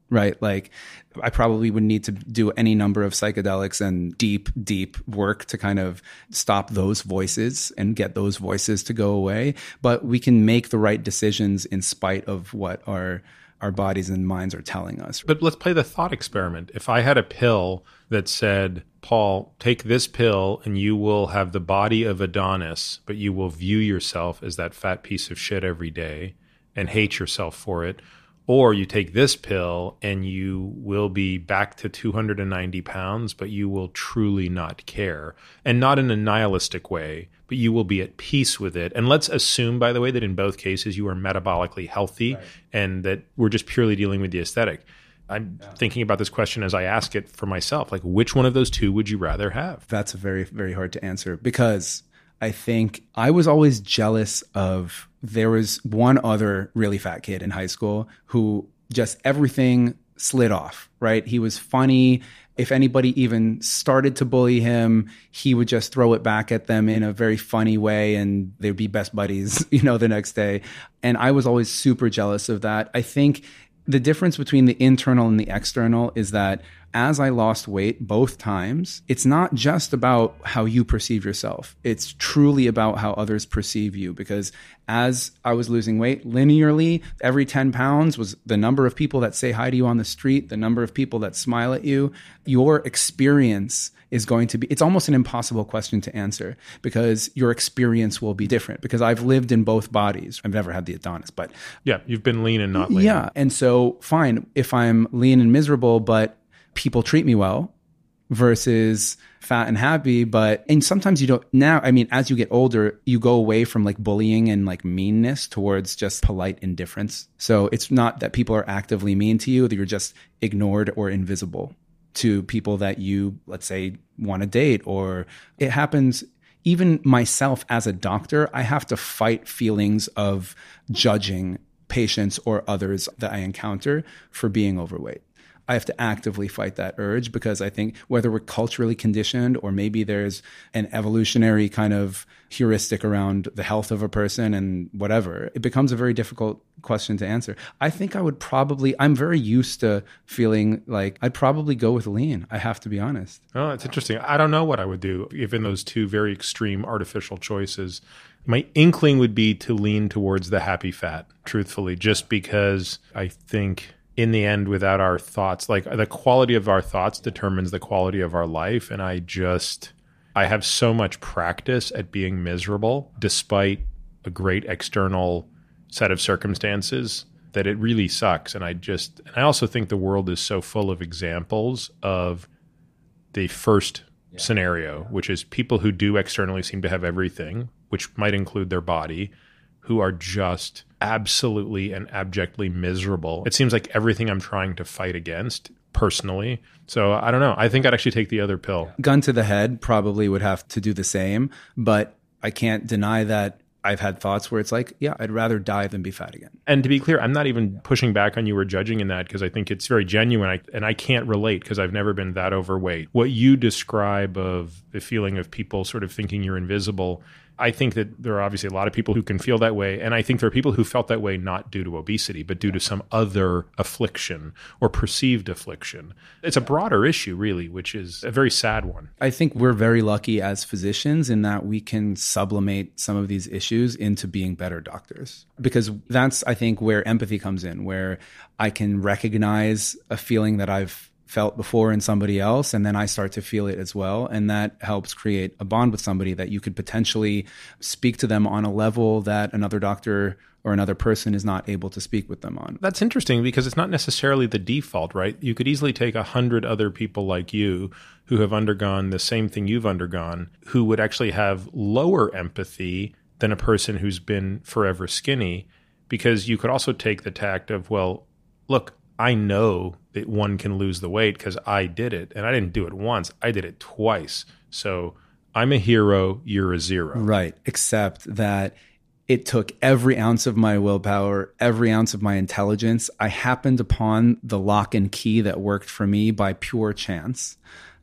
right? Like I probably would need to do any number of psychedelics and deep, deep work to kind of stop those voices and get those voices to go away. But we can make the right decisions in spite of what our our bodies and minds are telling us. But let's play the thought experiment. If I had a pill that said, Paul, take this pill and you will have the body of Adonis, but you will view yourself as that fat piece of shit every day and hate yourself for it. Or you take this pill and you will be back to two hundred ninety pounds, but you will truly not care. And not in a nihilistic way, but you will be at peace with it. And let's assume, by the way, that in both cases you are metabolically healthy right. and that we're just purely dealing with the aesthetic. I'm yeah. thinking about this question as I ask it for myself. Like, which one of those two would you rather have? That's very, very hard to answer because I think I was always jealous of... There was one other really fat kid in high school who just everything slid off, right? He was funny. If anybody even started to bully him, he would just throw it back at them in a very funny way and they'd be best buddies, you know, the next day. And I was always super jealous of that. I think the difference between the internal and the external is that as I lost weight both times, it's not just about how you perceive yourself. It's truly about how others perceive you. Because as I was losing weight linearly, every ten pounds was the number of people that say hi to you on the street, the number of people that smile at you. Your experience is going to be, it's almost an impossible question to answer because your experience will be different. Because I've lived in both bodies. I've never had the Adonis, but. Yeah, you've been lean and not lean. Yeah. And so, fine, if I'm lean and miserable, but people treat me well versus fat and happy, but, and sometimes you don't now, I mean, as you get older, you go away from like bullying and like meanness towards just polite indifference. So it's not that people are actively mean to you, that you're just ignored or invisible to people that you, let's say, want to date, or it happens. Even myself as a doctor, I have to fight feelings of judging patients or others that I encounter for being overweight. I have to actively fight that urge because I think whether we're culturally conditioned or maybe there's an evolutionary kind of heuristic around the health of a person and whatever, it becomes a very difficult question to answer. I think I would probably, I'm very used to feeling like I'd probably go with lean. I have to be honest. Oh, that's interesting. I don't know what I would do given those two very extreme artificial choices. My inkling would be to lean towards the happy fat, truthfully, just because I think in the end, without our thoughts, like the quality of our thoughts determines the quality of our life. And I just, I have so much practice at being miserable despite a great external set of circumstances that it really sucks. And I just, and I also think the world is so full of examples of the first yeah. scenario, which is people who do externally seem to have everything, which might include their body, who are just absolutely and abjectly miserable. It seems like everything I'm trying to fight against personally. So I don't know. I think I'd actually take the other pill. Gun to the head, probably would have to do the same. But I can't deny that I've had thoughts where it's like, yeah, I'd rather die than be fat again. And to be clear, I'm not even pushing back on you or judging in that because I think it's very genuine. I, and I can't relate because I've never been that overweight. What you describe of the feeling of people sort of thinking you're invisible, I think that there are obviously a lot of people who can feel that way. And I think there are people who felt that way not due to obesity, but due to some other affliction or perceived affliction. It's a broader issue, really, which is a very sad one. I think we're very lucky as physicians in that we can sublimate some of these issues into being better doctors. Because that's, I think, where empathy comes in, where I can recognize a feeling that I've felt before in somebody else, and then I start to feel it as well. And that helps create a bond with somebody that you could potentially speak to them on a level that another doctor or another person is not able to speak with them on. That's interesting because it's not necessarily the default, right? You could easily take a hundred other people like you who have undergone the same thing you've undergone, who would actually have lower empathy than a person who's been forever skinny, because you could also take the tact of, well, look, I know that one can lose the weight because I did it. And I didn't do it once. I did it twice. So I'm a hero. You're a zero. Right. Except that it took every ounce of my willpower, every ounce of my intelligence. I happened upon the lock and key that worked for me by pure chance.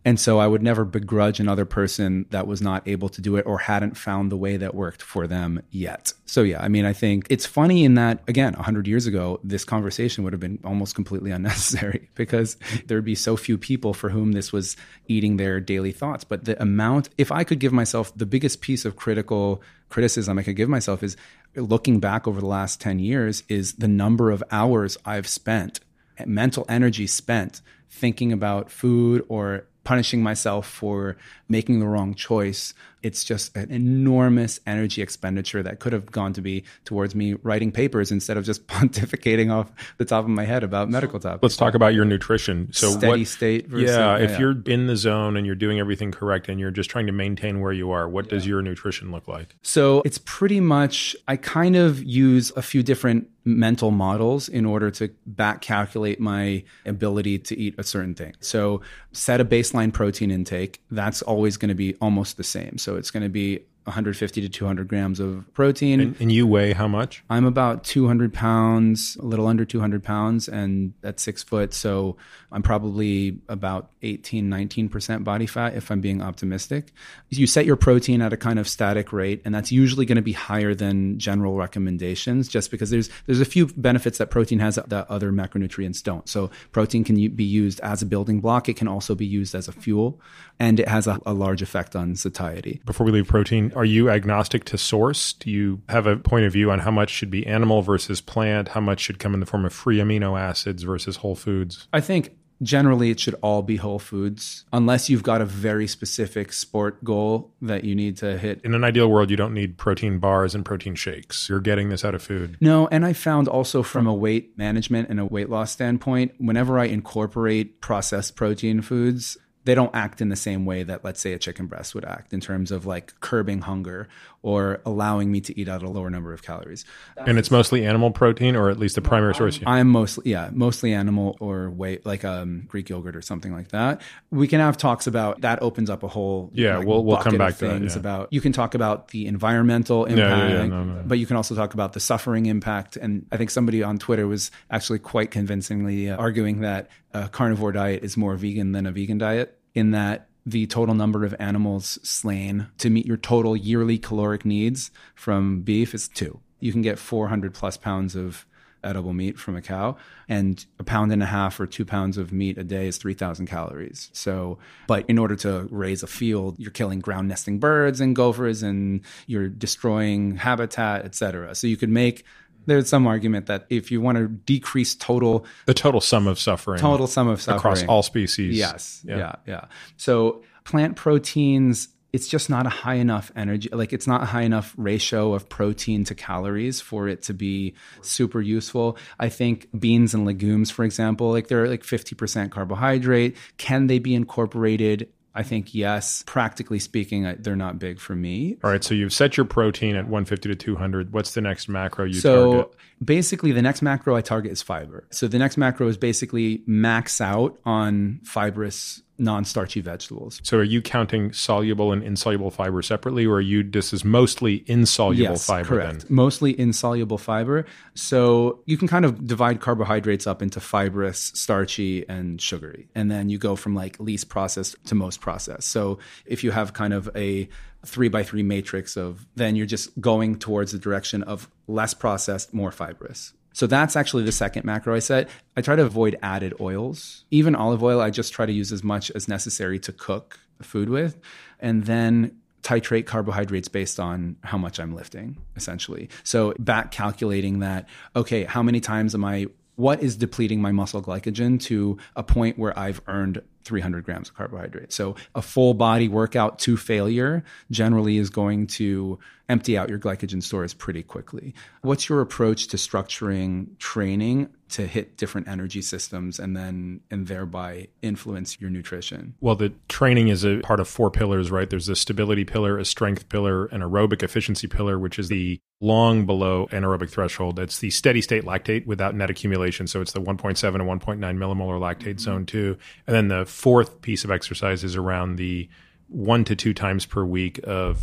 And so I would never begrudge another person that was not able to do it or hadn't found the way that worked for them yet. So yeah, I mean, I think it's funny in that, again, one hundred years ago, this conversation would have been almost completely unnecessary because there'd be so few people for whom this was eating their daily thoughts. But the amount, if I could give myself the biggest piece of critical criticism I could give myself is looking back over the last ten years is the number of hours I've spent, mental energy spent thinking about food or punishing myself for making the wrong choice. It's just an enormous energy expenditure that could have gone to be towards me writing papers instead of just pontificating off the top of my head about medical topics. Let's talk about your nutrition. So steady what, state. Versus, yeah, if yeah. you're in the zone and you're doing everything correct and you're just trying to maintain where you are, what yeah. does your nutrition look like? So it's pretty much, I kind of use a few different mental models in order to back calculate my ability to eat a certain thing. So set a baseline protein intake. That's always going to be almost the same. So it's going to be one hundred fifty to two hundred grams of protein. And, and you weigh how much? I'm about two hundred pounds, a little under two hundred pounds, and at six foot. So I'm probably about eighteen, nineteen percent body fat if I'm being optimistic. You set your protein at a kind of static rate, and that's usually going to be higher than general recommendations just because there's there's a few benefits that protein has that other macronutrients don't. So protein can be used as a building block. It can also be used as a fuel, and it has a, a large effect on satiety. Before we leave protein, are you agnostic to source? Do you have a point of view on how much should be animal versus plant? How much should come in the form of free amino acids versus whole foods? I think generally it should all be whole foods, unless you've got a very specific sport goal that you need to hit. In an ideal world, you don't need protein bars and protein shakes. You're getting this out of food. No, and I found also from a weight management and a weight loss standpoint, whenever I incorporate processed protein foods, they don't act in the same way that, let's say, a chicken breast would act in terms of like curbing hunger or allowing me to eat out a lower number of calories. That's and it's mostly animal protein, or at least the primary I'm, source. You- I'm mostly, yeah, mostly animal or weight, like um, Greek yogurt or something like that. We can have talks about that. Opens up a whole yeah. Like, we'll we'll come back to that. Yeah. About you can talk about the environmental impact, yeah, yeah, yeah, no, no, no. But you can also talk about the suffering impact. And I think somebody on Twitter was actually quite convincingly uh, arguing that a carnivore diet is more vegan than a vegan diet, in that the total number of animals slain to meet your total yearly caloric needs from beef is two. You can get four hundred plus pounds of edible meat from a cow, and a pound and a half or two pounds of meat a day is three thousand calories. So, but in order to raise a field, you're killing ground nesting birds and gophers, and you're destroying habitat, et cetera. So you could make There's some argument that if you want to decrease total... The total sum of suffering. Total sum of suffering. Across all species. Yes. Yeah. Yeah. yeah. So plant proteins, it's just not a high enough energy. Like it's not a high enough ratio of protein to calories for it to be super useful. I think beans and legumes, for example, like they're like fifty percent carbohydrate. Can they be incorporated? I think yes. Practically speaking, they're not big for me. All right. So you've set your protein at one fifty to two hundred. What's the next macro you so target? So basically, the next macro I target is fiber. So the next macro is basically max out on fibrous non-starchy vegetables. So are you counting soluble and insoluble fiber separately, or are you, this is mostly insoluble yes, fiber correct. Then? Mostly insoluble fiber. So you can kind of divide carbohydrates up into fibrous, starchy, and sugary. And then you go from like least processed to most processed. So if you have kind of a three by three matrix of, then you're just going towards the direction of less processed, more fibrous. So that's actually the second macro I set. I try to avoid added oils. Even olive oil, I just try to use as much as necessary to cook food with, and then titrate carbohydrates based on how much I'm lifting, essentially. So back calculating that, okay, how many times am I, what is depleting my muscle glycogen to a point where I've earned three hundred grams of carbohydrate? So a full body workout to failure generally is going to empty out your glycogen stores pretty quickly. What's your approach to structuring training to hit different energy systems and then and thereby influence your nutrition? Well, the training is a part of four pillars, right? There's a stability pillar, a strength pillar, an aerobic efficiency pillar, which is the long below anaerobic threshold. It's the steady state lactate without net accumulation. So it's the one point seven and one point nine millimolar lactate mm-hmm. zone two. And then the fourth piece of exercise is around the one to two times per week of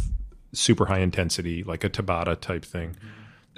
super high intensity, like a Tabata type thing. Mm-hmm.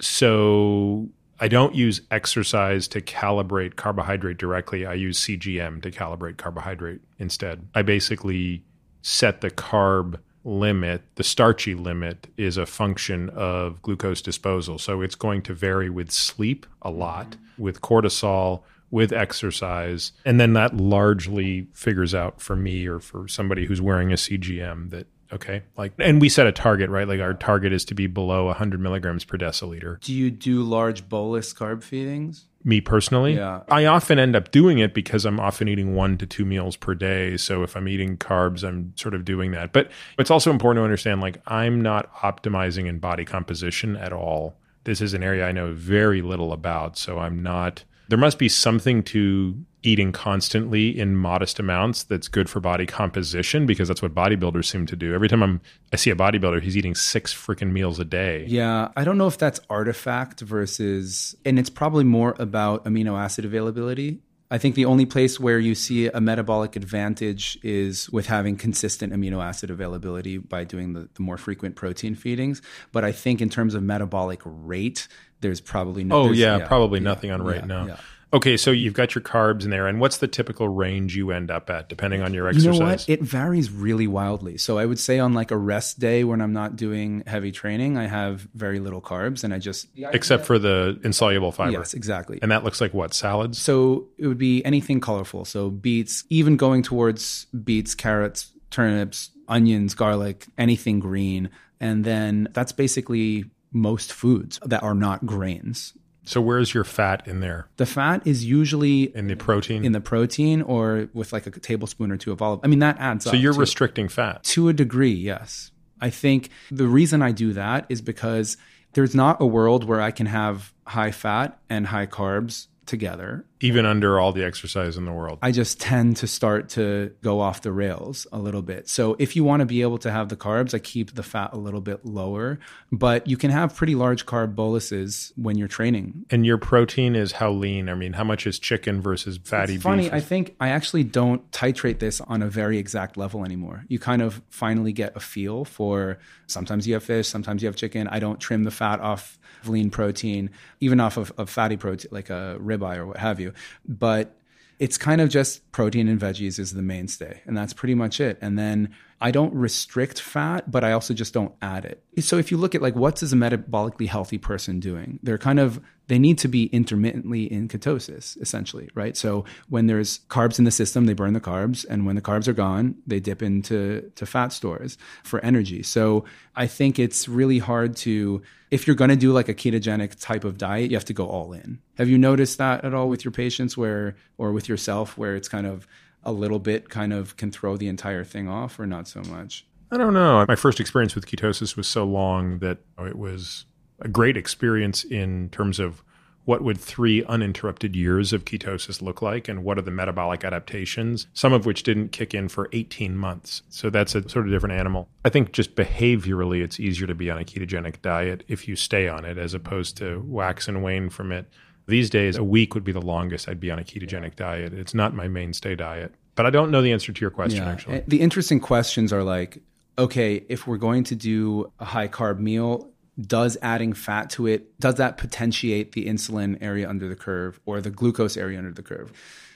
So I don't use exercise to calibrate carbohydrate directly. I use C G M to calibrate carbohydrate instead. I basically set the carb limit. The starchy limit is a function of glucose disposal. So it's going to vary with sleep a lot, mm-hmm. with cortisol, with exercise, and then that largely figures out for me or for somebody who's wearing a C G M that, okay, like, and we set a target, right? Like our target is to be below one hundred milligrams per deciliter. Do you do large bolus carb feedings? Me personally? Yeah. I often end up doing it because I'm often eating one to two meals per day. So if I'm eating carbs, I'm sort of doing that. But it's also important to understand, like, I'm not optimizing in body composition at all. This is an area I know very little about. So I'm not, there must be something to eating constantly in modest amounts that's good for body composition, because that's what bodybuilders seem to do. Every time I'm, I see a bodybuilder, he's eating six freaking meals a day. Yeah. I don't know if that's artifact versus, and it's probably more about amino acid availability. I think the only place where you see a metabolic advantage is with having consistent amino acid availability by doing the, the more frequent protein feedings. But I think in terms of metabolic rate, there's probably no. Oh, yeah, yeah, probably yeah, nothing on right yeah, now. Yeah. Okay, so you've got your carbs in there. And what's the typical range you end up at, depending on your exercise? You know what? It varies really wildly. So I would say on like a rest day when I'm not doing heavy training, I have very little carbs and I just... Except for the insoluble fiber. Yes, exactly. And that looks like what, salads? So it would be anything colorful. So beets, even going towards beets, carrots, turnips, onions, garlic, anything green. And then that's basically most foods that are not grains. So where's your fat in there? The fat is usually... In the protein? In the protein or with like a tablespoon or two of olive. I mean, that adds up. So you're restricting fat? To a degree, yes. I think the reason I do that is because there's not a world where I can have high fat and high carbs together. Even under all the exercise in the world? I just tend to start to go off the rails a little bit. So if you want to be able to have the carbs, I keep the fat a little bit lower. But you can have pretty large carb boluses when you're training. And your protein is how lean? I mean, how much is chicken versus fatty beef? Funny, I think I actually don't titrate this on a very exact level anymore. You kind of finally get a feel for sometimes you have fish, sometimes you have chicken. I don't trim the fat off of lean protein, even off of, of fatty protein, like a ribeye or what have you. But it's kind of just protein and veggies is the mainstay. And that's pretty much it. And then I don't restrict fat, but I also just don't add it. So if you look at like, what is a metabolically healthy person doing? They're kind of, they need to be intermittently in ketosis, essentially, right? So when there's carbs in the system, they burn the carbs. And when the carbs are gone, they dip into to fat stores for energy. So I think it's really hard to, if you're going to do like a ketogenic type of diet, you have to go all in. Have you noticed that at all with your patients where, or with yourself, where it's kind of, a little bit kind of can throw the entire thing off or not so much? I don't know. My first experience with ketosis was so long that it was a great experience in terms of what would three uninterrupted years of ketosis look like and what are the metabolic adaptations, some of which didn't kick in for eighteen months. So that's a sort of different animal. I think just behaviorally, it's easier to be on a ketogenic diet if you stay on it as opposed to wax and wane from it. These days, a week would be the longest I'd be on a ketogenic diet. It's not my mainstay diet. But I don't know the answer to your question, yeah. actually. The interesting questions are like, okay, if we're going to do a high-carb meal, does adding fat to it, does that potentiate the insulin area under the curve or the glucose area under the curve?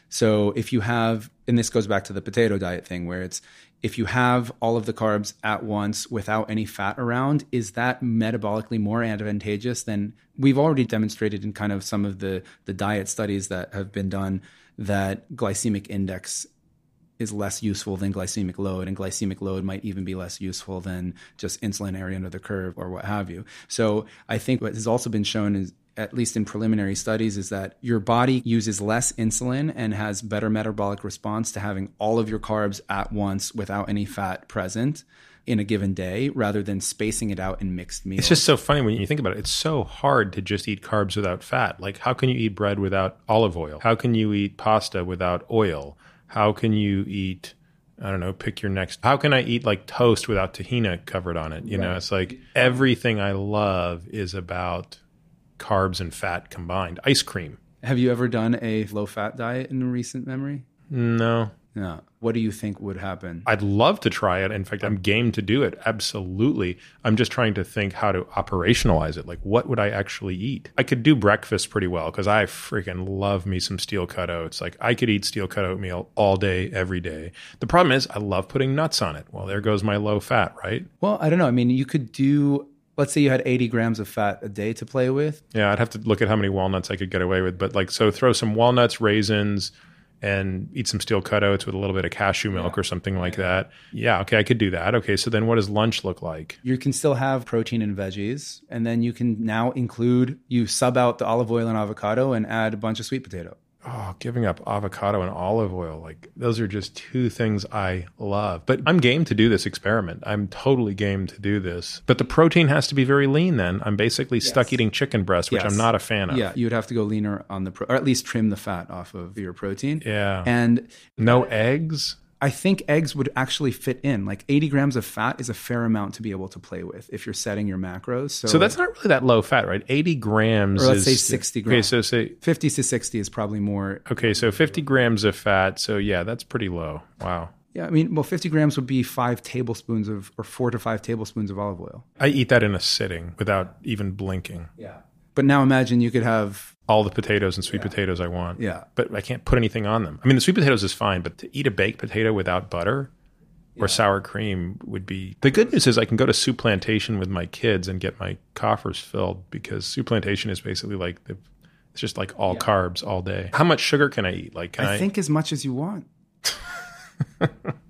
So if you have, and this goes back to the potato diet thing, where it's, if you have all of the carbs at once without any fat around, is that metabolically more advantageous than we've already demonstrated in kind of some of the, the diet studies that have been done that glycemic index is less useful than glycemic load, and glycemic load might even be less useful than just insulin area under the curve or what have you. So I think what has also been shown is, at least in preliminary studies, is that your body uses less insulin and has better metabolic response to having all of your carbs at once without any fat present in a given day rather than spacing it out in mixed meals. It's just so funny when you think about it. It's so hard to just eat carbs without fat. Like, how can you eat bread without olive oil? How can you eat pasta without oil? How can you eat... I don't know, pick your next. How can I eat like toast without tahini covered on it? You right. know, it's like everything I love is about carbs and fat combined. Ice cream. Have you ever done a low-fat diet in recent memory? No. No. What do you think would happen? I'd love to try it. In fact, I'm game to do it. Absolutely. I'm just trying to think how to operationalize it. Like, what would I actually eat? I could do breakfast pretty well because I freaking love me some steel cut oats. Like, I could eat steel cut oatmeal all day, every day. The problem is I love putting nuts on it. Well, there goes my low fat, right? Well, I don't know. I mean, you could do... Let's say you had eighty grams of fat a day to play with. Yeah, I'd have to look at how many walnuts I could get away with. But like, so throw some walnuts, raisins, and eat some steel cut oats with a little bit of cashew milk yeah. or something like yeah. that. Yeah, okay, I could do that. Okay, so then what does lunch look like? You can still have protein and veggies. And then you can now include, you sub out the olive oil and avocado and add a bunch of sweet potato. Oh, giving up avocado and olive oil. Like, those are just two things I love. But I'm game to do this experiment. I'm totally game to do this. But the protein has to be very lean then. I'm basically yes. stuck eating chicken breast, which yes. I'm not a fan of. Yeah, you would have to go leaner on the, pro- or at least trim the fat off of your protein. Yeah. And no eggs? I I think eggs would actually fit in. Like eighty grams of fat is a fair amount to be able to play with if you're setting your macros. So, so that's not really that low fat, right? eighty grams or let's is, say sixty grams. Okay, so say fifty to sixty is probably more. Okay, so fifty grams of fat. So yeah, that's pretty low. Wow. Yeah, I mean, well, fifty grams would be five tablespoons of, or four to five tablespoons of olive oil. I eat that in a sitting without even blinking. Yeah. But now imagine you could have all the potatoes and sweet yeah. potatoes I want. Yeah. But I can't put anything on them. I mean, the sweet potatoes is fine, but to eat a baked potato without butter yeah. or sour cream would be... The good news is I can go to Soup Plantation with my kids and get my coffers filled, because Soup Plantation is basically like, the, it's just like all yeah. carbs all day. How much sugar can I eat? Like, can I, I think as much as you want.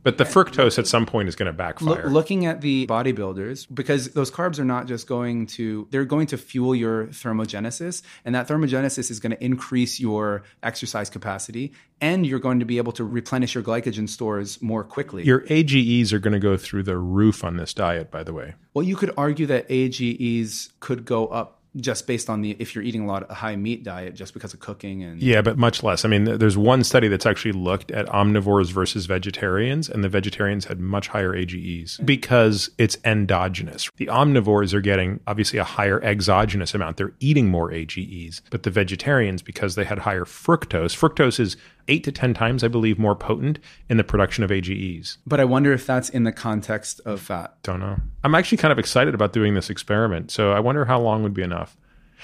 But the fructose at some point is going to backfire. L- looking at the bodybuilders, because those carbs are not just going to, they're going to fuel your thermogenesis. And that thermogenesis is going to increase your exercise capacity. And you're going to be able to replenish your glycogen stores more quickly. Your A G Es are going to go through the roof on this diet, by the way. Well, you could argue that A G Es could go up just based on the, if you're eating a lot of a high meat diet, just because of cooking and... Yeah, but much less. I mean, there's one study that's actually looked at omnivores versus vegetarians, and the vegetarians had much higher A G Es because it's endogenous. The omnivores are getting obviously a higher exogenous amount. They're eating more A G Es, but the vegetarians, because they had higher fructose, fructose is eight to ten times, I believe, more potent in the production of A G Es. But I wonder if that's in the context of fat. Don't know. I'm actually kind of excited about doing this experiment. So I wonder how long would be enough.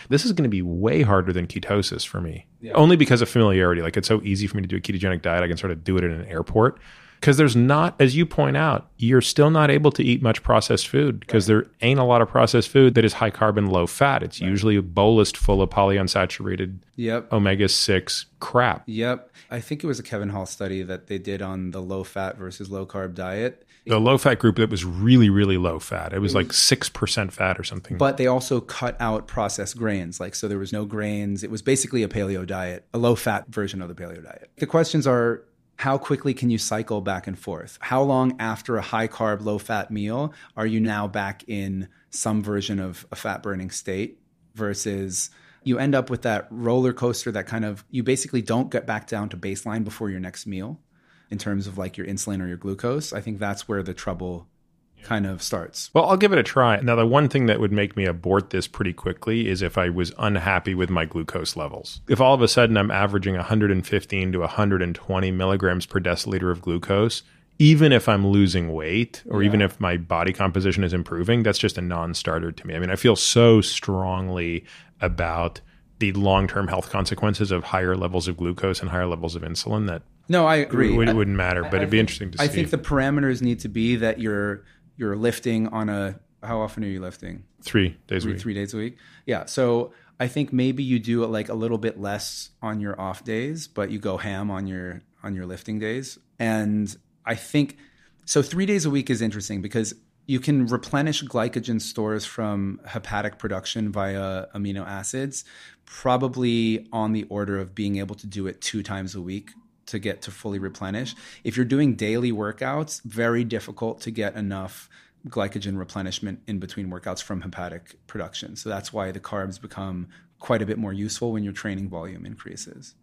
This is going to be way harder than ketosis for me. Yeah. Only because of familiarity. Like, it's so easy for me to do a ketogenic diet. I can sort of do it in an airport. Because there's not, as you point out, you're still not able to eat much processed food, because right. there ain't a lot of processed food that is high carb and low fat. It's right. usually a bolus full of polyunsaturated yep. omega six crap. Yep. I think it was a Kevin Hall study that they did on the low fat versus low carb diet. The low fat group that was really, really low fat. It was like six percent fat or something. But they also cut out processed grains. Like, so there was no grains. It was basically a paleo diet, a low fat version of the paleo diet. The questions are, how quickly can you cycle back and forth? How long after a high carb, low fat meal are you now back in some version of a fat burning state, versus... You end up with that roller coaster that kind of, you basically don't get back down to baseline before your next meal in terms of like your insulin or your glucose. I think that's where the trouble yeah. kind of starts. Well, I'll give it a try. Now, the one thing that would make me abort this pretty quickly is if I was unhappy with my glucose levels. If all of a sudden I'm averaging one fifteen to one twenty milligrams per deciliter of glucose, even if I'm losing weight or yeah. even if my body composition is improving, that's just a non-starter to me. I mean, I feel so strongly about the long-term health consequences of higher levels of glucose and higher levels of insulin that no, I agree. It, it wouldn't matter, I, but I it'd think, be interesting to see. I think the parameters need to be that you're you're lifting on a, how often are you lifting? Three days three, a week. Three days a week. Yeah. So I think maybe you do it like a little bit less on your off days, but you go ham on your on your lifting days. And I think, so three days a week is interesting because you can replenish glycogen stores from hepatic production via amino acids, probably on the order of being able to do it two times a week to get to fully replenish. If you're doing daily workouts, very difficult to get enough glycogen replenishment in between workouts from hepatic production. So that's why the carbs become quite a bit more useful when your training volume increases.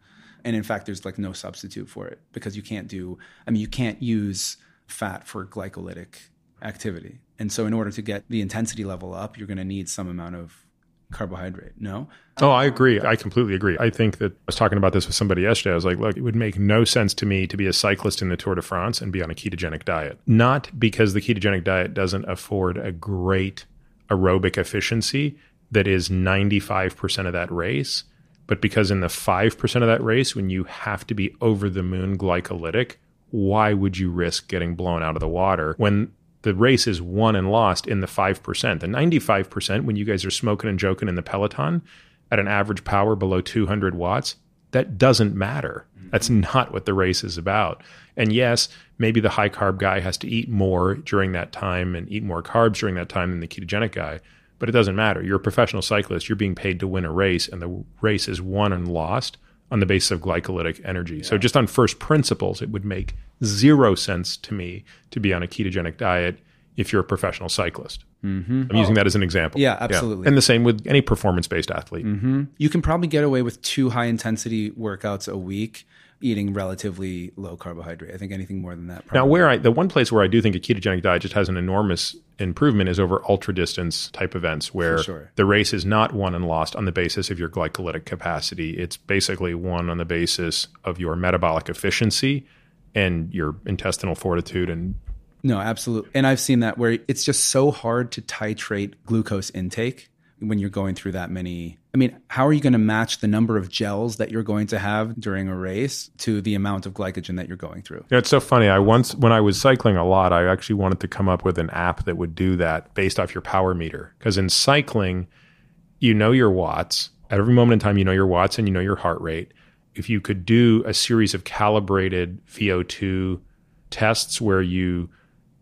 And in fact, there's like no substitute for it, because you can't do, I mean, you can't use fat for glycolytic activity. And so in order to get the intensity level up, you're going to need some amount of carbohydrate. No? Oh, I agree. I completely agree. I think that I was talking about this with somebody yesterday. I was like, look, it would make no sense to me to be a cyclist in the Tour de France and be on a ketogenic diet. Not because the ketogenic diet doesn't afford a great aerobic efficiency that is ninety-five percent of that race, but because in the five percent of that race, when you have to be over the moon glycolytic, why would you risk getting blown out of the water when the race is won and lost in the five percent? The ninety-five percent, when you guys are smoking and joking in the Peloton at an average power below two hundred watts, that doesn't matter. That's not what the race is about. And yes, maybe the high carb guy has to eat more during that time and eat more carbs during that time than the ketogenic guy. But it doesn't matter. You're a professional cyclist. You're being paid to win a race, and the race is won and lost on the basis of glycolytic energy. Yeah. So just on first principles, it would make zero sense to me to be on a ketogenic diet if you're a professional cyclist. Mm-hmm. I'm oh. using that as an example. Yeah, absolutely. Yeah. And the same with any performance-based athlete. Mm-hmm. You can probably get away with two high-intensity workouts a week eating relatively low carbohydrate. I think anything more than that. Probably. Now, where I, the one place where I do think a ketogenic diet just has an enormous improvement is over ultra distance type events where sure. the race is not won and lost on the basis of your glycolytic capacity. It's basically won on the basis of your metabolic efficiency and your intestinal fortitude and no, absolutely. And I've seen that where it's just so hard to titrate glucose intake when you're going through that many. I mean, how are you going to match the number of gels that you're going to have during a race to the amount of glycogen that you're going through? Yeah, it's so funny. I once, when I was cycling a lot, I actually wanted to come up with an app that would do that based off your power meter. Because in cycling, you know your watts. At every moment in time, you know your watts and you know your heart rate. If you could do a series of calibrated V O two tests where you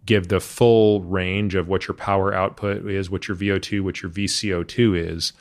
give the full range of what your power output is, what your V O two, what your V C O two is,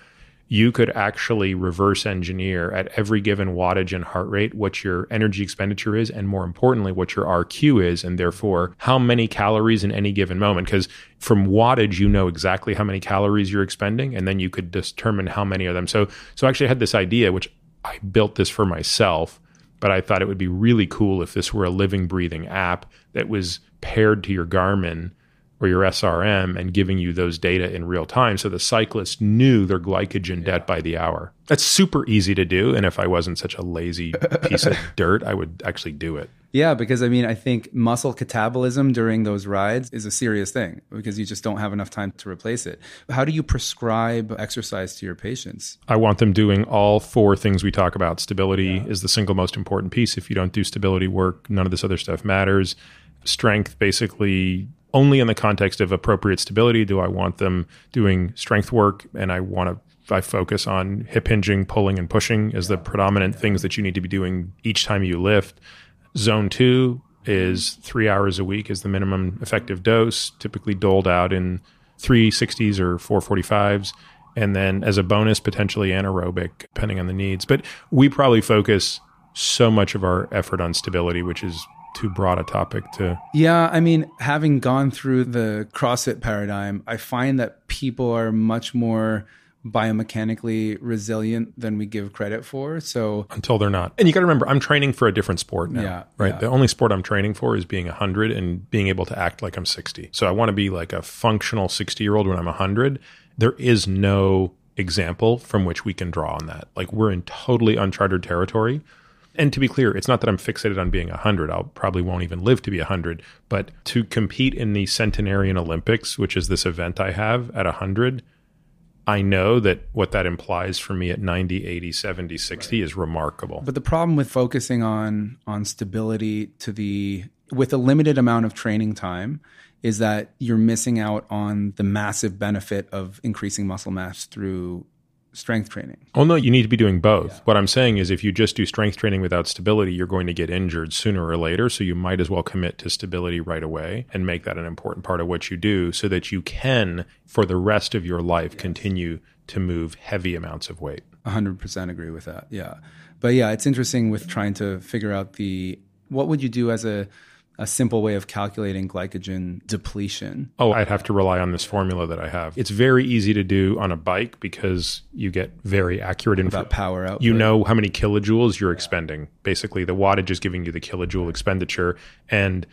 you could actually reverse engineer at every given wattage and heart rate what your energy expenditure is, and more importantly, what your R Q is, and therefore how many calories in any given moment. Because from wattage, you know exactly how many calories you're expending, and then you could determine how many of them. So, so actually I had this idea, which I built this for myself, but I thought it would be really cool if this were a living, breathing app that was paired to your Garmin or your S R M and giving you those data in real time so the cyclists knew their glycogen yeah. debt by the hour. That's super easy to do. And if I wasn't such a lazy piece of dirt, I would actually do it. Yeah, because I mean, I think muscle catabolism during those rides is a serious thing because you just don't have enough time to replace it. How do you prescribe exercise to your patients? I want them doing all four things we talk about. Stability yeah. is the single most important piece. If you don't do stability work, none of this other stuff matters. Strength, basically, only in the context of appropriate stability do I want them doing strength work, and I want to I focus on hip hinging, pulling, and pushing as the predominant things that you need to be doing each time you lift. Zone two is three hours a week is the minimum effective dose, typically doled out in three sixties or four forty-fives, and then as a bonus, potentially anaerobic, depending on the needs. But we probably focus so much of our effort on stability, which is too broad a topic to... Yeah, I mean, having gone through the CrossFit paradigm, I find that people are much more biomechanically resilient than we give credit for. So until they're not. And you got to remember, I'm training for a different sport now, yeah, right? Yeah. The only sport I'm training for is being one hundred and being able to act like I'm sixty. So I want to be like a functional sixty-year-old when I'm one hundred. There is no example from which we can draw on that. Like, we're in totally uncharted territory. And to be clear, it's not that I'm fixated on being one hundred. I'll probably won't even live to be one hundred. But to compete in the Centenarian Olympics, which is this event I have at one hundred, I know that what that implies for me at ninety, eighty, seventy, sixty right. is remarkable. But the problem with focusing on on stability to the with a limited amount of training time is that you're missing out on the massive benefit of increasing muscle mass through strength training. Oh, no, you need to be doing both. Yeah. What I'm saying is if you just do strength training without stability, you're going to get injured sooner or later. So you might as well commit to stability right away and make that an important part of what you do so that you can, for the rest of your life, yes. continue to move heavy amounts of weight. one hundred percent agree with that. Yeah. But yeah, it's interesting with trying to figure out the, what would you do as a, a simple way of calculating glycogen depletion? Oh, I'd have to rely on this formula that I have. It's very easy to do on a bike because you get very accurate info. About power output. You know how many kilojoules you're yeah. expending. Basically, the wattage is giving you the kilojoule expenditure. And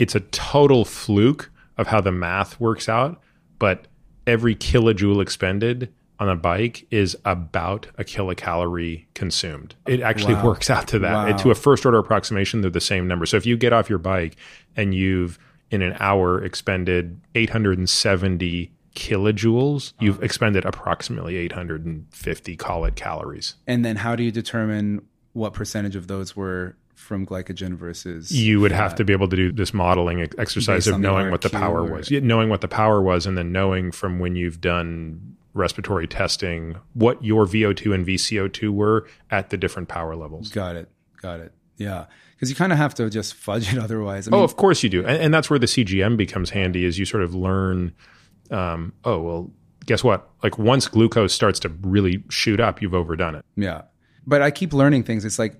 it's a total fluke of how the math works out. But every kilojoule expended on a bike is about a kilocalorie consumed. It actually wow. works out to that. Wow. It, to a first order approximation, they're the same number. So if you get off your bike and you've, in an hour, expended eight hundred seventy kilojoules, oh. you've expended approximately eight hundred fifty, call it, calories. And then how do you determine what percentage of those were from glycogen versus... You would fat. Have to be able to do this modeling exercise based of knowing the what the power or... was. Yeah, knowing what the power was, and then knowing from when you've done respiratory testing, what your V O two and V C O two were at the different power levels. Got it. Got it. Yeah. Because you kind of have to just fudge it otherwise. I mean, oh, of course you do. And, and that's where the C G M becomes handy, is you sort of learn, um, oh, well, guess what? Like, once glucose starts to really shoot up, you've overdone it. Yeah. But I keep learning things. It's like,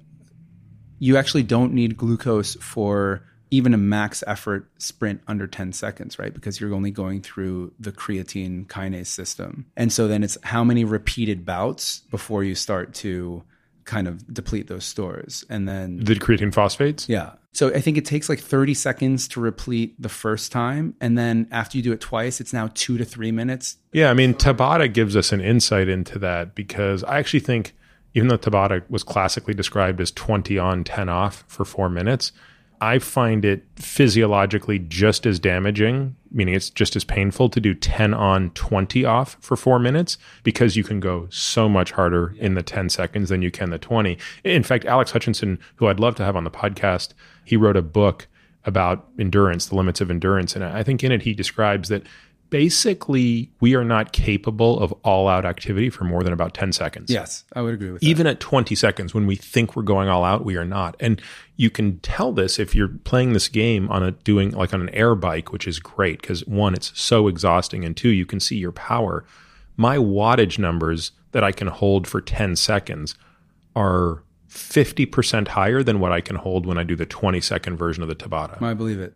you actually don't need glucose for even a max effort sprint under ten seconds, right? Because you're only going through the creatine kinase system. And so then it's how many repeated bouts before you start to kind of deplete those stores. And then the creatine phosphates? Yeah. So I think it takes like thirty seconds to replete the first time. And then after you do it twice, it's now two to three minutes. Yeah. I mean, Tabata gives us an insight into that, because I actually think, even though Tabata was classically described as twenty on, ten off for four minutes, I find it physiologically just as damaging, meaning it's just as painful to do ten on, twenty off for four minutes, because you can go so much harder in the ten seconds than you can the twenty. In fact, Alex Hutchinson, who I'd love to have on the podcast, he wrote a book about endurance, the limits of endurance. And I think in it, he describes that basically we are not capable of all-out activity for more than about ten seconds. Yes, I would agree with that. Even at twenty seconds, when we think we're going all out, we are not. And you can tell this if you're playing this game on a doing like on an air bike, which is great because one, it's so exhausting, and two, you can see your power. My wattage numbers that I can hold for ten seconds are fifty percent higher than what I can hold when I do the twenty second version of the Tabata. I believe it.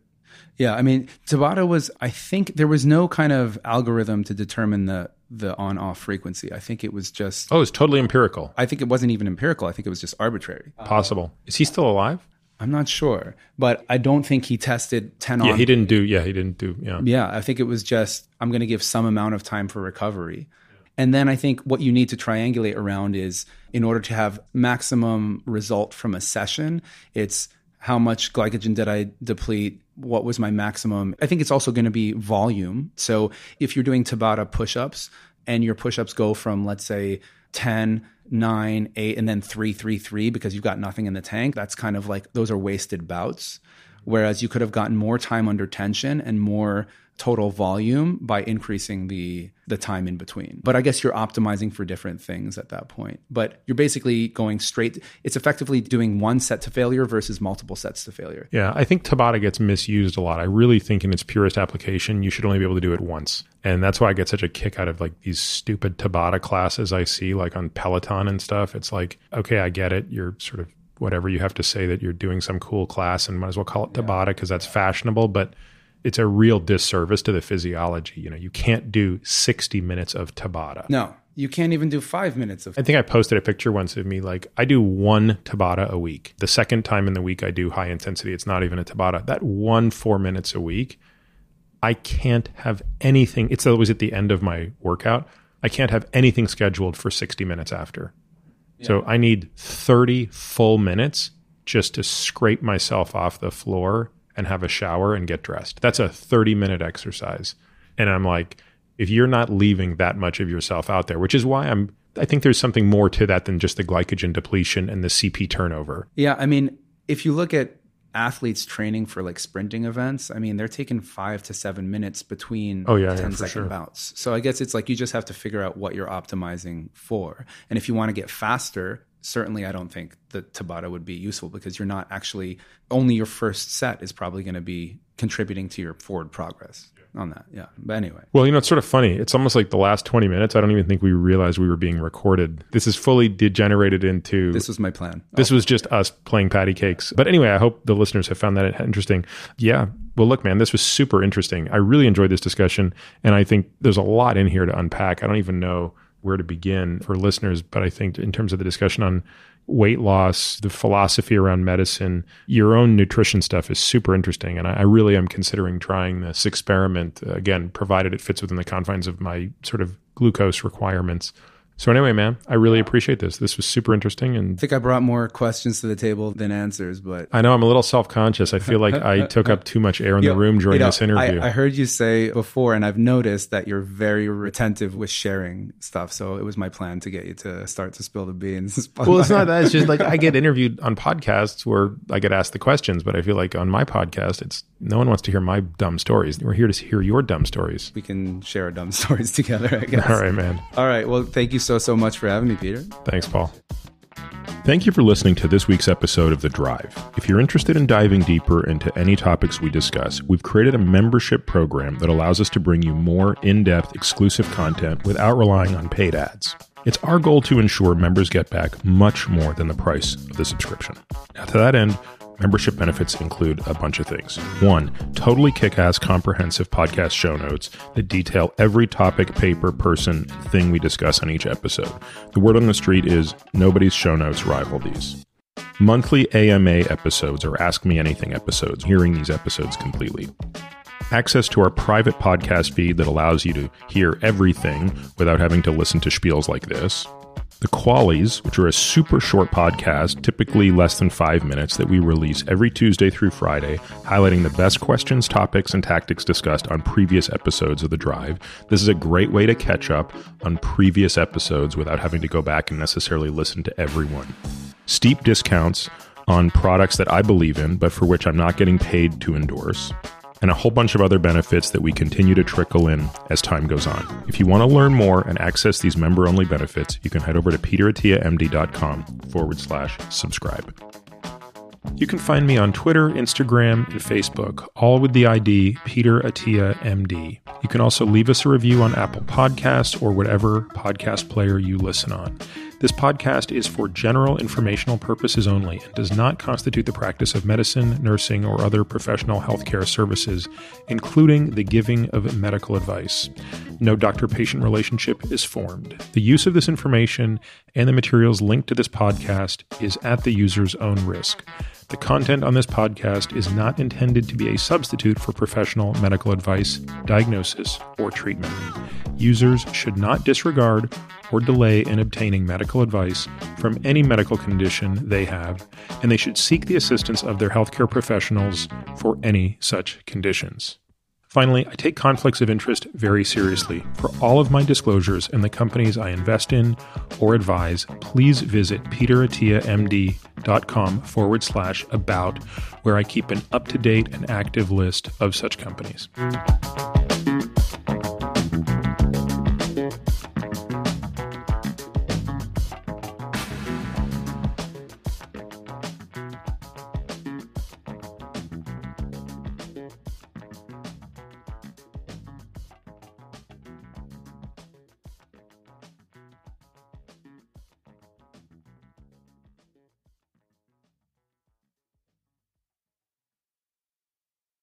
Yeah, I mean, Tabata was, I think there was no kind of algorithm to determine the the on-off frequency. I think it was just... Oh, it's totally empirical. I think it wasn't even empirical. I think it was just arbitrary. Possible. Is he still alive? I'm not sure, but I don't think he tested ten on. Yeah, he didn't do, yeah, he didn't do, yeah. Yeah, I think it was just, I'm going to give some amount of time for recovery. And then I think what you need to triangulate around is, in order to have maximum result from a session, it's how much glycogen did I deplete? What was my maximum? I think it's also going to be volume. So if you're doing Tabata push-ups and your push-ups go from, let's say, ten, nine, eight, and then three, three, three, because you've got nothing in the tank, that's kind of like, those are wasted bouts. Whereas you could have gotten more time under tension and more total volume by increasing the the time in between. But I guess you're optimizing for different things at that point. But you're basically going straight. It's effectively doing one set to failure versus multiple sets to failure. Yeah, I think Tabata gets misused a lot. I really think in its purest application, you should only be able to do it once. And that's why I get such a kick out of like these stupid Tabata classes I see like on Peloton and stuff. It's like, okay, I get it. You're sort of whatever, you have to say that you're doing some cool class and might as well call it Tabata because that's fashionable. But it's a real disservice to the physiology. You know, you can't do sixty minutes of Tabata. No, you can't even do five minutes of Tabata. I think I posted a picture once of me, like, I do one Tabata a week. The second time in the week I do high intensity, it's not even a Tabata. That one four minutes a week, I can't have anything. It's always at the end of my workout. I can't have anything scheduled for sixty minutes after. Yeah. So I need thirty full minutes just to scrape myself off the floor and have a shower and get dressed. That's a thirty minute exercise. And I'm like, if you're not leaving that much of yourself out there, which is why I'm, I think there's something more to that than just the glycogen depletion and the C P turnover. Yeah. I mean, if you look at athletes training for like sprinting events, I mean, they're taking five to seven minutes between oh, yeah, ten yeah, second sure. bouts. So I guess it's like, you just have to figure out what you're optimizing for. And if you want to get faster, certainly, I don't think the Tabata would be useful, because you're not actually, only your first set is probably going to be contributing to your forward progress on that. Yeah. But anyway. Well, you know, it's sort of funny. It's almost like the last twenty minutes, I don't even think we realized we were being recorded. This is fully degenerated into... This was my plan. This oh. was just us playing patty cakes. But anyway, I hope the listeners have found that interesting. Yeah. Well, look, man, this was super interesting. I really enjoyed this discussion. And I think there's a lot in here to unpack. I don't even know where to begin for listeners. But I think in terms of the discussion on weight loss, the philosophy around medicine, your own nutrition stuff is super interesting. And I, I really am considering trying this experiment, uh, again, provided it fits within the confines of my sort of glucose requirements. So anyway, man, I really appreciate this. This was super interesting. And I think I brought more questions to the table than answers, but... I know, I'm a little self-conscious. I feel like I took up too much air in you the room during you know, this interview. I, I heard you say before, and I've noticed that you're very retentive with sharing stuff. So it was my plan to get you to start to spill the beans. Well, it's not that. It's just like I get interviewed on podcasts where I get asked the questions, but I feel like on my podcast, it's no one wants to hear my dumb stories. We're here to hear your dumb stories. We can share our dumb stories together, I guess. All right, man. All right. Well, thank you so So, so much for having me, Peter. Thanks, Paul. Thank you for listening to this week's episode of The Drive. If you're interested in diving deeper into any topics we discuss, we've created a membership program that allows us to bring you more in-depth, exclusive content without relying on paid ads. It's our goal to ensure members get back much more than the price of the subscription. Now, to that end, Membership benefits include a bunch of things. One, totally kick-ass comprehensive podcast show notes that detail every topic, paper, person, thing we discuss on each episode. The word on the street is nobody's show notes rival these. Monthly A M A episodes or Ask Me Anything episodes, hearing these episodes completely. Access to our private podcast feed that allows you to hear everything without having to listen to spiels like this. The Qualies, which are a super short podcast, typically less than five minutes, that we release every Tuesday through Friday, highlighting the best questions, topics, and tactics discussed on previous episodes of The Drive. This is a great way to catch up on previous episodes without having to go back and necessarily listen to everyone. Steep discounts on products that I believe in, but for which I'm not getting paid to endorse. And a whole bunch of other benefits that we continue to trickle in as time goes on. If you want to learn more and access these member-only benefits, you can head over to peteratiamd.com forward slash subscribe. You can find me on Twitter, Instagram, and Facebook, all with the I D Peter Attia M D. You can also leave us a review on Apple Podcasts or whatever podcast player you listen on. This podcast is for general informational purposes only and does not constitute the practice of medicine, nursing, or other professional healthcare services, including the giving of medical advice. No doctor-patient relationship is formed. The use of this information and the materials linked to this podcast is at the user's own risk. The content on this podcast is not intended to be a substitute for professional medical advice, diagnosis, or treatment. Users should not disregard or delay in obtaining medical advice from any medical condition they have, and they should seek the assistance of their healthcare professionals for any such conditions. Finally, I take conflicts of interest very seriously. For all of my disclosures and the companies I invest in or advise, please visit peteratiamd.com forward slash about, where I keep an up-to-date and active list of such companies.